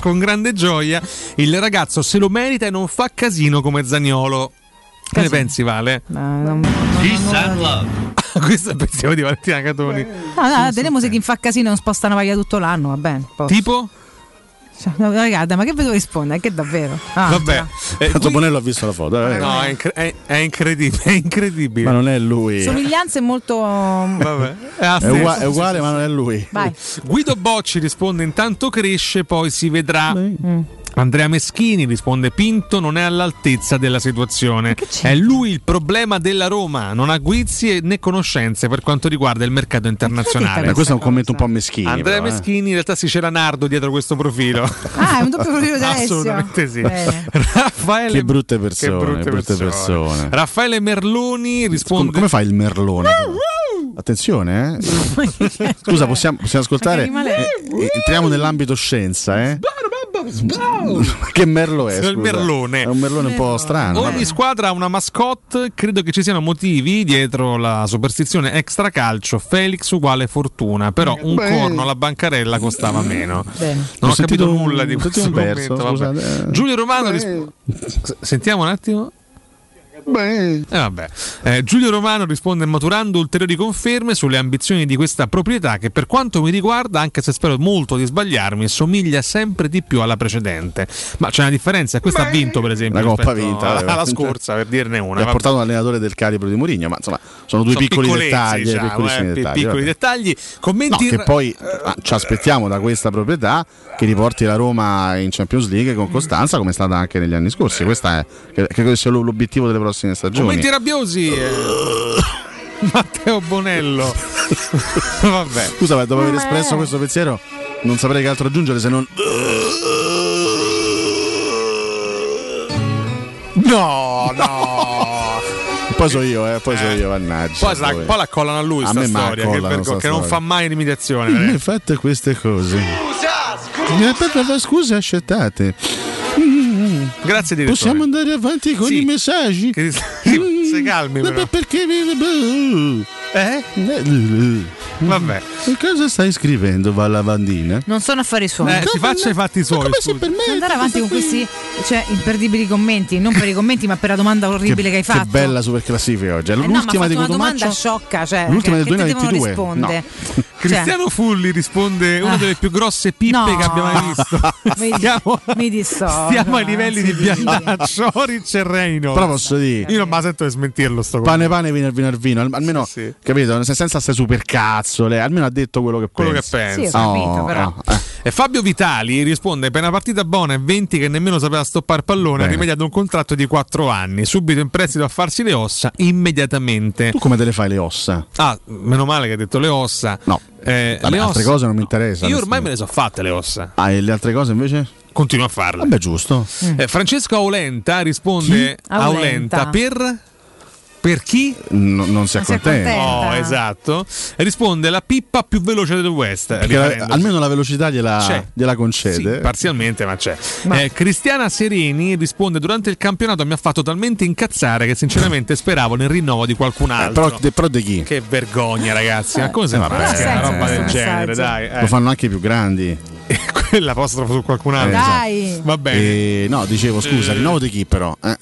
Con grande gioia, il ragazzo se lo merita e non fa casino come Zaniolo. Casino. Che ne pensi, Vale? No, non, non questo è il pensiero di Valentina Catoni. No, no, vedremo se chi fa casino non sposta una vaglia tutto l'anno, va bene. Posso. Tipo? Cioè, no, ragazzi, ma che vedo rispondere? Che davvero? Ah, vabbè, eh, qui... Bonello ha visto la foto. Eh. No, è, incre- è, è incredibile, è incredibile. Ma non è lui. Somiglianza è molto. Vabbè. È, è, uguale, è uguale, ma non è lui. Vai. Guido Bocci risponde: intanto cresce, poi si vedrà. Mm. Andrea Meschini risponde: Pinto non è all'altezza della situazione. È lui il problema della Roma. Non ha guizzi né conoscenze per quanto riguarda il mercato internazionale. Ma questo è un commento un po' meschino. Andrea però, eh. Meschini, in realtà si c'era Nardo dietro questo profilo. Ah, è un doppio profilo di Alessio. Assolutamente sì. Raffaele... Che brutte persone, che brutte, brutte persone. persone. Raffaele Merloni risponde: come fa il Merlone? Attenzione, eh. Scusa, possiamo, possiamo ascoltare? Entriamo nell'ambito scienza, eh. Che merlo è? È il merlone. È un merlone un po' strano. Ogni squadra ha una mascotte. Credo che ci siano motivi dietro la superstizione extra calcio. Felix uguale fortuna. Però un Beh. corno alla bancarella costava meno. Beh. Non ho, ho capito nulla di questo verso. Giulio Romano risponde. Sentiamo un attimo. Beh. Eh, vabbè. Eh, Giulio Romano risponde: maturando ulteriori conferme sulle ambizioni di questa proprietà che per quanto mi riguarda, anche se spero molto di sbagliarmi, somiglia sempre di più alla precedente. Ma c'è una differenza, questa Beh. ha vinto per esempio la Coppa vinta alla, alla scorsa, per dirne una. Ha portato un allenatore del calibro di Mourinho, ma insomma sono due sono piccoli dettagli, diciamo, piccolissimi eh, dettagli, piccoli dettagli. Commenti no, che poi eh, ci aspettiamo da questa proprietà che riporti la Roma in Champions League con costanza, come è stata anche negli anni scorsi. Questa è che, che questo è l'obiettivo delle prossime stagioni. Commenti rabbiosi. Matteo Bonello. Vabbè. Scusa, ma dopo aver espresso questo pensiero non saprei che altro aggiungere se non No, no. Poi so io, eh, poi so io, mannaggia. Poi, la, poi la collano a lui a sta storia, che, per, sta che storia. Non fa mai l'imitazione. Mi eh. fate queste cose. Scusa, scusa. Scusa, accettate. Grazie direttore. Possiamo andare avanti con sì. i messaggi? Che, sì, se calmi però. Perché eh? Vabbè. Che cosa stai scrivendo, Vallavandina? Non sono affari suoi. Eh, si faccia i fatti suoi. Come si permette? Andare avanti con questi, cioè, imperdibili commenti, non per i commenti, ma per la domanda orribile che, che hai fatto. Che bella superclassifica oggi. È eh l'ultima no, di una domanda sciocca, cioè, l'ultima del duemilaventidue. Risponde. No. Cristiano cioè. Fulli risponde una ah. delle più grosse pippe no. che abbia mai visto. Mi, stiamo, mi dissocio. Stiamo ai livelli di Bianaccio, Riccerreino. Però posso dire, io non mi sento di smentirlo sto pane cosa. Pane vino vino al vino, almeno sì, sì. capito, senza ste supercazzole, almeno ha detto quello che quello pensa. Che pensa. Sì, ho capito, oh, però. No. E Fabio Vitali risponde: per una partita buona e venti che nemmeno sapeva stoppare pallone, ha rimediato un contratto di quattro anni, subito in prestito a farsi le ossa immediatamente. Tu come te le fai le ossa? Ah, meno male che hai detto le ossa. No. Eh, Vabbè, le altre ossa, cose non mi interessano. Io ormai me le so fatte le ossa. Ah, e le altre cose invece? Continuo a farle. Vabbè, giusto. Mm. Eh, Francesco Aulenta risponde: chi? Aulenta per. Per chi? No, non si accontenta. Oh, esatto. Risponde la pippa più veloce del West. La, almeno la velocità gliela, gliela concede. Sì, parzialmente, ma c'è. Ma... Eh, Cristiana Sereni risponde: durante il campionato mi ha fatto talmente incazzare che sinceramente speravo nel rinnovo di qualcun altro. Eh, però, de, però di chi? Che vergogna, ragazzi. Ma come si fa una roba del genere? Dai, eh. Lo fanno anche i più grandi. Quell'apostrofo su qualcun altro. Dai. Va bene. Eh, no, dicevo, scusa, eh. rinnovo di chi però? Eh.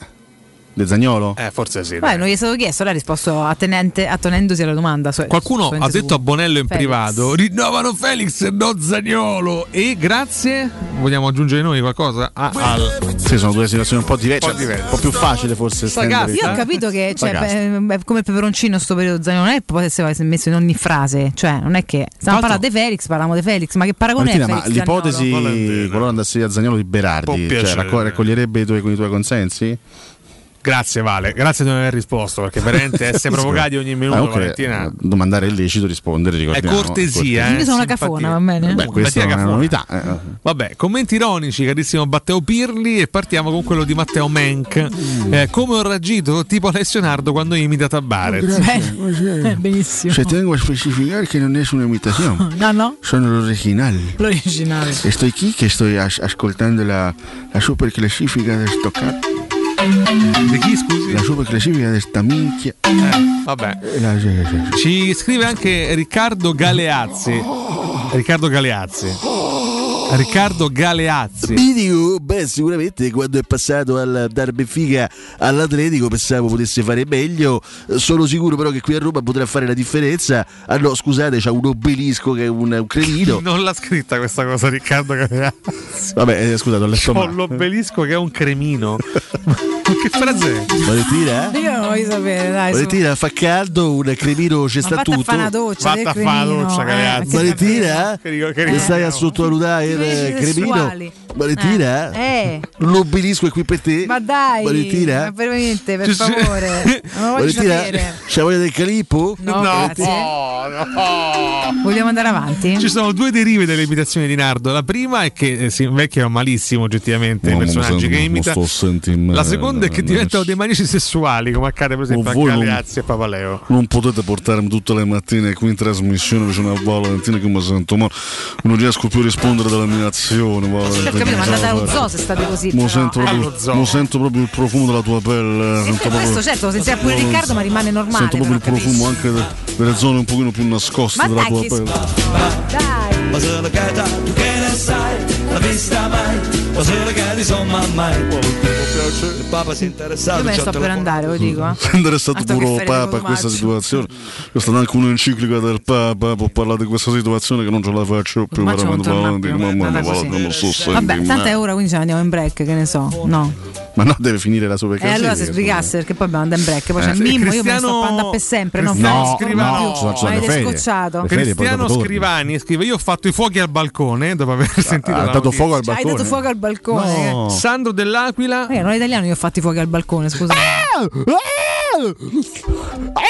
De Zaniolo? Eh, forse sì. Beh, non gli è stato chiesto, l'ha risposto attenente, attenendosi alla domanda. So, Qualcuno ha detto a Bonello in Felix. Privato: rinnovano Felix, non Zaniolo. E grazie, vogliamo aggiungere noi qualcosa? A, al... Sì, sono due situazioni un po' diverse, un po', diverse. Un po' più facile forse. Io ho capito che cioè, beh, come peperoncino sto periodo Zaniolo non è poi se avesse messo in ogni frase, cioè non è che stiamo parlando di Felix, parliamo di Felix, ma che paragone Martina, è? Ma Felix, l'ipotesi Zaniolo? Qualora andassi a Zaniolo di Berardi, cioè, raccog- raccoglierebbe i tuoi, i tuoi consensi? Grazie Vale, grazie di non aver risposto, perché veramente essere provocati ogni minuto ah, okay. Valentina. Domandare è lecito, rispondere è cortesia, eh, io sono una cafona, va bene. Beh, questa è una cafona. Novità eh. Vabbè, commenti ironici, carissimo Matteo Pirli. E partiamo con quello di Matteo Menck mm. eh, come ho raggito tipo Alessio Nardo quando imita Tabaret. Beh, benissimo. Se tengo a specificare che non è una imitazione. No, no. Sono l'originale. L'originale. E sto qui che sto as- ascoltando la, la super classifica del Stoccato. Di chi, scusi? La superclassifica di sta minchia. Eh, vabbè. Ci scrive anche Riccardo Galeazzi. Riccardo Galeazzi. Riccardo Galeazzi. Vi dico, beh, sicuramente quando è passato al dar Benfica all'Atletico pensavo potesse fare meglio. Sono sicuro però che qui a Roma potrà fare la differenza. Ah no, scusate, c'ha un obelisco che è un, un crenino. Non l'ha scritta questa cosa Riccardo Galeazzi. Vabbè, eh, scusate, ho letto male. C'ho l'obelisco che è un cremino. Che frase è? Valentina? Io non voglio sapere, dai. Valentina, fa caldo, un cremino c'è sta tutto. Fatta fa una doccia, fatta fa una doccia, Galeazzi. Valentina? Che stai a sottovalutare? Cremino, Valentina, eh. l'obelisco è qui per te. Ma dai, Valentina, ma veramente, per favore, non voglio sapere. C'è voglia del calippo? No, no, grazie. Oh, no. Vogliamo andare avanti? Ci sono due derive delle imitazioni di Nardo. La prima è che eh, si invecchiano malissimo oggettivamente no, i personaggi che imita. La seconda è che diventano dei maniaci sessuali, come accade per esempio a Galeazzi e Papaleo. Non potete portarmi tutte le mattine qui in trasmissione c'è una Valentina che mi sento male, non riesco più a rispondere dalla dominazione, ma andate allo zoo se state così. Mo sento, proprio, mo sento proprio il profumo della tua pelle. Sì, questo proprio, certo, sentirà pure Riccardo, ma rimane normale. Sento proprio il capisci. Profumo anche de, delle zone un pochino più nascoste ma della dai, tua che pelle. Dai. Ma se la cata, tu che ne sai, la vista mai, ma se la cata insomma mai. Il Papa si è interessato. Io me ne sto per andare, lo dico. Si è interessato pure il Papa a questa situazione. Questa è anche un'enciclica del Papa, può parlare di questa situazione che non ce la faccio più veramente. Mamma mia, non so se vabbè, tanto è ora, quindi ce ne andiamo in break, che ne so, no. Ma no, deve finire la superclassifica. E eh, allora se spiegasse, perché poi abbiamo andato in break, poi eh. c'è Mimmo, Cristiano... io me ne sto parlando per sempre, non no, no, no, no, avete scocciato. Cristiano Scrivani scrive: io ho fatto i fuochi al balcone dopo aver sentito. Ha dato fuoco al balcone. Hai dato fuoco al balcone. No. Sandro Dell'Aquila. Eh, non è italiano, io ho fatto i fuochi al balcone, scusa. Ah! Ah! Ah!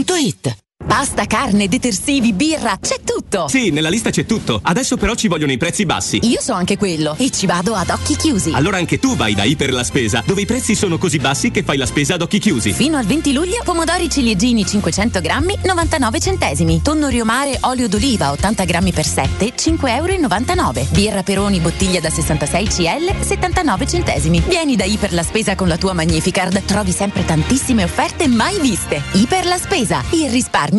com. Pasta, carne, detersivi, birra, c'è tutto. Sì, nella lista c'è tutto. Adesso però ci vogliono i prezzi bassi. Io so anche quello e ci vado ad occhi chiusi. Allora anche tu vai da Iper la Spesa, dove i prezzi sono così bassi che fai la spesa ad occhi chiusi. Fino al venti luglio, pomodori ciliegini cinquecento grammi, novantanove centesimi. Tonno riomare, olio d'oliva ottanta grammi per sette, cinque virgola novantanove euro. Birra Peroni, bottiglia da sessantasei centilitri, settantanove centesimi. Vieni da Iper la Spesa con la tua Magnificard. Trovi sempre tantissime offerte mai viste. Iper la Spesa, il risparmio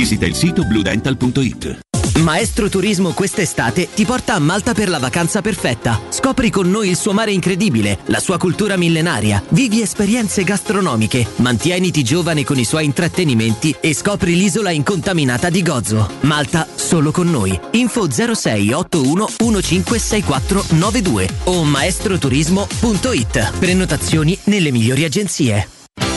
visita il sito blue dental punto it. Maestro Turismo quest'estate ti porta a Malta per la vacanza perfetta. Scopri con noi il suo mare incredibile, la sua cultura millenaria, vivi esperienze gastronomiche, mantieniti giovane con i suoi intrattenimenti e scopri l'isola incontaminata di Gozo. Malta solo con noi. Info zero sei otto uno uno cinque sei quattro nove due o maestro turismo punto it. Prenotazioni nelle migliori agenzie.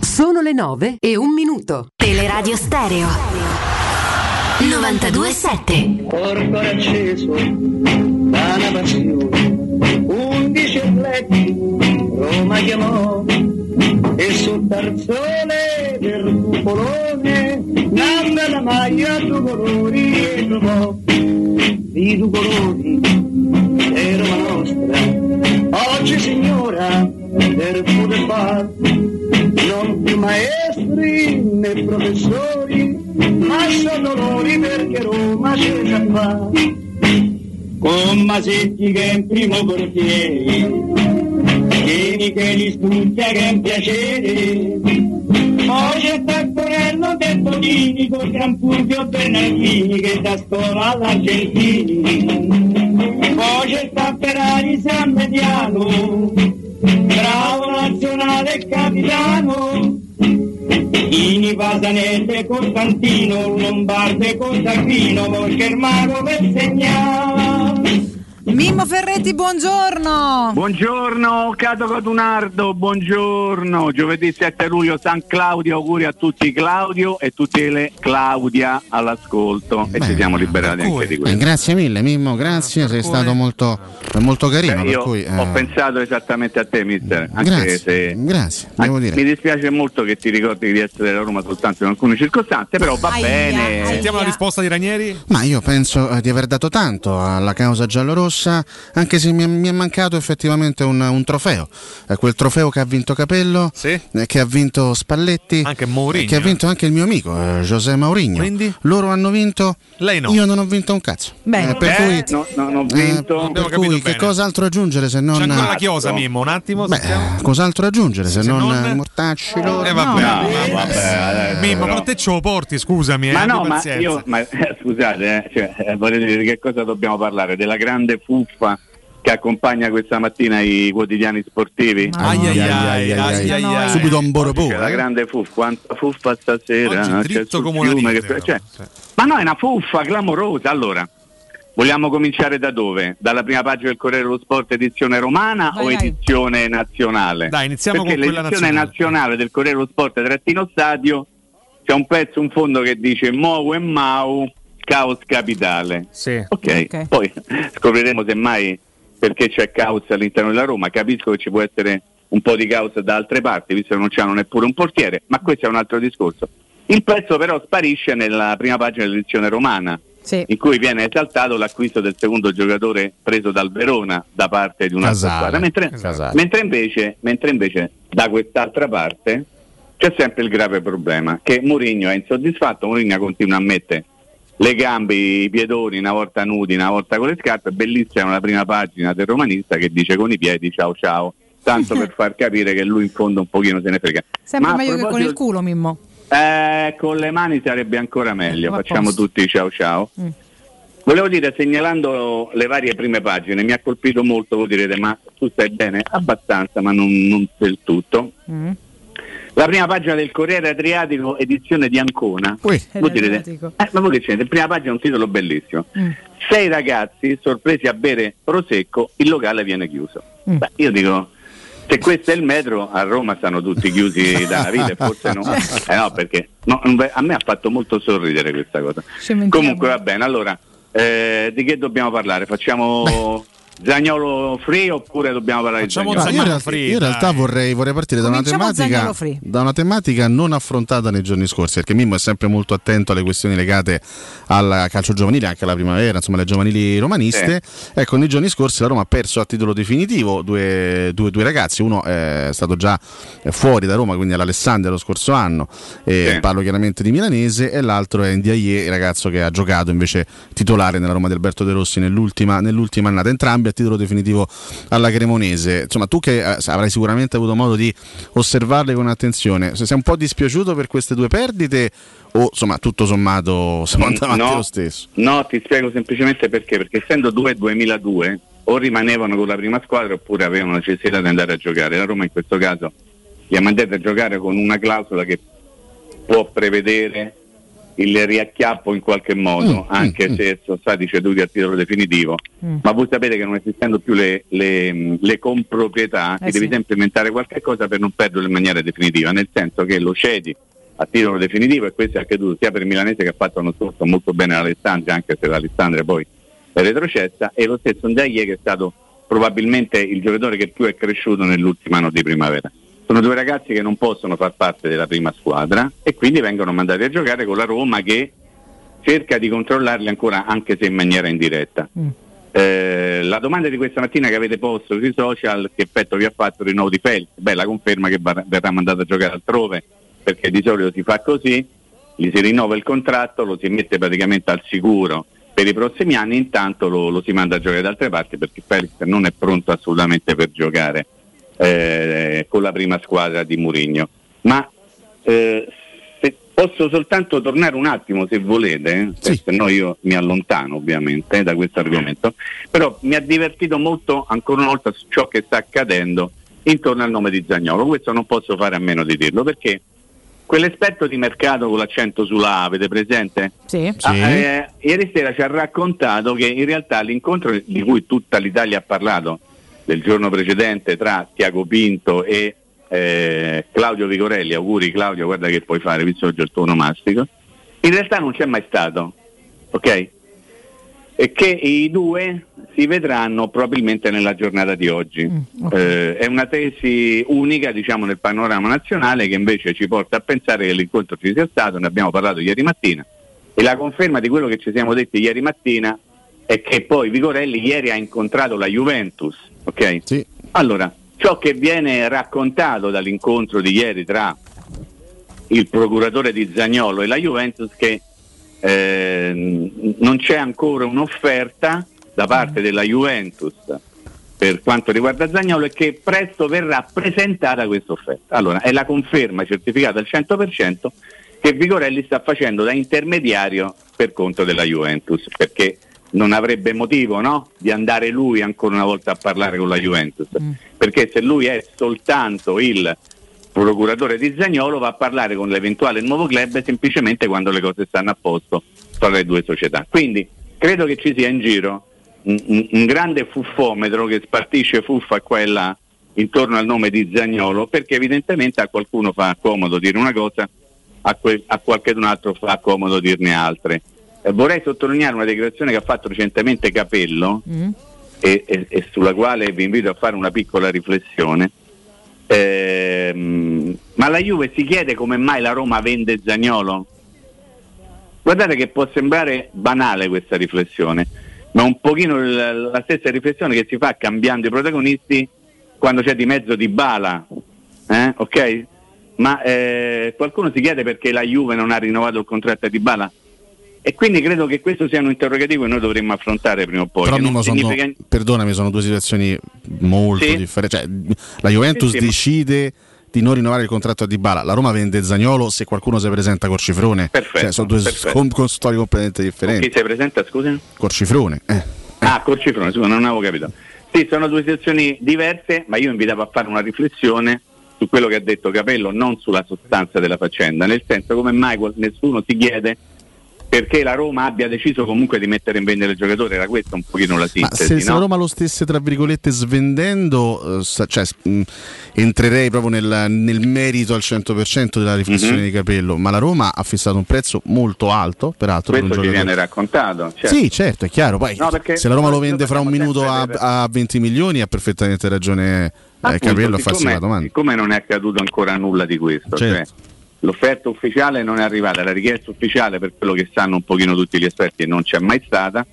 Sono le nove e un minuto. Teleradio Stereo novantadue sette. Porto acceso da una passione, undici atleti Roma chiamò e sul tarzone del cupolone nanda la maglia due colori e trovò di due colori e Roma nostra oggi signora per pure far. Non più maestri né professori, ma sono loro perché Roma c'è già qua. Con Masetti che è in primo portiere, Chini che li studia che è un piacere, poi c'è Taccorello del Tonini col Gran Fulvio Bernardini che da scuola all'Argentini, poi c'è Tapperari San Mediano. Bravo nazionale capitano, Ini Pasanelli Costantino, Lombardo Costantino, Volchermano per segnare. Mimmo Ferretti, buongiorno. Buongiorno, Cato Codunardo, buongiorno. Giovedì sette luglio San Claudio, auguri a tutti Claudio e tutte le Claudia all'ascolto. Beh, e ci siamo liberati anche di questo. Eh, grazie mille Mimmo, grazie, sei stato molto, molto carino. Beh, io per cui, eh... ho pensato esattamente a te, mister. Anche grazie, se... grazie devo dire. Mi dispiace molto che ti ricordi di essere della Roma soltanto in alcune circostanze, però va aia, bene. Sentiamo la risposta di Ranieri? Ma io penso eh, di aver dato tanto alla causa giallorossa, anche se mi è, mi è mancato effettivamente un, un trofeo, eh, quel trofeo che ha vinto Capello, sì, eh, che ha vinto Spalletti, anche Mourinho, eh, che ha vinto anche il mio amico eh, José Mourinho. Quindi? Loro hanno vinto, lei no. Io non ho vinto un cazzo. Beh, eh, per eh, cui, no, non ho vinto. Eh, per cui, che cos'altro aggiungere se non? C'è ancora la Chiosa, Mimmo, un attimo. Beh, cos'altro aggiungere se, se non, non... mortacci? E eh, vabbè, no, vabbè, vabbè eh, Mimmo, però... ma te ce lo porti, scusami. Ma eh, no, ma io, ma, eh, scusate, eh, cioè, eh, vorrei dire che cosa dobbiamo parlare della grande fuffa che accompagna questa mattina i quotidiani sportivi. Aiaiaiai, subito un boropone. La grande fuffa, quanta fuffa stasera. Oggi dritto come una neve, cioè, ma no, è una fuffa clamorosa. Allora, vogliamo cominciare da dove? Dalla prima pagina del Corriere dello Sport edizione romana vai, o edizione nazionale? Dai, iniziamo perché con quella nazionale. L'edizione nazionale del Corriere dello Sport trattino stadio c'è un pezzo, un fondo che dice Mou e Mau, caos capitale. Sì. Okay. Ok, poi scopriremo semmai perché c'è caos all'interno della Roma. Capisco che ci può essere un po' di caos da altre parti, visto che non c'hanno neppure un portiere, ma questo è un altro discorso. Il pezzo però sparisce nella prima pagina dell'edizione romana, sì, in cui viene esaltato l'acquisto del secondo giocatore preso dal Verona da parte di un'altra Casale. squadra, mentre, Casale. mentre invece mentre invece da quest'altra parte c'è sempre il grave problema che Mourinho è insoddisfatto. Mourinho continua a mettere le gambe, i piedoni, una volta nudi, una volta con le scarpe. Bellissima la prima pagina del Romanista che dice con i piedi ciao ciao, tanto per far capire che lui in fondo un pochino se ne frega. Sempre ma meglio che con il culo, Mimmo. Eh, con le mani sarebbe ancora meglio, eh, facciamo posto. Tutti ciao ciao. Mm. Volevo dire, segnalando le varie prime pagine, mi ha colpito molto, voi direte, ma tu stai bene? Abbastanza, ma non, non del tutto. Mm. La prima pagina del Corriere Adriatico, edizione di Ancona. Voi direte, eh, ma voi che c'è? La prima pagina è un titolo bellissimo. Mm. Sei ragazzi sorpresi a bere prosecco, il locale viene chiuso. Mm. Beh, io dico, se questo è il metro, a Roma stanno tutti chiusi da una vita, forse no. Eh no, perché no, a me ha fatto molto sorridere questa cosa. Comunque va bene, allora, eh, di che dobbiamo parlare? Facciamo... Beh. Zaniolo free oppure dobbiamo parlare facciamo di Zaniolo? Io in realtà, io in realtà vorrei, vorrei partire da una, tematica, da una tematica non affrontata nei giorni scorsi, perché Mimmo è sempre molto attento alle questioni legate al calcio giovanile, anche alla primavera, insomma alle giovanili romaniste. Sì. Ecco, nei giorni scorsi la Roma ha perso a titolo definitivo due, due, due ragazzi, uno è stato già fuori da Roma, quindi all'Alessandria lo scorso anno, e sì, parlo chiaramente di milanese, e l'altro è Ndiaye, il ragazzo che ha giocato invece titolare nella Roma di Alberto De Rossi nell'ultima, nell'ultima annata. Entrambi a titolo definitivo alla Cremonese. Insomma, tu che avrai sicuramente avuto modo di osservarle con attenzione, se sei un po' dispiaciuto per queste due perdite o insomma tutto sommato siamo andati avanti lo stesso? No, ti spiego semplicemente perché, perché essendo due duemiladue o rimanevano con la prima squadra oppure avevano la necessità di andare a giocare. La Roma in questo caso li ha mandati a giocare con una clausola che può prevedere il riacchiappo in qualche modo, mm, anche mm, se sono stati ceduti al titolo definitivo, mm. ma voi sapete che non esistendo più le, le, le comproprietà eh ti sì. devi sempre inventare qualche cosa per non perderlo in maniera definitiva, nel senso che lo cedi a titolo definitivo, e questo è accaduto sia per il Milanese, che ha fatto uno scorso molto bene all'Alessandria, anche se l'Alessandria poi è retrocessa, e lo stesso Ndayé, che è stato probabilmente il giocatore che più è cresciuto nell'ultimo anno di primavera. Sono due ragazzi che non possono far parte della prima squadra e quindi vengono mandati a giocare con la Roma che cerca di controllarli ancora, anche se in maniera indiretta. Mm. Eh, la domanda di questa mattina che avete posto sui social, che effetto vi ha fatto il rinnovo di Felix? Beh, la conferma che bar- verrà mandato a giocare altrove, perché di solito si fa così, gli si rinnova il contratto, lo si mette praticamente al sicuro per i prossimi anni, intanto lo, lo si manda a giocare da altre parti, perché Felix non è pronto assolutamente per giocare Eh, con la prima squadra di Mourinho. Ma eh, se posso soltanto tornare un attimo, se volete, sì. se no io mi allontano ovviamente da questo argomento, però mi ha divertito molto ancora una volta ciò che sta accadendo intorno al nome di Zaniolo. Questo non posso fare a meno di dirlo, perché quell'esperto di mercato con l'accento sulla A, avete presente? Sì. Ah, eh, ieri sera ci ha raccontato che in realtà l'incontro di cui tutta l'Italia ha parlato del giorno precedente tra Tiago Pinto e eh, Claudio Vigorelli, auguri Claudio, guarda che puoi fare, visto oggi il tuo onomastico, in realtà non c'è mai stato, ok? E che i due si vedranno probabilmente nella giornata di oggi. Mm, okay. eh, è una tesi unica, diciamo, nel panorama nazionale, che invece ci porta a pensare che l'incontro ci sia stato, ne abbiamo parlato ieri mattina, e la conferma di quello che ci siamo detti ieri mattina è che poi Vigorelli ieri ha incontrato la Juventus, ok? Sì. Allora, ciò che viene raccontato dall'incontro di ieri tra il procuratore di Zaniolo e la Juventus, che eh, non c'è ancora un'offerta da parte della Juventus per quanto riguarda Zaniolo, e che presto verrà presentata questa offerta. Allora, è la conferma certificata al cento per cento che Vigorelli sta facendo da intermediario per conto della Juventus, perché non avrebbe motivo, no? Di andare lui ancora una volta a parlare con la Juventus, mm. perché se lui è soltanto il procuratore di Zaniolo, va a parlare con l'eventuale nuovo club semplicemente quando le cose stanno a posto tra le due società. Quindi credo che ci sia in giro un, un grande fuffometro che spartisce fuffa qua e là intorno al nome di Zaniolo, perché evidentemente a qualcuno fa comodo dire una cosa, a, que- a qualcun altro fa comodo dirne altre. Eh, vorrei sottolineare una dichiarazione che ha fatto recentemente Capello mm. e, e, e sulla quale vi invito a fare una piccola riflessione. Ehm, ma la Juve si chiede come mai la Roma vende Zaniolo? Guardate che può sembrare banale questa riflessione, ma un pochino la, la stessa riflessione che si fa cambiando i protagonisti quando c'è di mezzo Dybala, eh? ok? Ma eh, qualcuno si chiede perché la Juve non ha rinnovato il contratto a Dybala? E quindi credo che questo sia un interrogativo che noi dovremmo affrontare prima o poi. Però non sono, significa... Perdonami, sono due situazioni molto sì. differenti. Cioè, la Juventus sì, sì, decide di non rinnovare il contratto a Dybala, la Roma vende Zaniolo se qualcuno si presenta col cifrone. Perfetto. Cioè, sono due perfetto. storie completamente differenti. Chi si presenta, scusa? Col cifrone. Eh. Ah, col cifrone, scusa, non avevo capito. Sì, sono due situazioni diverse, ma io invitavo a fare una riflessione su quello che ha detto Capello, non sulla sostanza della faccenda, nel senso, come mai nessuno si chiede perché la Roma abbia deciso comunque di mettere in vendita il giocatore. Era questa un pochino la sintesi. Ma se, se no? la Roma lo stesse tra virgolette svendendo, eh, cioè, mh, entrerei proprio nel, nel merito al cento per cento della riflessione mm-hmm. di Capello, ma la Roma ha fissato un prezzo molto alto, peraltro. Questo per un ci giocatore. Viene raccontato. Certo. Sì, certo, è chiaro. Poi, no, se la Roma lo vende fra un minuto a, a venti milioni ha perfettamente ragione eh, Capello a farsi la domanda. Siccome non è accaduto ancora nulla di questo, certo. cioè, l'offerta ufficiale non è arrivata, la richiesta ufficiale, per quello che sanno un pochino tutti gli esperti, non c'è mai stata.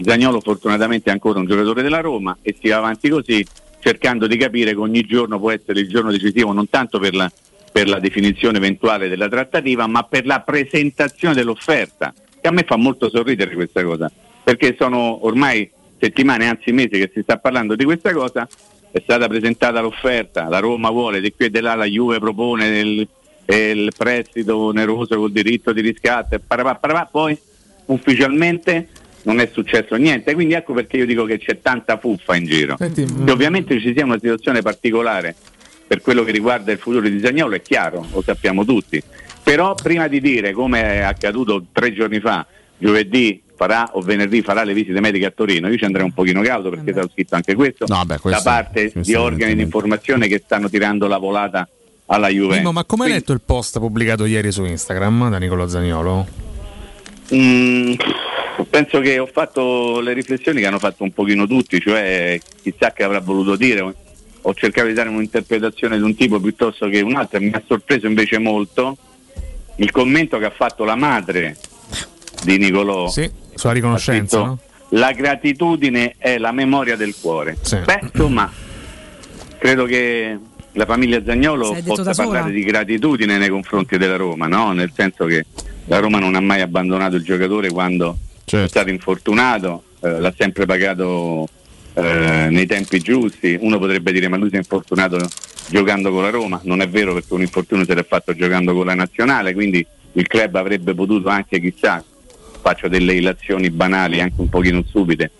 Zaniolo fortunatamente è ancora un giocatore della Roma e si va avanti così, cercando di capire che ogni giorno può essere il giorno decisivo, non tanto per la, per la definizione eventuale della trattativa, ma per la presentazione dell'offerta, che a me fa molto sorridere questa cosa, perché sono ormai settimane, anzi mesi che si sta parlando di questa cosa. È stata presentata l'offerta, la Roma vuole di qui e di là, la Juve propone il, il prestito oneroso col diritto di riscatto e parapà, parapà, poi ufficialmente non è successo niente, quindi ecco perché io dico che c'è tanta fuffa in giro. Senti, che ovviamente ci sia una situazione particolare per quello che riguarda il futuro di Zaniolo è chiaro, lo sappiamo tutti, però prima di dire, come è accaduto tre giorni fa, giovedì farà o venerdì farà le visite mediche a Torino, io ci andrei un pochino cauto perché sarà scritto anche questo, no, beh, questo da parte questo di organi di informazione che stanno tirando la volata alla Juventus. Mimo, ma come hai letto il post pubblicato ieri su Instagram da Nicolò Zaniolo? Mm, penso che ho fatto le riflessioni che hanno fatto un pochino tutti, cioè chissà che avrà voluto dire, ho cercato di dare un'interpretazione di un tipo piuttosto che un'altra. Mi ha sorpreso invece molto il commento che ha fatto la madre di Nicolò, sì, sua riconoscenza, no? La gratitudine è la memoria del cuore, sì. Beh, insomma, credo che la famiglia Zaniolo possa parlare sola? Di gratitudine nei confronti della Roma, no? Nel senso che la Roma non ha mai abbandonato il giocatore quando certo. è stato infortunato, eh, l'ha sempre pagato eh, nei tempi giusti. Uno potrebbe dire ma lui si è infortunato giocando con la Roma, non è vero, perché un infortunio se l'è fatto giocando con la nazionale, quindi il club avrebbe potuto anche, chissà, faccio delle ilazioni banali, anche un pochino stupide,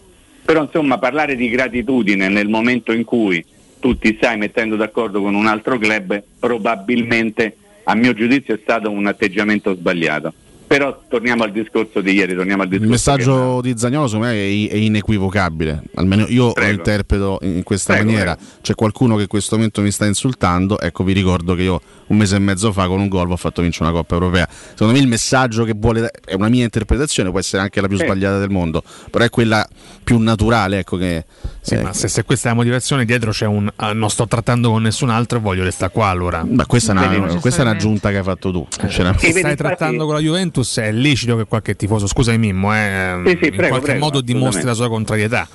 però insomma parlare di gratitudine nel momento in cui tu ti stai mettendo d'accordo con un altro club probabilmente a mio giudizio è stato un atteggiamento sbagliato. Però torniamo al discorso di ieri, torniamo al discorso il messaggio che... di Zaniolo secondo me è inequivocabile, almeno io prego. Lo interpreto in questa prego, maniera prego. C'è qualcuno che in questo momento mi sta insultando, ecco vi ricordo che io un mese e mezzo fa con un gol ho fatto vincere una Coppa Europea. Secondo me il messaggio che vuole, è una mia interpretazione, può essere anche la più eh. sbagliata del mondo, però è quella più naturale, ecco che sì, eh, ma se, se questa è la motivazione dietro c'è un ah, non sto trattando con nessun altro e voglio restare qua, allora ma questa, no, è, una, questa è un'aggiunta che hai fatto tu, eh, se stai infatti... trattando con la Juventus è lecito che qualche tifoso, scusami Mimmo, eh, sì, sì, in prego, qualche prego, modo dimostri la sua contrarietà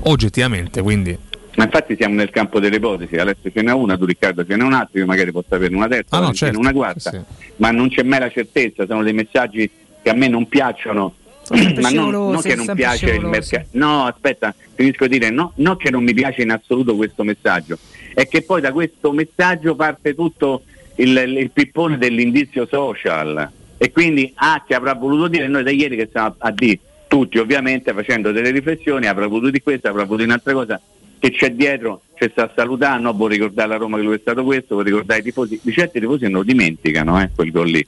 oggettivamente, quindi. Ma infatti siamo nel campo delle ipotesi, Alessio ce n'è una, tu Riccardo ce n'è un altro, io magari posso averne una terza, ah, no, certo. una quarta, sì. ma non c'è mai la certezza, sono dei messaggi che a me non piacciono, ma non, non che non piace il mercato, no aspetta, finisco di dire, no, non che non mi piace in assoluto questo messaggio, è che poi da questo messaggio parte tutto il, il pippone dell'indizio social. E quindi ah, che avrà voluto dire, noi da ieri che stiamo a, a dire tutti ovviamente facendo delle riflessioni, avrà voluto di questo, avrà voluto di un'altra cosa, che c'è dietro, c'è sta salutando, no? Vuol ricordare la Roma che lui è stato questo, vuol ricordare i tifosi, di certi tifosi non lo dimenticano eh, quel gol lì.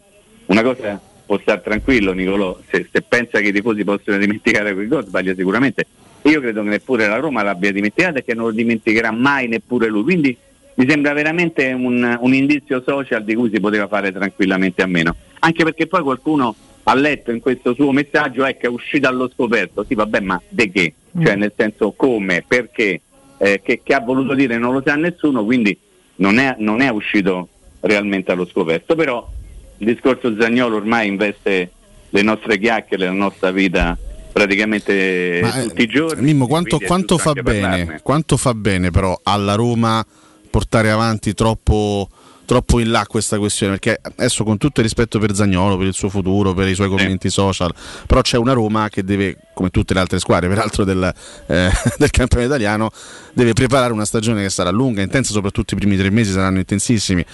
Una cosa può star tranquillo Nicolò, se, se pensa che i tifosi possono dimenticare quel gol sbaglia sicuramente. Io credo che neppure la Roma l'abbia dimenticato e che non lo dimenticherà mai neppure lui, quindi mi sembra veramente un, un indizio social di cui si poteva fare tranquillamente a meno. Anche perché poi qualcuno ha letto in questo suo messaggio è che è uscito allo scoperto, sì vabbè ma de che? Cioè nel senso come, perché, eh, che, che ha voluto dire non lo sa nessuno, quindi non è, non è uscito realmente allo scoperto. Però il discorso Zaniolo ormai investe le nostre chiacchiere, la nostra vita praticamente ma, tutti i giorni. Mimmo, quanto, quanto fa bene, quanto fa bene però alla Roma portare avanti troppo... troppo in là questa questione, perché adesso con tutto il rispetto per Zaniolo, per il suo futuro, per i suoi commenti eh. social, però c'è una Roma che deve, come tutte le altre squadre peraltro del, eh, del campionato italiano, deve preparare una stagione che sarà lunga, intensa, soprattutto i primi tre mesi saranno intensissimi,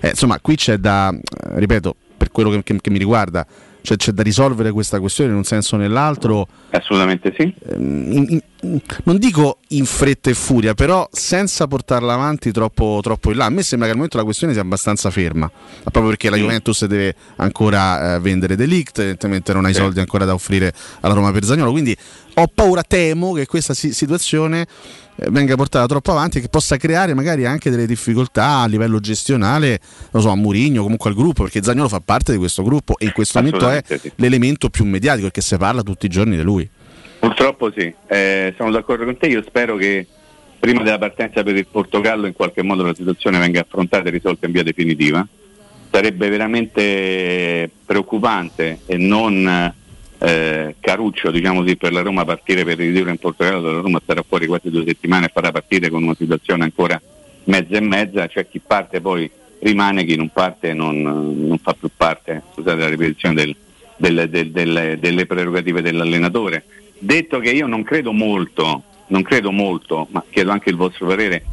eh, insomma qui c'è da, ripeto, per quello che, che, che mi riguarda cioè c'è da risolvere questa questione in un senso o nell'altro. Assolutamente sì. In, in, non dico in fretta e furia, però senza portarla avanti troppo, troppo in là. A me sembra che al momento la questione sia abbastanza ferma, proprio perché sì. la Juventus deve ancora eh, vendere De Ligt, evidentemente non ha i sì. soldi ancora da offrire alla Roma per Zaniolo, quindi ho paura, temo che questa si- situazione venga portata troppo avanti e che possa creare magari anche delle difficoltà a livello gestionale, non so, a Mourinho, comunque al gruppo, perché Zaniolo fa parte di questo gruppo e in questo momento è sì. l'elemento più mediatico perché si parla tutti i giorni di lui. Purtroppo sì, eh, sono d'accordo con te, io spero che prima della partenza per il Portogallo in qualche modo la situazione venga affrontata e risolta in via definitiva. Sarebbe veramente preoccupante e non... Eh, caruccio diciamo così per la Roma partire per il ritiro in Portogallo, la Roma starà fuori quasi due settimane e farà partire con una situazione ancora mezza e mezza, cioè chi parte poi rimane, chi non parte non, non fa più parte, scusate la ripetizione del, del, del, del, delle prerogative dell'allenatore. detto che io non credo molto, non credo molto, ma chiedo anche il vostro parere,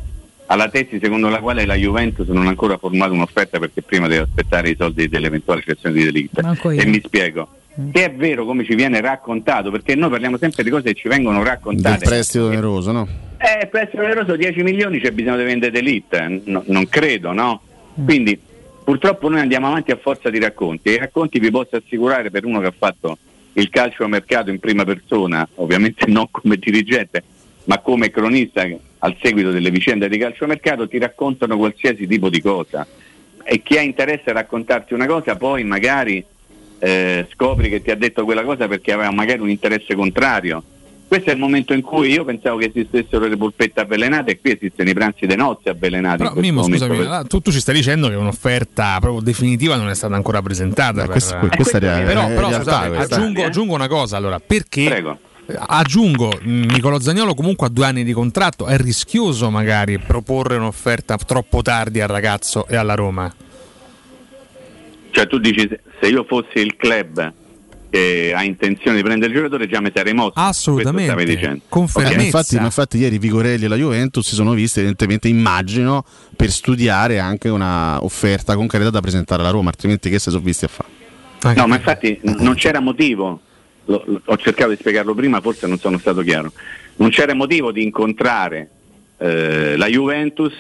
alla tesi secondo la quale la Juventus non ha ancora formato un'offerta perché prima deve aspettare i soldi dell'eventuale creazione di De Ligt. E mi spiego. Che è vero come ci viene raccontato, perché noi parliamo sempre di cose che ci vengono raccontate. Del prestito oneroso, no? Eh, prestito oneroso, dieci milioni c'è bisogno di vendere De Ligt, no, non credo, no? Mm. Quindi purtroppo noi andiamo avanti a forza di racconti, e i racconti vi posso assicurare, per uno che ha fatto il calcio a mercato in prima persona, ovviamente non come dirigente, ma come cronista al seguito delle vicende di calciomercato, ti raccontano qualsiasi tipo di cosa, e chi ha interesse a raccontarti una cosa poi magari eh, scopri che ti ha detto quella cosa perché aveva magari un interesse contrario. Questo è il momento in cui io pensavo che esistessero le polpette avvelenate, e qui esistono i pranzi de nozze avvelenati. Però Mimmo, scusami, per... tu, tu ci stai dicendo che un'offerta proprio definitiva non è stata ancora presentata. Per... Questa, questa eh, è però, però scusate, questa. Aggiungo, aggiungo una cosa, allora, perché... Prego. Aggiungo, Nicolò Zaniolo comunque ha due anni di contratto, è rischioso magari proporre un'offerta troppo tardi al ragazzo e alla Roma. Cioè tu dici, se io fossi il club che ha intenzione di prendere il giocatore già mi sarei mosso. Assolutamente, con fermezza. Infatti, infatti ieri Vigorelli e la Juventus si sono visti evidentemente, immagino, per studiare anche una offerta concreta da presentare alla Roma, altrimenti che se sono visti a fare? Okay. No, ma infatti non c'era motivo. Lo, lo, ho cercato di spiegarlo prima, forse non sono stato chiaro. Non c'era motivo di incontrare eh, la Juventus,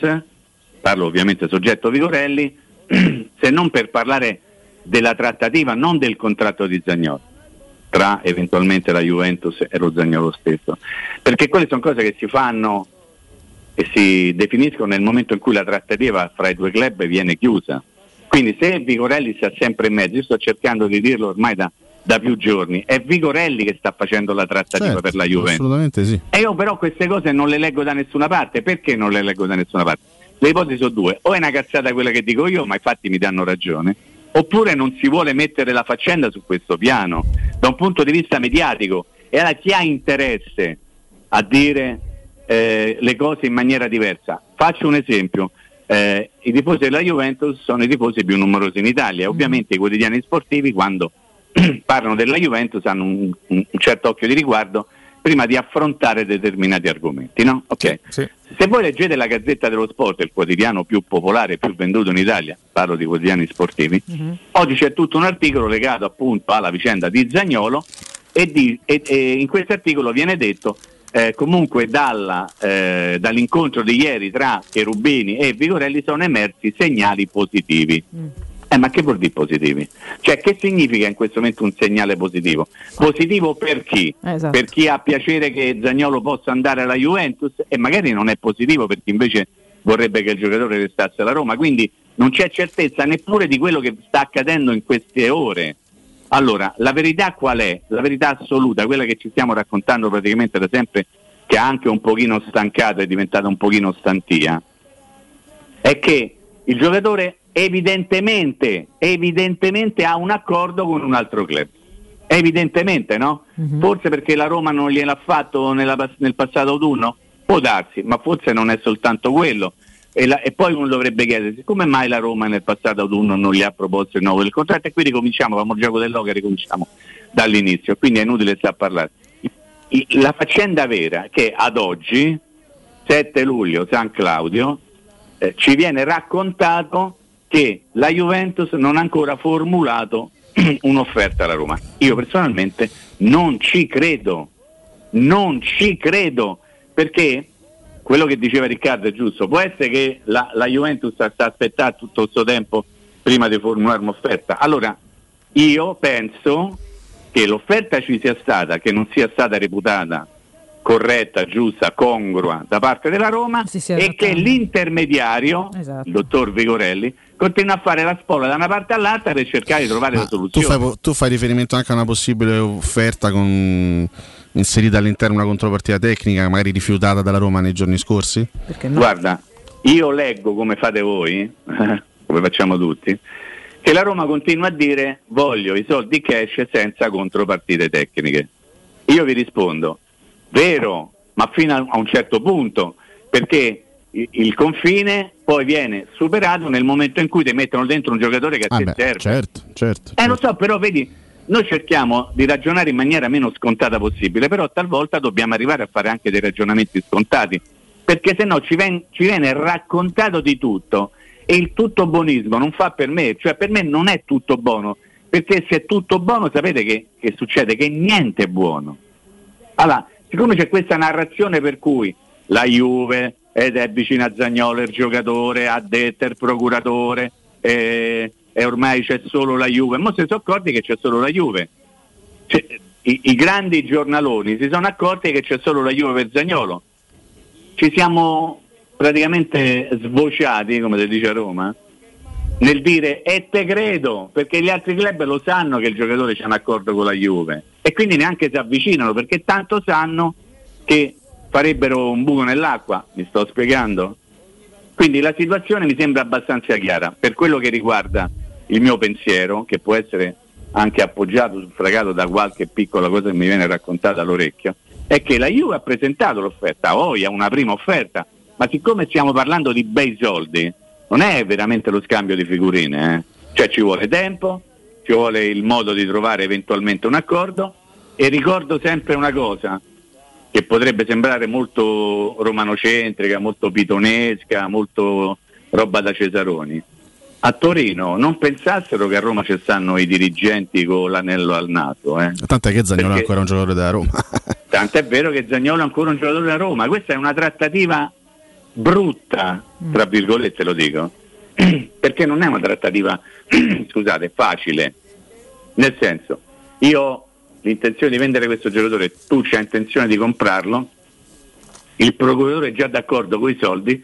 parlo ovviamente soggetto Vigorelli, se non per parlare della trattativa, non del contratto di Zaniolo, tra eventualmente la Juventus e lo Zaniolo stesso, perché quelle sono cose che si fanno e si definiscono nel momento in cui la trattativa fra i due club viene chiusa. Quindi se Vigorelli sta sempre in mezzo, io sto cercando di dirlo ormai da da più giorni, è Vigorelli che sta facendo la trattativa, certo, per la Juventus. Assolutamente sì. E io però queste cose non le leggo da nessuna parte. Perché non le leggo da nessuna parte? Le ipotesi sono due: o è una cazzata quella che dico io, ma i fatti mi danno ragione, oppure non si vuole mettere la faccenda su questo piano da un punto di vista mediatico, e allora chi ha interesse a dire eh, le cose in maniera diversa. Faccio un esempio. eh, i tifosi della Juventus sono i tifosi più numerosi in Italia, e ovviamente mm. i quotidiani sportivi, quando parlano della Juventus, hanno un, un certo occhio di riguardo prima di affrontare determinati argomenti, no? Ok. Sì. Se voi leggete la Gazzetta dello Sport, il quotidiano più popolare e più venduto in Italia, parlo di quotidiani sportivi, mm-hmm. oggi c'è tutto un articolo legato appunto alla vicenda di Zaniolo, e, di, e, e in questo articolo viene detto eh, comunque dalla, eh, dall'incontro di ieri tra Cherubini e Vigorelli sono emersi segnali positivi. Mm. Eh, ma che vuol dire positivi? Cioè, che significa in questo momento un segnale positivo? Positivo per chi? Esatto. Per chi ha piacere che Zaniolo possa andare alla Juventus, e magari non è positivo per chi invece vorrebbe che il giocatore restasse alla Roma. Quindi non c'è certezza neppure di quello che sta accadendo in queste ore. Allora, la verità qual è? La verità assoluta, quella che ci stiamo raccontando praticamente da sempre, che ha anche un pochino stancato, è diventata un pochino stantia, è che il giocatore evidentemente evidentemente ha un accordo con un altro club, evidentemente, no? Mm-hmm. Forse perché la Roma non gliel'ha fatto nella, nel passato autunno, può darsi, ma forse non è soltanto quello. E, la, e poi uno dovrebbe chiedersi come mai la Roma nel passato autunno non gli ha proposto il nuovo del contratto, e quindi cominciamo, facciamo il gioco dell'oca e ricominciamo dall'inizio, quindi è inutile stare a parlare. La faccenda vera è che ad oggi, sette luglio, San Claudio, eh, ci viene raccontato che la Juventus non ha ancora formulato un'offerta alla Roma. Io personalmente non ci credo, non ci credo, perché quello che diceva Riccardo è giusto. Può essere che la, la Juventus sta aspettando tutto questo tempo prima di formulare un'offerta. Allora io penso che l'offerta ci sia stata, che non sia stata reputata corretta, giusta, congrua da parte della Roma, sì, sì, e che l'intermediario, esatto, il dottor Vigorelli, continua a fare la spola da una parte all'altra per cercare di trovare, ma la soluzione. Tu fai, tu fai riferimento anche a una possibile offerta con, inserita all'interno una contropartita tecnica, magari rifiutata dalla Roma nei giorni scorsi? Perché no? Guarda, io leggo, come fate voi, come facciamo tutti, che la Roma continua a dire voglio i soldi cash senza contropartite tecniche. Io vi rispondo: vero, ma fino a un certo punto, perché il confine poi viene superato nel momento in cui ti mettono dentro un giocatore che a ah te beh, serve. Certo, certo. Eh certo. Lo so, però vedi, noi cerchiamo di ragionare in maniera meno scontata possibile, però talvolta dobbiamo arrivare a fare anche dei ragionamenti scontati, perché se no ci, ven- ci viene raccontato di tutto e il tutto buonismo non fa per me, cioè per me non è tutto buono, perché se è tutto buono sapete che, che succede? Che niente è buono. Allora, siccome c'è questa narrazione per cui la Juve ed è vicino a Zaniolo il giocatore, ha detto il procuratore, eh, e ormai c'è solo la Juve, ma si sono accorti che c'è solo la Juve, cioè, i, i grandi giornaloni si sono accorti che c'è solo la Juve per Zaniolo, ci siamo praticamente svociati, come si dice a Roma, nel dire e te credo, perché gli altri club lo sanno che il giocatore c'è un accordo con la Juve e quindi neanche si avvicinano, perché tanto sanno che farebbero un buco nell'acqua, mi sto spiegando? Quindi la situazione mi sembra abbastanza chiara, per quello che riguarda il mio pensiero, che può essere anche appoggiato, suffragato da qualche piccola cosa che mi viene raccontata all'orecchio, è che la Juve ha presentato l'offerta, oh, è una prima offerta, ma siccome stiamo parlando di bei soldi, non è veramente lo scambio di figurine, eh? Cioè ci vuole tempo, ci vuole il modo di trovare eventualmente un accordo, e ricordo sempre una cosa che potrebbe sembrare molto romanocentrica, molto pitonesca, molto roba da Cesaroni. A Torino non pensassero che a Roma ci stanno i dirigenti con l'anello al naso, eh? Tant'è che Zaniolo è ancora un giocatore da Roma. Tant'è vero che Zaniolo è ancora un giocatore da Roma. Questa è una trattativa brutta, tra virgolette lo dico, perché non è una trattativa scusate, facile, nel senso, io l'intenzione di vendere questo giocatore, tu c'hai intenzione di comprarlo, il procuratore è già d'accordo con i soldi,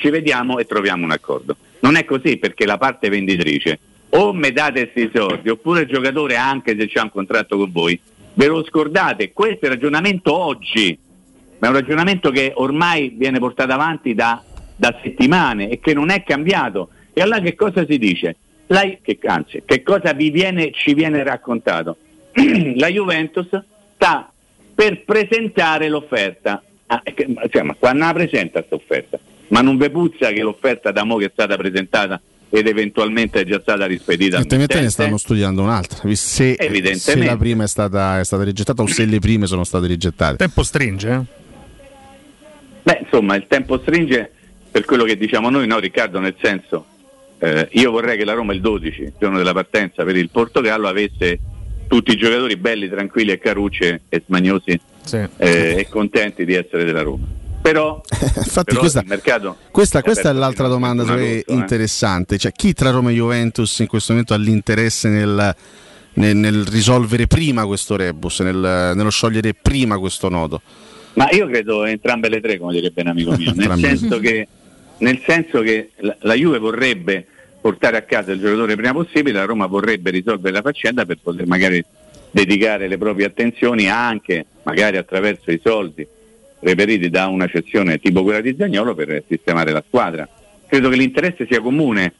ci vediamo e troviamo un accordo. Non è così, perché la parte venditrice o me date questi soldi oppure il giocatore, anche se c'è un contratto con voi, ve lo scordate. Questo è il ragionamento oggi, ma è un ragionamento che ormai viene portato avanti da, da settimane e che non è cambiato. E allora che cosa si dice? La, che, anzi, che cosa vi viene, ci viene raccontato? La Juventus sta per presentare l'offerta, ah, cioè, ma quando la presenta questa offerta? Ma non ve puzza che l'offerta da mo' che è stata presentata ed eventualmente è già stata rispedita? Evidentemente ne stanno studiando un'altra, se, se la prima è stata, è stata rigettata o se le prime sono state rigettate. Il tempo stringe? Eh? Beh, insomma, il tempo stringe per quello che diciamo noi, no Riccardo, nel senso, eh, io vorrei che la Roma il dodici, il giorno della partenza per il Portogallo, avesse tutti i giocatori belli, tranquilli e carucce e smagnosi, sì, eh, e contenti di essere della Roma. Però, infatti, però questa, il mercato questa, è, questa è l'altra domanda è interessante, cioè chi tra Roma e Juventus in questo momento ha l'interesse nel, nel, nel risolvere prima questo rebus, nel, nello sciogliere prima questo nodo? Ma io credo entrambe le tre, come direbbe un amico mio, nel senso che, nel senso che la, la Juve vorrebbe portare a casa il giocatore prima possibile, la Roma vorrebbe risolvere la faccenda per poter magari dedicare le proprie attenzioni anche, magari attraverso i soldi reperiti da una cessione tipo quella di Zaniolo, per sistemare la squadra. Credo che l'interesse sia comune,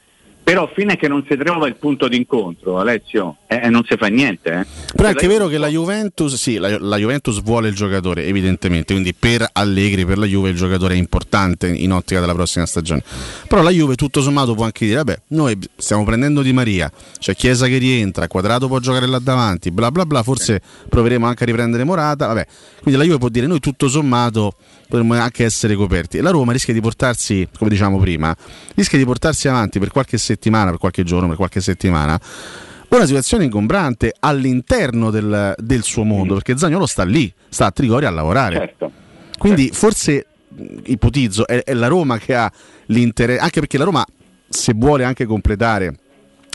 però fino a che non si trova il punto d'incontro, Alessio, eh, non si fa niente. Eh. Però è anche vero che la Juventus, sì, la, la Juventus vuole il giocatore, evidentemente, quindi per Allegri, per la Juve il giocatore è importante in ottica della prossima stagione. Però la Juve tutto sommato può anche dire, vabbè, noi stiamo prendendo Di Maria, c'è Chiesa che rientra, Quadrato può giocare là davanti, bla bla bla, forse proveremo anche a riprendere Morata, vabbè. Quindi la Juve può dire, noi tutto sommato potremmo anche essere coperti. E la Roma rischia di portarsi, come diciamo prima, rischia di portarsi avanti per qualche settimana, per qualche giorno, per qualche settimana, una situazione ingombrante all'interno del, del suo mondo, perché Zaniolo sta lì, sta a Trigoria a lavorare. Certo. Quindi certo. Forse, ipotizzo, è, è la Roma che ha l'interesse, anche perché la Roma, se vuole anche completare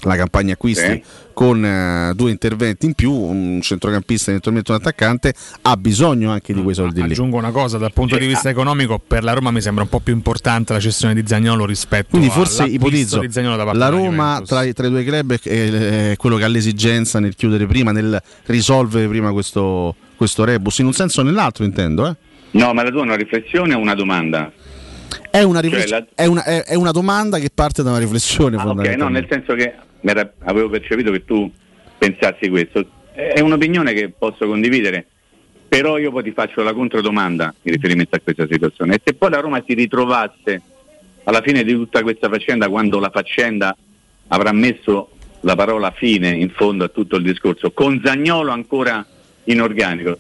la campagna acquisti, sì, con uh, due interventi in più, un centrocampista e eventualmente un attaccante, ha bisogno anche di quei soldi. Aggiungo lì, aggiungo una cosa, dal punto eh, di vista ah. economico per la Roma mi sembra un po' più importante la cessione di Zaniolo rispetto, quindi forse ipotizzo di Zaniolo da parte la Roma tra, tra i due club è, è quello che ha l'esigenza nel chiudere prima, nel risolvere prima questo, questo rebus, in un senso o nell'altro intendo, eh? No, ma la tua è una riflessione o una domanda? È una, rifless- cioè, la... è, una, è, è una domanda che parte da una riflessione, ah, fondamentale. Ok, no, nel senso che era, avevo percepito che tu pensassi questo, è un'opinione che posso condividere, però io poi ti faccio la controdomanda in riferimento a questa situazione. E se poi la Roma si ritrovasse alla fine di tutta questa faccenda, quando la faccenda avrà messo la parola fine in fondo a tutto il discorso, con Zaniolo ancora in organico,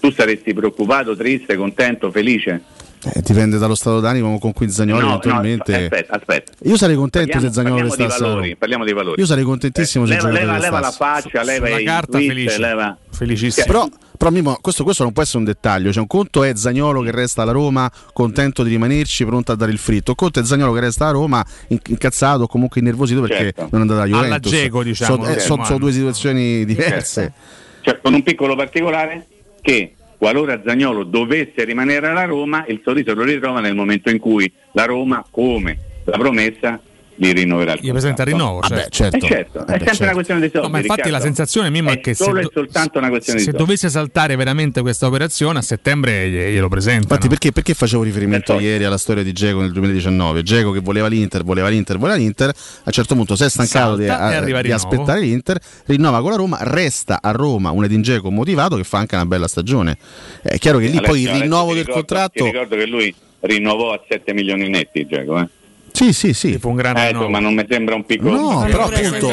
tu saresti preoccupato, triste, contento, felice? Eh, dipende dallo stato d'animo con cui Zaniolo no, eventualmente. No, aspetta, aspetta. Io sarei contento parliamo, se Zaniolo restasse. Parliamo, parliamo dei valori. Io sarei contentissimo eh, se leva, Zaniolo leva, leva la faccia, leva la carta, tweet, felice. Leva... felicissimo. Però, però Mimo, questo, questo non può essere un dettaglio. Cioè, un conto è Zaniolo che resta alla Roma, contento di rimanerci, pronto a dare il fritto. Un conto è Zaniolo che resta alla Roma, incazzato, comunque innervosito perché certo. non è andato alla Juventus. Alla Dzeko, diciamo. Sono eh, so, so due situazioni diverse. Certo. Cioè, con un piccolo particolare che, qualora Zaniolo dovesse rimanere alla Roma, il sorriso lo ritrova nel momento in cui la Roma, come la promessa, li rinnoverà. Gli presenta il rinnovo, cioè. Vabbè, certo. Eh certo, Vabbè, è sempre certo. una questione di soldi. No, ma infatti Riccardo, la sensazione Mimmo è, è che solo se, e soltanto una questione se, di se dovesse saltare veramente questa operazione a settembre glielo presenta. Infatti perché, perché facevo riferimento certo. ieri alla storia di Dzeko nel duemiladiciannove? Dzeko che voleva l'Inter, voleva l'Inter, voleva l'Inter, a un certo punto si è stancato di, a, di aspettare l'Inter, rinnova con la Roma, resta a Roma un Edin Dzeko motivato che fa anche una bella stagione. È chiaro che lì Alessio, poi il rinnovo del ricordo, contratto. Ti ricordo che lui rinnovò a sette milioni netti Dzeko, eh? Sì, sì, sì. Tipo un grande eh, no. ma non mi sembra un piccolo. No, però appunto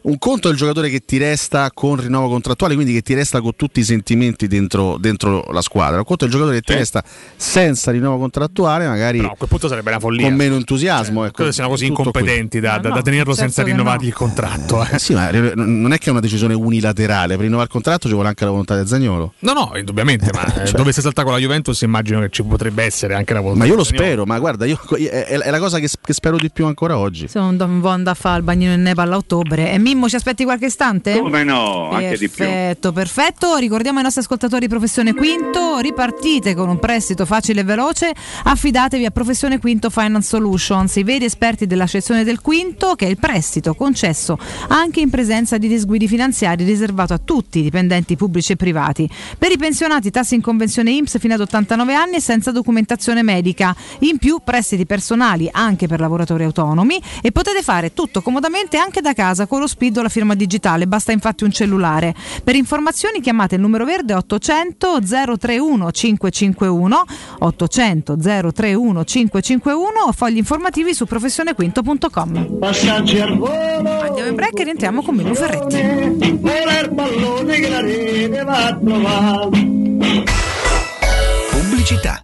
un conto è il giocatore che ti resta con rinnovo contrattuale, quindi che ti resta con tutti i sentimenti dentro, dentro la squadra. Un conto è il giocatore che sì. ti resta senza rinnovo contrattuale, magari no, a quel punto sarebbe una follia. Con meno entusiasmo. Ecco, siamo così incompetenti da, da, no, da tenerlo senza rinnovargli no. il contratto. Eh. Eh, sì, ma non è che è una decisione unilaterale. Per rinnovare il contratto ci vuole anche la volontà del Zaniolo. No, no, indubbiamente. Ma cioè, dovesse saltare con la Juventus, immagino che ci potrebbe essere anche la volontà. Ma io lo spero, ma guarda, io, è, è la cosa che che spero di più ancora oggi. Se non andavo a fare il bagnino in Nepal a ottobre. E Mimmo, ci aspetti qualche istante? Come no, perfetto, anche di più. Perfetto, perfetto. Ricordiamo ai nostri ascoltatori Professione Quinto, ripartite con un prestito facile e veloce, affidatevi a Professione Quinto Finance Solutions, i veri esperti della sezione del Quinto, che è il prestito concesso anche in presenza di disguidi finanziari riservato a tutti i dipendenti pubblici e privati. Per i pensionati tassi in convenzione I N P S fino ad ottantanove anni e senza documentazione medica. In più prestiti personali anche per lavoratori autonomi e potete fare tutto comodamente anche da casa con lo SPID o la firma digitale, basta infatti un cellulare. Per informazioni chiamate il numero verde ottocento zero trentuno cinquecentocinquantuno ottocento zero trentuno cinquecentocinquantuno o fogli informativi su professione quinto punto com. Passaggi al volo. Andiamo in break e rientriamo con Mimmo Ferretti. Vola il pallone che la rete va a trovare. Pubblicità.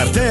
Arte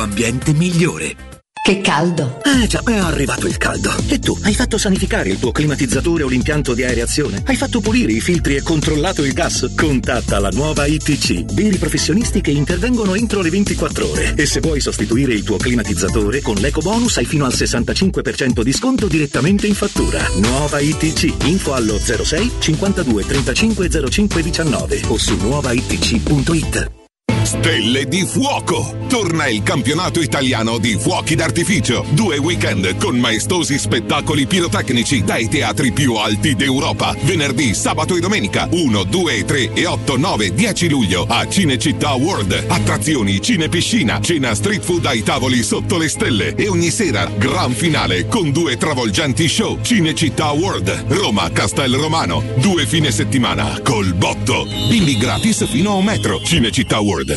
ambiente migliore. Che caldo! Eh già, è arrivato il caldo. E tu, hai fatto sanificare il tuo climatizzatore o l'impianto di areazione? Hai fatto pulire i filtri e controllato il gas? Contatta la Nuova I T C, veri professionisti che intervengono entro le ventiquattro ore. E se vuoi sostituire il tuo climatizzatore, con l'EcoBonus hai fino al sessantacinque per cento di sconto direttamente in fattura. Nuova I T C, info allo zero sei cinquantadue trentacinque zero cinque diciannove o su nuova i t c punto i t. Stelle di Fuoco! Torna il campionato italiano di fuochi d'artificio. Due weekend con maestosi spettacoli pirotecnici dai teatri più alti d'Europa. Venerdì, sabato e domenica uno, due, tre e otto, nove, dieci luglio a Cinecittà World. Attrazioni, cinepiscina, cena street food ai tavoli sotto le stelle. E ogni sera, gran finale con due travolgenti show. Cinecittà World, Roma, Castel Romano. Due fine settimana col botto. Bimbi gratis fino a un metro. Cinecittà World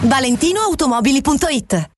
Valentinoautomobili punto it.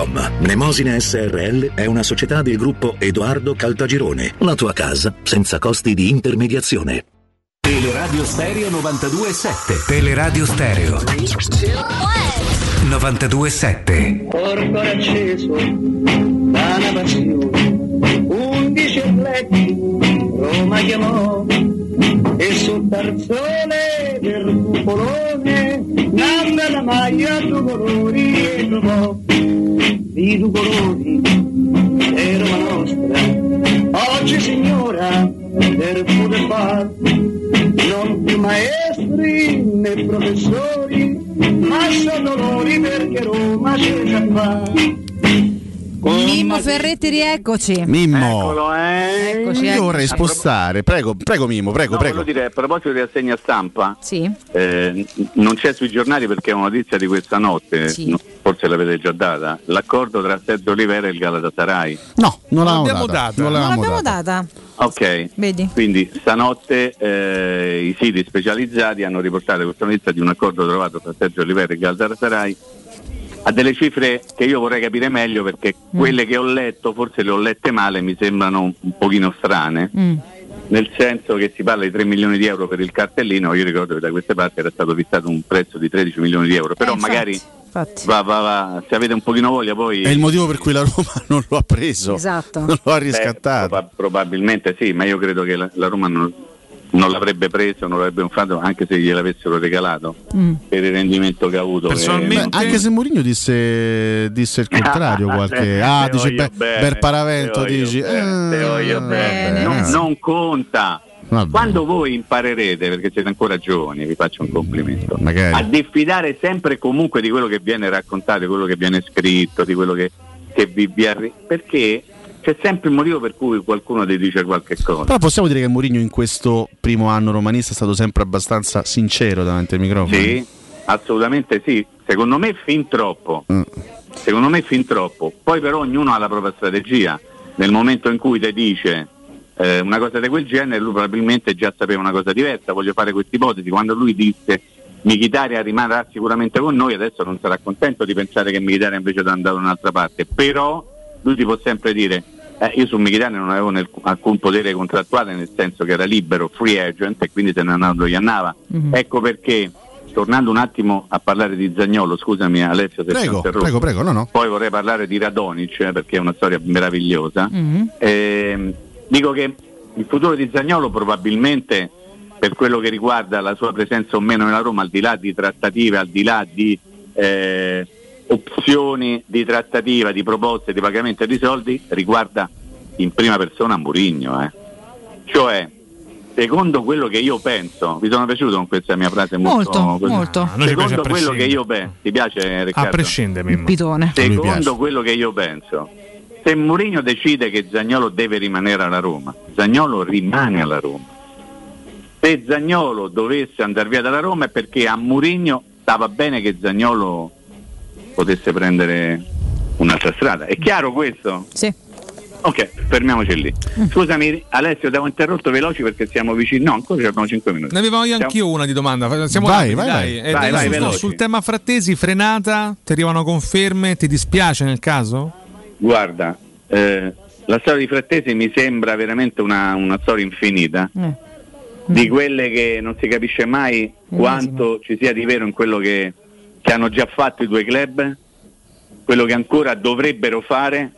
Mnemosine S R L è una società del gruppo Edoardo Caltagirone. La tua casa senza costi di intermediazione. Teleradio Stereo novantadue e sette. Teleradio Stereo novantadue e sette. Porto acceso da una passione, undici atleti Roma chiamò e sul tarzone del cupolone nanda la maglia due colori e trovò. I due colori è Roma nostra, oggi signora per poter far, non più maestri né professori, ma sono loro perché Roma c'è già qua. Mimmo Ferretti, rieccoci. Mimmo. Eccolo, eh. Eccoci, eccoci. Io vorrei spostare, prego, prego Mimmo, prego, no, prego. Volevo dire, a proposito di rassegna stampa, sì. eh, non c'è sui giornali perché è una notizia di questa notte, sì. Forse l'avete già data, l'accordo tra Sergio Oliveira e il Galatasaray. No, non l'abbiamo data. Non l'abbiamo data. Ok, vedi. Quindi stanotte eh, i siti specializzati hanno riportato questa notizia di un accordo trovato tra Sergio Oliveira e il Galatasaray. Ha delle cifre che io vorrei capire meglio perché mm. quelle che ho letto, forse le ho lette male, mi sembrano un, un pochino strane, mm. nel senso che si parla di tre milioni di euro per il cartellino. Io ricordo che da queste parti era stato fissato un prezzo di tredici milioni di euro, però eh, infatti, magari infatti. Va, va, va, se avete un pochino voglia poi... È il motivo per cui la Roma non lo ha preso, esatto. Non lo ha riscattato. Beh, prob- probabilmente sì, ma io credo che la, la Roma non... non l'avrebbe preso, non l'avrebbe fatto anche se gliel'avessero regalato mm. per il rendimento che ha avuto. Personalmente... Beh, anche se Mourinho disse, disse il contrario qualche ah te dice be- bene, bel paravento dici bene, eh, bene. Bene. Non, non conta. Vabbè. Quando voi imparerete, perché siete ancora giovani, vi faccio un complimento, magari, a diffidare sempre e comunque di quello che viene raccontato, di quello che viene scritto, di quello che, che vi arriva, perché c'è sempre un motivo per cui qualcuno ti dice qualche cosa. Però possiamo dire che Mourinho in questo primo anno romanista è stato sempre abbastanza sincero davanti al microfono. Sì, assolutamente sì. Secondo me fin troppo. Mm. Secondo me fin troppo. Poi però ognuno ha la propria strategia. Nel momento in cui ti dice eh, una cosa di quel genere, lui probabilmente già sapeva una cosa diversa. Voglio fare questa ipotesi. Quando lui disse Mkhitaryan rimarrà sicuramente con noi, adesso non sarà contento di pensare che Mkhitaryan invece è andato da un'altra parte. Però lui ti può sempre dire Eh, io su Mkhitaryan non avevo nel, alcun potere contrattuale, nel senso che era libero, free agent, e quindi se ne andava dove gli andava. Mm-hmm. Ecco perché, tornando un attimo a parlare di Zaniolo, scusami Alessio se ti ho interrotto, prego, prego, no, no. Poi vorrei parlare di Radonic, eh, perché è una storia meravigliosa. Mm-hmm. Eh, dico che il futuro di Zaniolo probabilmente, per quello che riguarda la sua presenza o meno nella Roma, al di là di trattative, al di là di eh, opzioni di trattativa, di proposte, di pagamento e di soldi, riguarda in prima persona Mourinho, eh. Cioè, secondo quello che io penso, vi sono piaciuto con questa mia frase molto, molto, molto. Ah, secondo quello che io penso, ti piace Riccardo? A prescindere, pitone. Secondo quello che io penso, se Mourinho decide che Zaniolo deve rimanere alla Roma, Zaniolo rimane alla Roma. Se Zaniolo dovesse andare via dalla Roma è perché a Mourinho stava bene che Zaniolo potesse prendere un'altra strada. È chiaro questo? Sì. Ok, fermiamoci lì. Scusami Alessio, ti avevo interrotto veloci perché siamo vicini. No, ancora abbiamo cinque minuti. Ne avevo anch'io una di domanda. Siamo vai, vai, dai. Vai, vai, vai, vai, sul, sul tema Frattesi, frenata, ti arrivano conferme, ti dispiace nel caso? Guarda, eh, la storia di Frattesi mi sembra veramente una, una storia infinita, eh. di quelle che non si capisce mai quanto ci sia di vero in quello che, che hanno già fatto i due club, quello che ancora dovrebbero fare.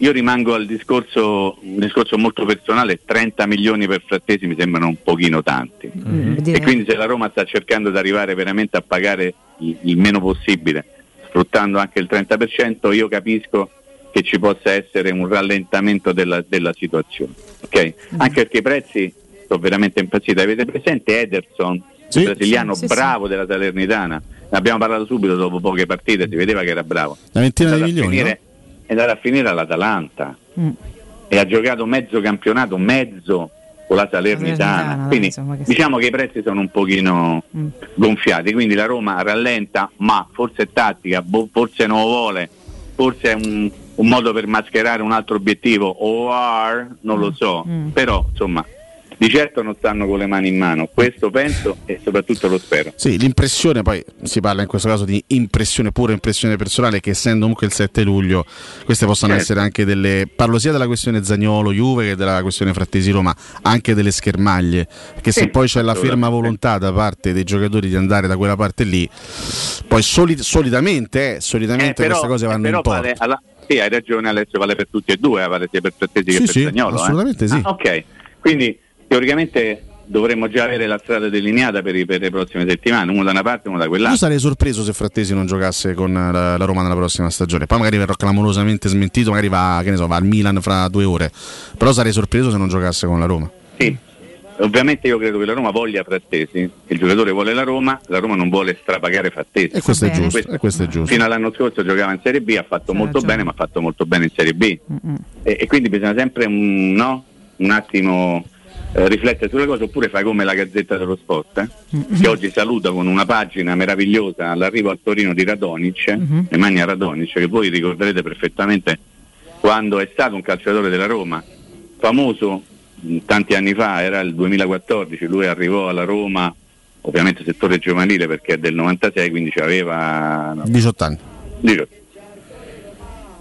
Io rimango al discorso, un discorso molto personale, trenta milioni per Frattesi mi sembrano un pochino tanti, mm. e quindi se la Roma sta cercando di arrivare veramente a pagare il, il meno possibile, sfruttando anche il trenta per cento, io capisco che ci possa essere un rallentamento della, della situazione, okay? mm. Anche perché i prezzi sono veramente impazziti. Avete presente Ederson, sì, il brasiliano, sì, sì, bravo, sì, della Salernitana? Ne abbiamo parlato subito, dopo poche partite si vedeva che era bravo. La ventina di milioni, finire, no? È andato a finire all'Atalanta, mm. e ha giocato mezzo campionato, mezzo con la Salernitana, la Salernitana. Quindi insomma, che diciamo sì, che i prezzi sono un pochino mm. gonfiati, quindi la Roma rallenta, ma forse è tattica, bo- forse non lo vuole, forse è un un modo per mascherare un altro obiettivo, O R, non lo so, mm. però insomma di certo non stanno con le mani in mano, questo penso e soprattutto lo spero. Sì, l'impressione, poi si parla in questo caso di impressione, pura impressione personale, che essendo comunque il sette luglio queste possano certo. essere anche delle, parlo sia della questione Zaniolo Juve che della questione Frattesi Roma, anche delle schermaglie, perché se eh, poi c'è la ferma volontà da parte dei giocatori di andare da quella parte lì, poi solid- solidamente, eh, solidamente eh, però, queste cose vanno eh, in porto. Alla... Sì, hai ragione Alessio, vale per tutti e due, vale sia per Frattesi sì, che per sì, Zaniolo, assolutamente eh. sì. Ah, ok, quindi teoricamente dovremmo già avere la strada delineata per, per le prossime settimane, uno da una parte e uno da quell'altra. Io sarei sorpreso se Frattesi non giocasse con la, la Roma nella prossima stagione, poi magari verrò clamorosamente smentito, magari va, che ne so, va al Milan fra due ore, però sarei sorpreso se non giocasse con la Roma. Sì, ovviamente io credo che la Roma voglia Frattesi, il giocatore vuole la Roma, la Roma non vuole strapagare Frattesi, e questo, è giusto, questo, e questo è giusto. Fino all'anno scorso giocava in Serie B, ha fatto sì, molto ragione. bene, ma ha fatto molto bene in Serie B, e, e quindi bisogna sempre un, no, un attimo Eh, riflette sulle cose, oppure fai come la Gazzetta dello Sport, eh? mm-hmm. che oggi saluta con una pagina meravigliosa all'arrivo al Torino di Radonic, mm-hmm. le mani a Radonic, che voi ricorderete perfettamente quando è stato un calciatore della Roma famoso tanti anni fa, era il duemilaquattordici, lui arrivò alla Roma ovviamente settore giovanile perché è del novantasei, quindi aveva no, diciotto anni diciotto.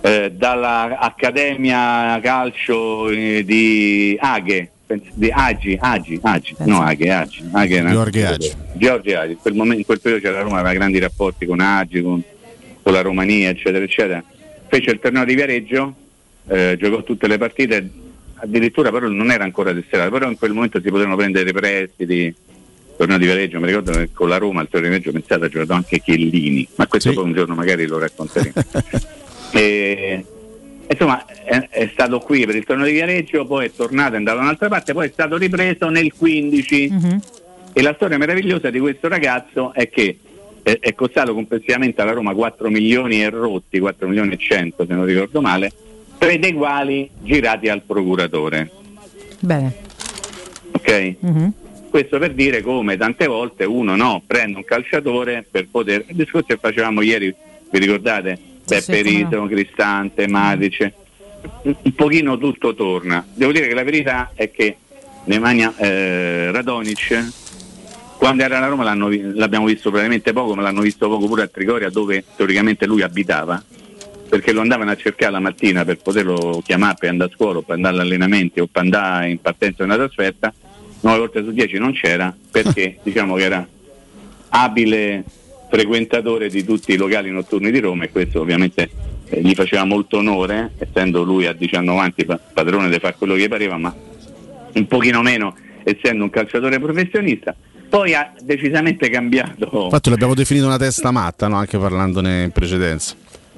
Eh, dalla Accademia Calcio eh, di Aghe di Agi, Agi, Agi, no Aghi, Agi, Aghi Giorgio Agi. Giorgio Agi, in quel momento, in quel periodo c'era la Roma, aveva grandi rapporti con Agi, con, con la Romania, eccetera, eccetera. Fece il torneo di Viareggio, eh, giocò tutte le partite, addirittura però non era ancora tesserato, però in quel momento si potevano prendere prestiti. Il torneo di Viareggio, mi ricordo che con la Roma al torneo di Viareggio pensate ha giocato anche Chiellini, ma questo sì. poi un giorno magari lo racconteremo. e, Insomma è, è stato qui per il torneo di Viareggio, poi è tornato, è andato da un'altra parte, poi è stato ripreso nel quindici mm-hmm. e la storia meravigliosa di questo ragazzo è che è, è costato complessivamente alla Roma quattro milioni e rotti, quattro milioni e cento se non ricordo male, tre dei quali girati al procuratore. Bene. Ok? Mm-hmm. Questo per dire come tante volte uno no prende un calciatore per poter, il discorso che facevamo ieri, vi ricordate? Beppe Rito, Cristante, Matic, un pochino tutto torna. Devo dire che la verità è che Nemanja eh, Radonic quando era alla Roma l'hanno, l'abbiamo visto veramente poco, ma l'hanno visto poco pure a Trigoria dove teoricamente lui abitava, perché lo andavano a cercare la mattina per poterlo chiamare per andare a scuola, per andare all'allenamento o per andare in partenza o in una trasferta. Nove volte su dieci non c'era, perché diciamo che era abile frequentatore di tutti i locali notturni di Roma, e questo ovviamente eh, gli faceva molto onore, essendo lui a diciannove anni padrone di fare quello che pareva, ma un pochino meno essendo un calciatore professionista. Poi ha decisamente cambiato. Infatti l'abbiamo definito una testa matta, no? Anche parlandone in precedenza.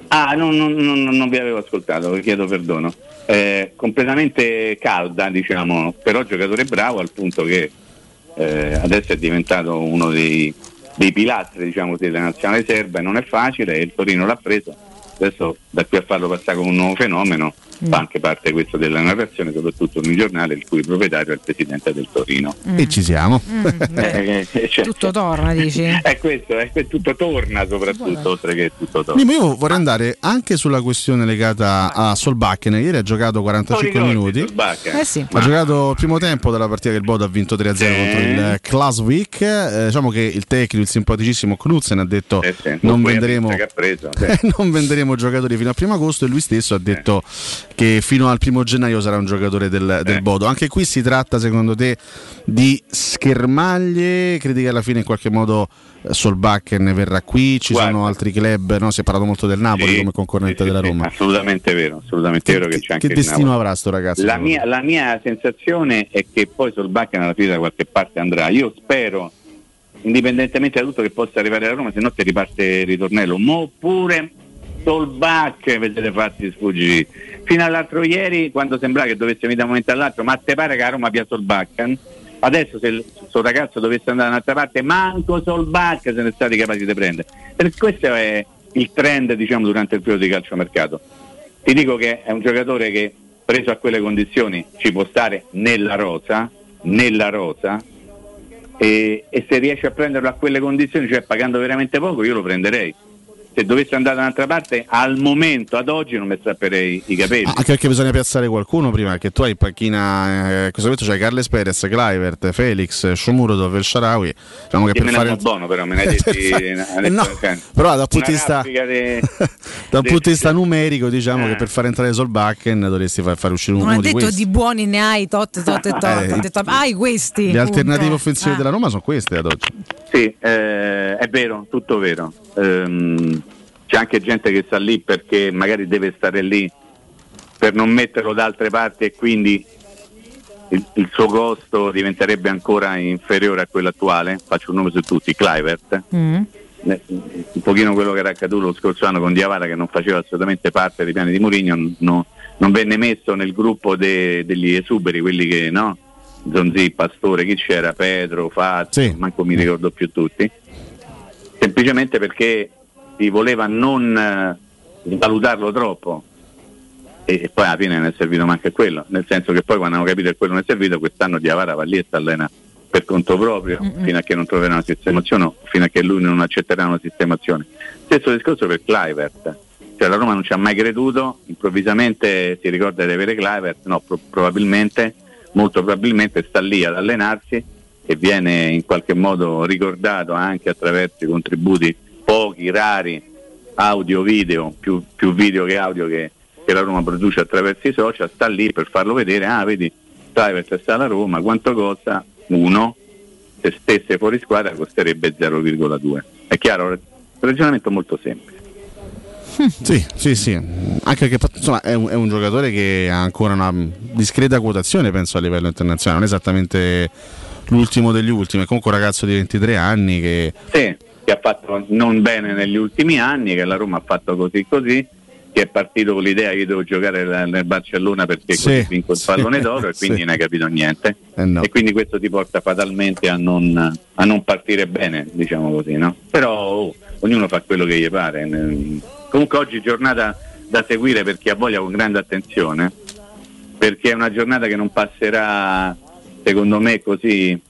Ah, non, non, non, non vi avevo ascoltato, vi chiedo perdono. Eh, completamente calda, diciamo, però giocatore bravo, al punto che eh, adesso è diventato uno dei, dei pilastri, diciamo, della nazionale serba, e non è facile, e il Torino l'ha preso. Adesso da qui a farlo passare come un nuovo fenomeno mm. fa anche parte questo della narrazione, soprattutto in un giornale il cui proprietario è il presidente del Torino. Mm. E ci siamo. Mm. eh, eh, cioè, tutto torna, dici? È questo, è tutto torna soprattutto, Buona. oltre che tutto torna. Ma io vorrei andare anche sulla questione legata a Solbakken. Ieri ha giocato quarantacinque minuti. Eh sì. Ha giocato il primo tempo della partita che il Bodo ha vinto tre a zero sì. contro il Klausvik. Eh, diciamo che il tecnico, il simpaticissimo Knudsen ha detto eh sì, non, venderemo, preso, sì. non venderemo giocatori fino al primo agosto, e lui stesso ha detto eh. che fino al primo gennaio sarà un giocatore del, del eh. Bodo. Anche qui si tratta, secondo te, di schermaglie? Credi che alla fine in qualche modo Solbakken verrà qui? Ci Guarda. sono altri club, no? Si è parlato molto del Napoli sì, come concorrente sì, della Roma. Sì, assolutamente vero, assolutamente che, vero che, che c'è anche. Che destino Napoli avrà sto ragazzo? La mia, la mia sensazione è che poi Solbakken alla fine da qualche parte andrà. Io spero, indipendentemente da tutto, che possa arrivare alla Roma, se no ti riparte il ritornello. Ma oppure Solbakken vi siete fatti sfuggire. Fino all'altro ieri, quando sembrava che dovesse venire da un momento all'altro, ma te pare che a Roma abbia Solbakken? Adesso se il suo ragazzo dovesse andare da un'altra parte, manco Solbakken se ne stati capaci di prendere. Perché questo è il trend, diciamo, durante il periodo di calciomercato. Ti dico che è un giocatore che, preso a quelle condizioni, ci può stare nella rosa, nella rosa, e, e se riesce a prenderlo a quelle condizioni, cioè pagando veramente poco, io lo prenderei. Se dovesse andare da un'altra parte, al momento, ad oggi, non mi strapperei i capelli. Anche ah, perché bisogna piazzare qualcuno prima, che tu hai in panchina, eh, questo momento c'hai Carles Perez, Kluivert, Felix, Shomurodov, El Shaarawy. Diciamo che per me fare... buono, però me ne hai detti eh, no, però dal punto di vista de... da de... de... numerico, diciamo eh. che per far entrare Solbakken dovresti far fare uscire uno di questi. Non ha detto di buoni ne hai tot tot e tot, eh, tot, tot. Hai questi. Le punto. alternative offensive ah. della Roma sono queste ad oggi. Sì, eh, è vero, tutto vero. Um, c'è anche gente che sta lì perché magari deve stare lì per non metterlo da altre parti, e quindi il, il suo costo diventerebbe ancora inferiore a quello attuale. Faccio un nome su tutti, Kluivert, mm. un pochino quello che era accaduto lo scorso anno con Diawara, che non faceva assolutamente parte dei piani di Mourinho, no, non venne messo nel gruppo de, degli esuberi, quelli che no, Zonzi, Pastore, chi c'era? Pedro, Fazio, sì. manco mi ricordo più tutti, semplicemente perché si voleva non valutarlo troppo, e poi alla fine non è servito neanche quello, nel senso che poi quando hanno capito che quello non è servito, quest'anno Diawara va lì e sta allena per conto proprio, mm-hmm. fino a che non troverà una sistemazione, o fino a che lui non accetterà una sistemazione. Stesso discorso per Kluivert, cioè la Roma non ci ha mai creduto, improvvisamente si ricorda di avere Kluivert, no, pro- probabilmente molto probabilmente sta lì ad allenarsi, e viene in qualche modo ricordato anche attraverso i contributi pochi, rari, audio, video, più, più video che audio che, che la Roma produce attraverso i social, sta lì per farlo vedere. Ah, vedi, Kluivert sta alla Roma, quanto costa? uno, se stesse fuori squadra costerebbe zero virgola due. È chiaro? Un ragionamento molto semplice. Sì, sì, sì, anche perché insomma, è, un, è un giocatore che ha ancora una discreta quotazione, penso, a livello internazionale, non è esattamente l'ultimo degli ultimi, è comunque un ragazzo di ventitré anni che... Sì, che ha fatto non bene negli ultimi anni, che la Roma ha fatto così così, che è partito con l'idea che devo giocare nel Barcellona perché sì, così vinco il pallone sì, d'oro, e quindi sì. non hai capito niente, eh no. e quindi questo ti porta fatalmente a non, a non partire bene, diciamo così, no? Però oh, ognuno fa quello che gli pare. Comunque oggi giornata da seguire per chi ha voglia, con grande attenzione, perché è una giornata che non passerà, secondo me, così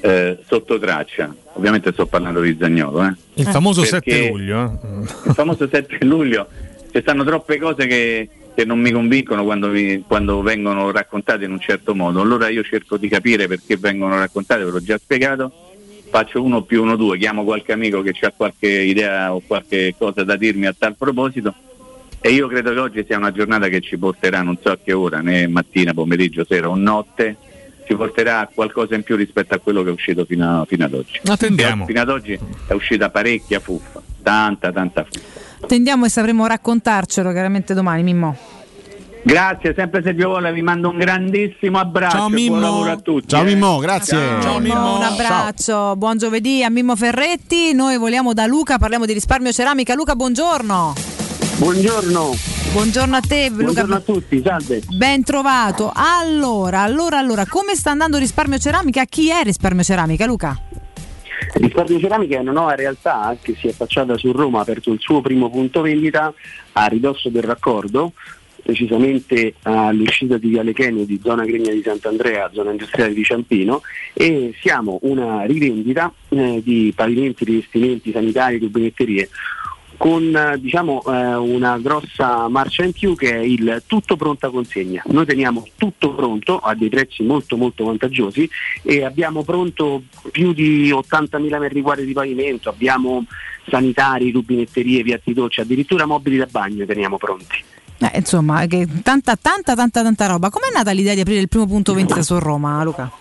eh, sotto traccia. Ovviamente sto parlando di Zaniolo, eh. Il famoso sette luglio. Eh. Il famoso sette luglio. Ci stanno troppe cose che, che non mi convincono quando, mi, quando vengono raccontate in un certo modo. Allora io cerco di capire perché vengono raccontate, ve l'ho già spiegato. Faccio uno più uno due, chiamo qualche amico che ha qualche idea o qualche cosa da dirmi a tal proposito, E io credo che oggi sia una giornata che ci porterà, non so a che ora, né mattina, pomeriggio, sera o notte, ci porterà a qualcosa in più rispetto a quello che è uscito fino, a, fino ad oggi. Attendiamo. Fino ad oggi è uscita parecchia fuffa, tanta tanta fuffa. Attendiamo e sapremo raccontarcelo chiaramente domani, Mimmo. Grazie, sempre se Dio vuole, vi mando un grandissimo abbraccio. Ciao Mimmo. Buon lavoro a tutti. Ciao Mimmo, grazie. Ciao, Ciao Mimmo, un abbraccio. Ciao. Buon giovedì a Mimmo Ferretti. Noi voliamo da Luca, parliamo di risparmio ceramica. Luca, buongiorno. Buongiorno. Buongiorno a te, Luca. Buongiorno a tutti, salve. Ben trovato. Allora, allora, allora, come sta andando risparmio ceramica? Chi è risparmio ceramica, Luca? Risparmio Ceramica è una nuova realtà che si è affacciata su Roma, ha aperto il suo primo punto vendita a ridosso del raccordo, precisamente all'uscita di Viale Kennedy, zona Gregna di Sant'Andrea, zona industriale di Ciampino, e siamo una rivendita eh, di pavimenti, rivestimenti sanitari, rubinetterie, con diciamo eh, una grossa marcia in più che è il tutto pronta consegna. Noi teniamo tutto pronto a dei prezzi molto molto vantaggiosi e abbiamo pronto più di ottantamila metri quadri di pavimento, abbiamo sanitari, rubinetterie, piatti doccia, addirittura mobili da bagno teniamo pronti. Eh, insomma, che tanta tanta tanta tanta roba. Com'è nata l'idea di aprire il primo punto vendita su Roma, Luca?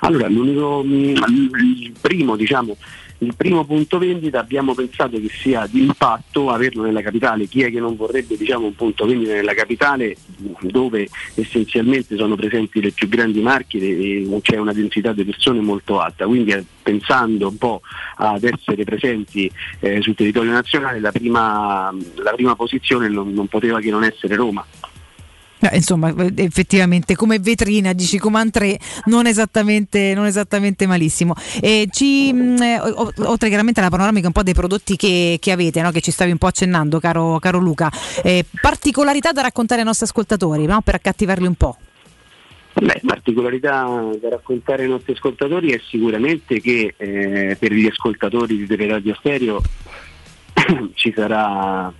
Allora, l'unico il primo diciamo Il primo punto vendita abbiamo pensato che sia d'impatto averlo nella capitale. Chi è che non vorrebbe diciamo un punto vendita nella capitale, dove essenzialmente sono presenti le più grandi marche e c'è una densità di persone molto alta? Quindi pensando un po' ad essere presenti eh, sul territorio nazionale, la prima, la prima posizione non, non poteva che non essere Roma. Insomma, effettivamente come vetrina, dici, come entrée, non esattamente, non esattamente malissimo. E ci, mh, oltre chiaramente alla panoramica un po' dei prodotti che, che avete, no? Che ci stavi un po' accennando, caro, caro Luca, eh, particolarità da raccontare ai nostri ascoltatori, no? Per accattivarli un po'. Beh, particolarità da raccontare ai nostri ascoltatori è sicuramente che eh, per gli ascoltatori di Radio Stereo ci sarà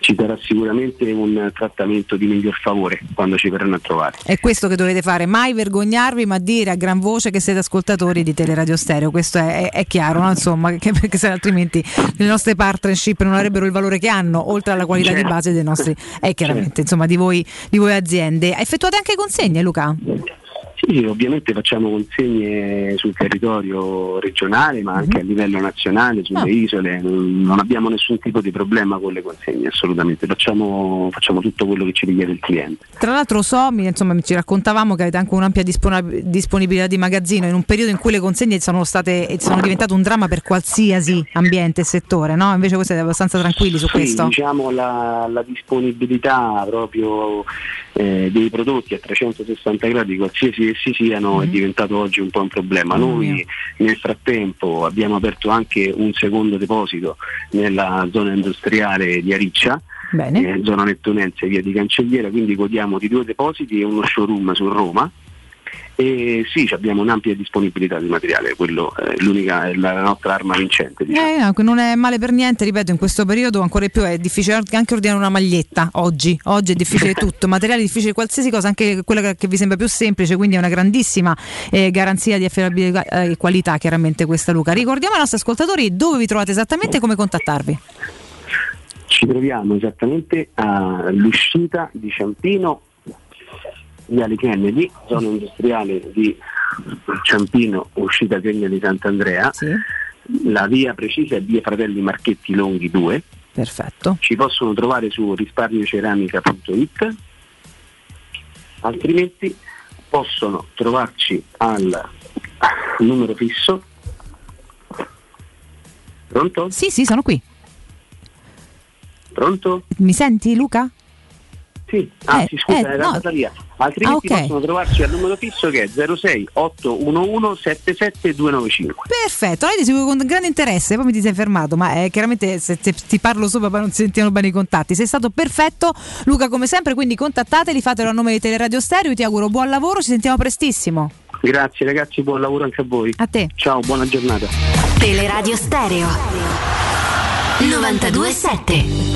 ci darà sicuramente un trattamento di miglior favore quando ci verranno a trovare. È questo che dovete fare, mai vergognarvi, ma dire a gran voce che siete ascoltatori di Teleradio Stereo, questo è, è chiaro, no? Insomma, che, perché altrimenti le nostre partnership non avrebbero il valore che hanno, oltre alla qualità C'è. di base dei nostri, è eh, chiaramente C'è. insomma di voi, di voi aziende. Effettuate anche consegne, Luca? Sì, ovviamente facciamo consegne sul territorio regionale, ma anche a livello nazionale, sulle ah. isole. Non abbiamo nessun tipo di problema con le consegne, assolutamente. Facciamo, facciamo tutto quello che ci richiede il cliente. Tra l'altro so, insomma, ci raccontavamo che avete anche un'ampia disponibilità di magazzino in un periodo in cui le consegne sono state sono diventate un dramma per qualsiasi ambiente e settore, no? Invece voi siete abbastanza tranquilli su sì, questo. Diciamo la, la disponibilità proprio eh, dei prodotti a trecentosessanta gradi, qualsiasi si siano, mm-hmm. è diventato oggi un po' un problema. Noi mm-hmm. nel frattempo abbiamo aperto anche un secondo deposito nella zona industriale di Ariccia, eh, zona nettunense, via di Cancelliera, quindi godiamo di due depositi e uno showroom su Roma. E sì, abbiamo un'ampia disponibilità di materiale, quello è l'unica, la nostra arma vincente, diciamo. eh, non è male per niente, ripeto, in questo periodo ancora di più è difficile anche ordinare una maglietta oggi, oggi è difficile tutto, materiale difficile qualsiasi cosa, anche quella che vi sembra più semplice, quindi è una grandissima eh, garanzia di affidabilità e eh, qualità chiaramente questa, Luca. Ricordiamo ai nostri ascoltatori dove vi trovate esattamente e come contattarvi. Ci troviamo esattamente all'uscita di Ciampino, Viale Kennedy, zona industriale di Ciampino, uscita Gregna di Sant'Andrea, sì. La via precisa è via Fratelli Marchetti Longhi due. Perfetto. Ci possono trovare su risparmio ceramica punto it, altrimenti possono trovarci al numero fisso. Pronto? Sì, sì, sono qui. Pronto? Mi senti, Luca? Sì, anzi eh, scusa, eh, era andata no. via. Altrimenti ah, okay. possono trovarci al numero fisso che è zero sei otto uno uno sette sette due nove cinque. Perfetto, allora ti seguo con grande interesse, poi mi sei fermato, ma eh, chiaramente se, se ti parlo sopra non si sentivano bene i contatti. Sei stato perfetto, Luca, come sempre, quindi contattateli, fatelo a nome di Teleradio Stereo, ti auguro buon lavoro, ci sentiamo prestissimo. Grazie ragazzi, buon lavoro anche a voi. A te. Ciao, buona giornata. Teleradio Stereo novantadue sette.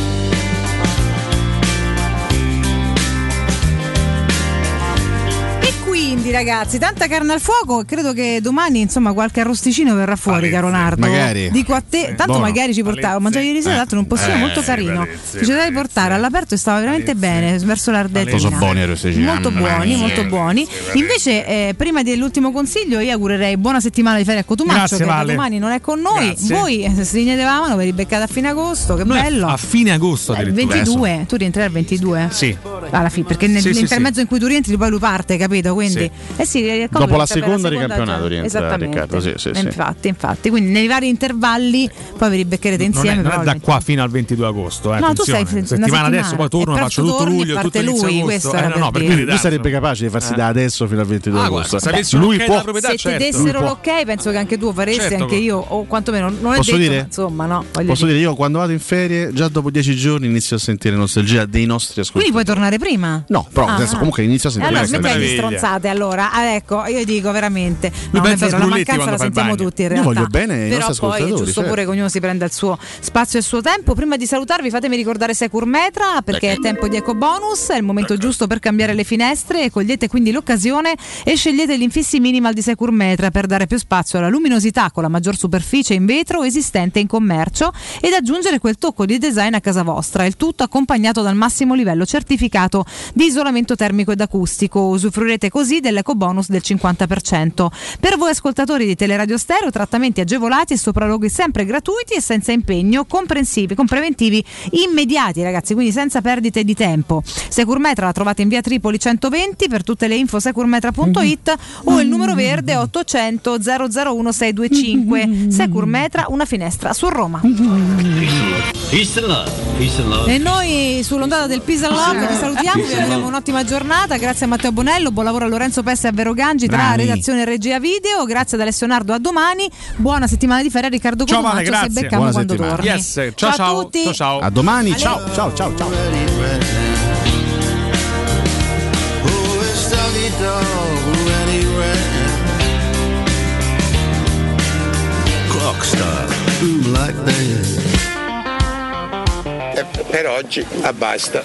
quindi ragazzi, tanta carne al fuoco, credo che domani insomma qualche arrosticino verrà fuori, caro Nardo. Magari. Dico a te, tanto buono. Magari ci portavo, mangiavo ieri sera, l'altro non possiamo, eh, molto sì, carino. Ci doveva portare all'aperto e stava veramente Palizia. Bene, verso l'Ardetta. Sono buoni a rosticino. Molto buoni, molto buoni. Invece eh, prima dell'ultimo consiglio io augurerei buona settimana di ferie a Cotumaccio. Grazie, che vale. Domani non è con noi. Grazie. Voi eh, se ne davano, vi beccate a fine agosto, che noi bello. A fine agosto addirittura. ventidue, tu rientrerai al ventidue? Sì. Alla fine, perché sì, nell'intermezzo sì, in cui tu rientri poi lui parte, capito? Quindi sì. Eh sì, dopo la seconda, la seconda di campionato rientra, esattamente. Riccardo, sì, sì, infatti, sì. infatti, quindi nei vari intervalli poi vi ribeccherete insieme. Non è, non è da qua fino al ventidue agosto, eh, no, tu sei settimana, settimana adesso, poi torno, faccio tutto luglio, tutto lui, questo eh, no, no, per lui sarebbe capace di farsi eh. da adesso fino al ventidue agosto. Se lui può, se ti dessero l'ok, penso che anche tu faresti, anche io, o quantomeno non è detto, insomma, no. Posso dire, io quando vado in ferie già dopo dieci giorni inizio a sentire nostalgia dei nostri ascoltatori. Quindi puoi tornare prima? No, però adesso comunque inizio a sentire. Allora smettete di stronzate, allora. Ah, ecco, io dico veramente no, non è vero, la mancanza la sentiamo tutti in realtà. Io voglio bene, però poi è giusto, certo, pure che ognuno si prenda il suo spazio e il suo tempo. Prima di salutarvi fatemi ricordare Secur Metra, perché ecco, è tempo di ecobonus, è il momento ecco. giusto per cambiare le finestre, cogliete quindi l'occasione e scegliete l'infissi minimal di Secur Metra per dare più spazio alla luminosità con la maggior superficie in vetro esistente in commercio ed aggiungere quel tocco di design a casa vostra, il tutto accompagnato dal massimo livello certificato di isolamento termico ed acustico. Usufruirete così dell'eco bonus del cinquanta per cento. Per voi ascoltatori di Teleradio Stereo, trattamenti agevolati e sopralluoghi sempre gratuiti e senza impegno, comprensivi, con preventivi immediati, ragazzi, quindi senza perdite di tempo. Securmetra la trovate in via Tripoli centoventi, per tutte le info securmetra punto it o il numero verde ottocento zero zero uno sei due cinque. Securmetra, una finestra su Roma. E noi sull'ondata del Peace and Love vi salutiamo, vi auguriamo un'ottima giornata, grazie a Matteo Bonello, buon lavoro a Lorenzo Pesce e a Vero Gangi tra redazione e regia video, grazie ad Alessio Nardo, a domani, buona settimana di ferie Riccardo Cotumaccio, vale, se becchiamo quando settimana. Torni yes. ciao, ciao, ciao a tutti, ciao, ciao. A domani. Allora. ciao ciao ciao ciao. E per oggi basta.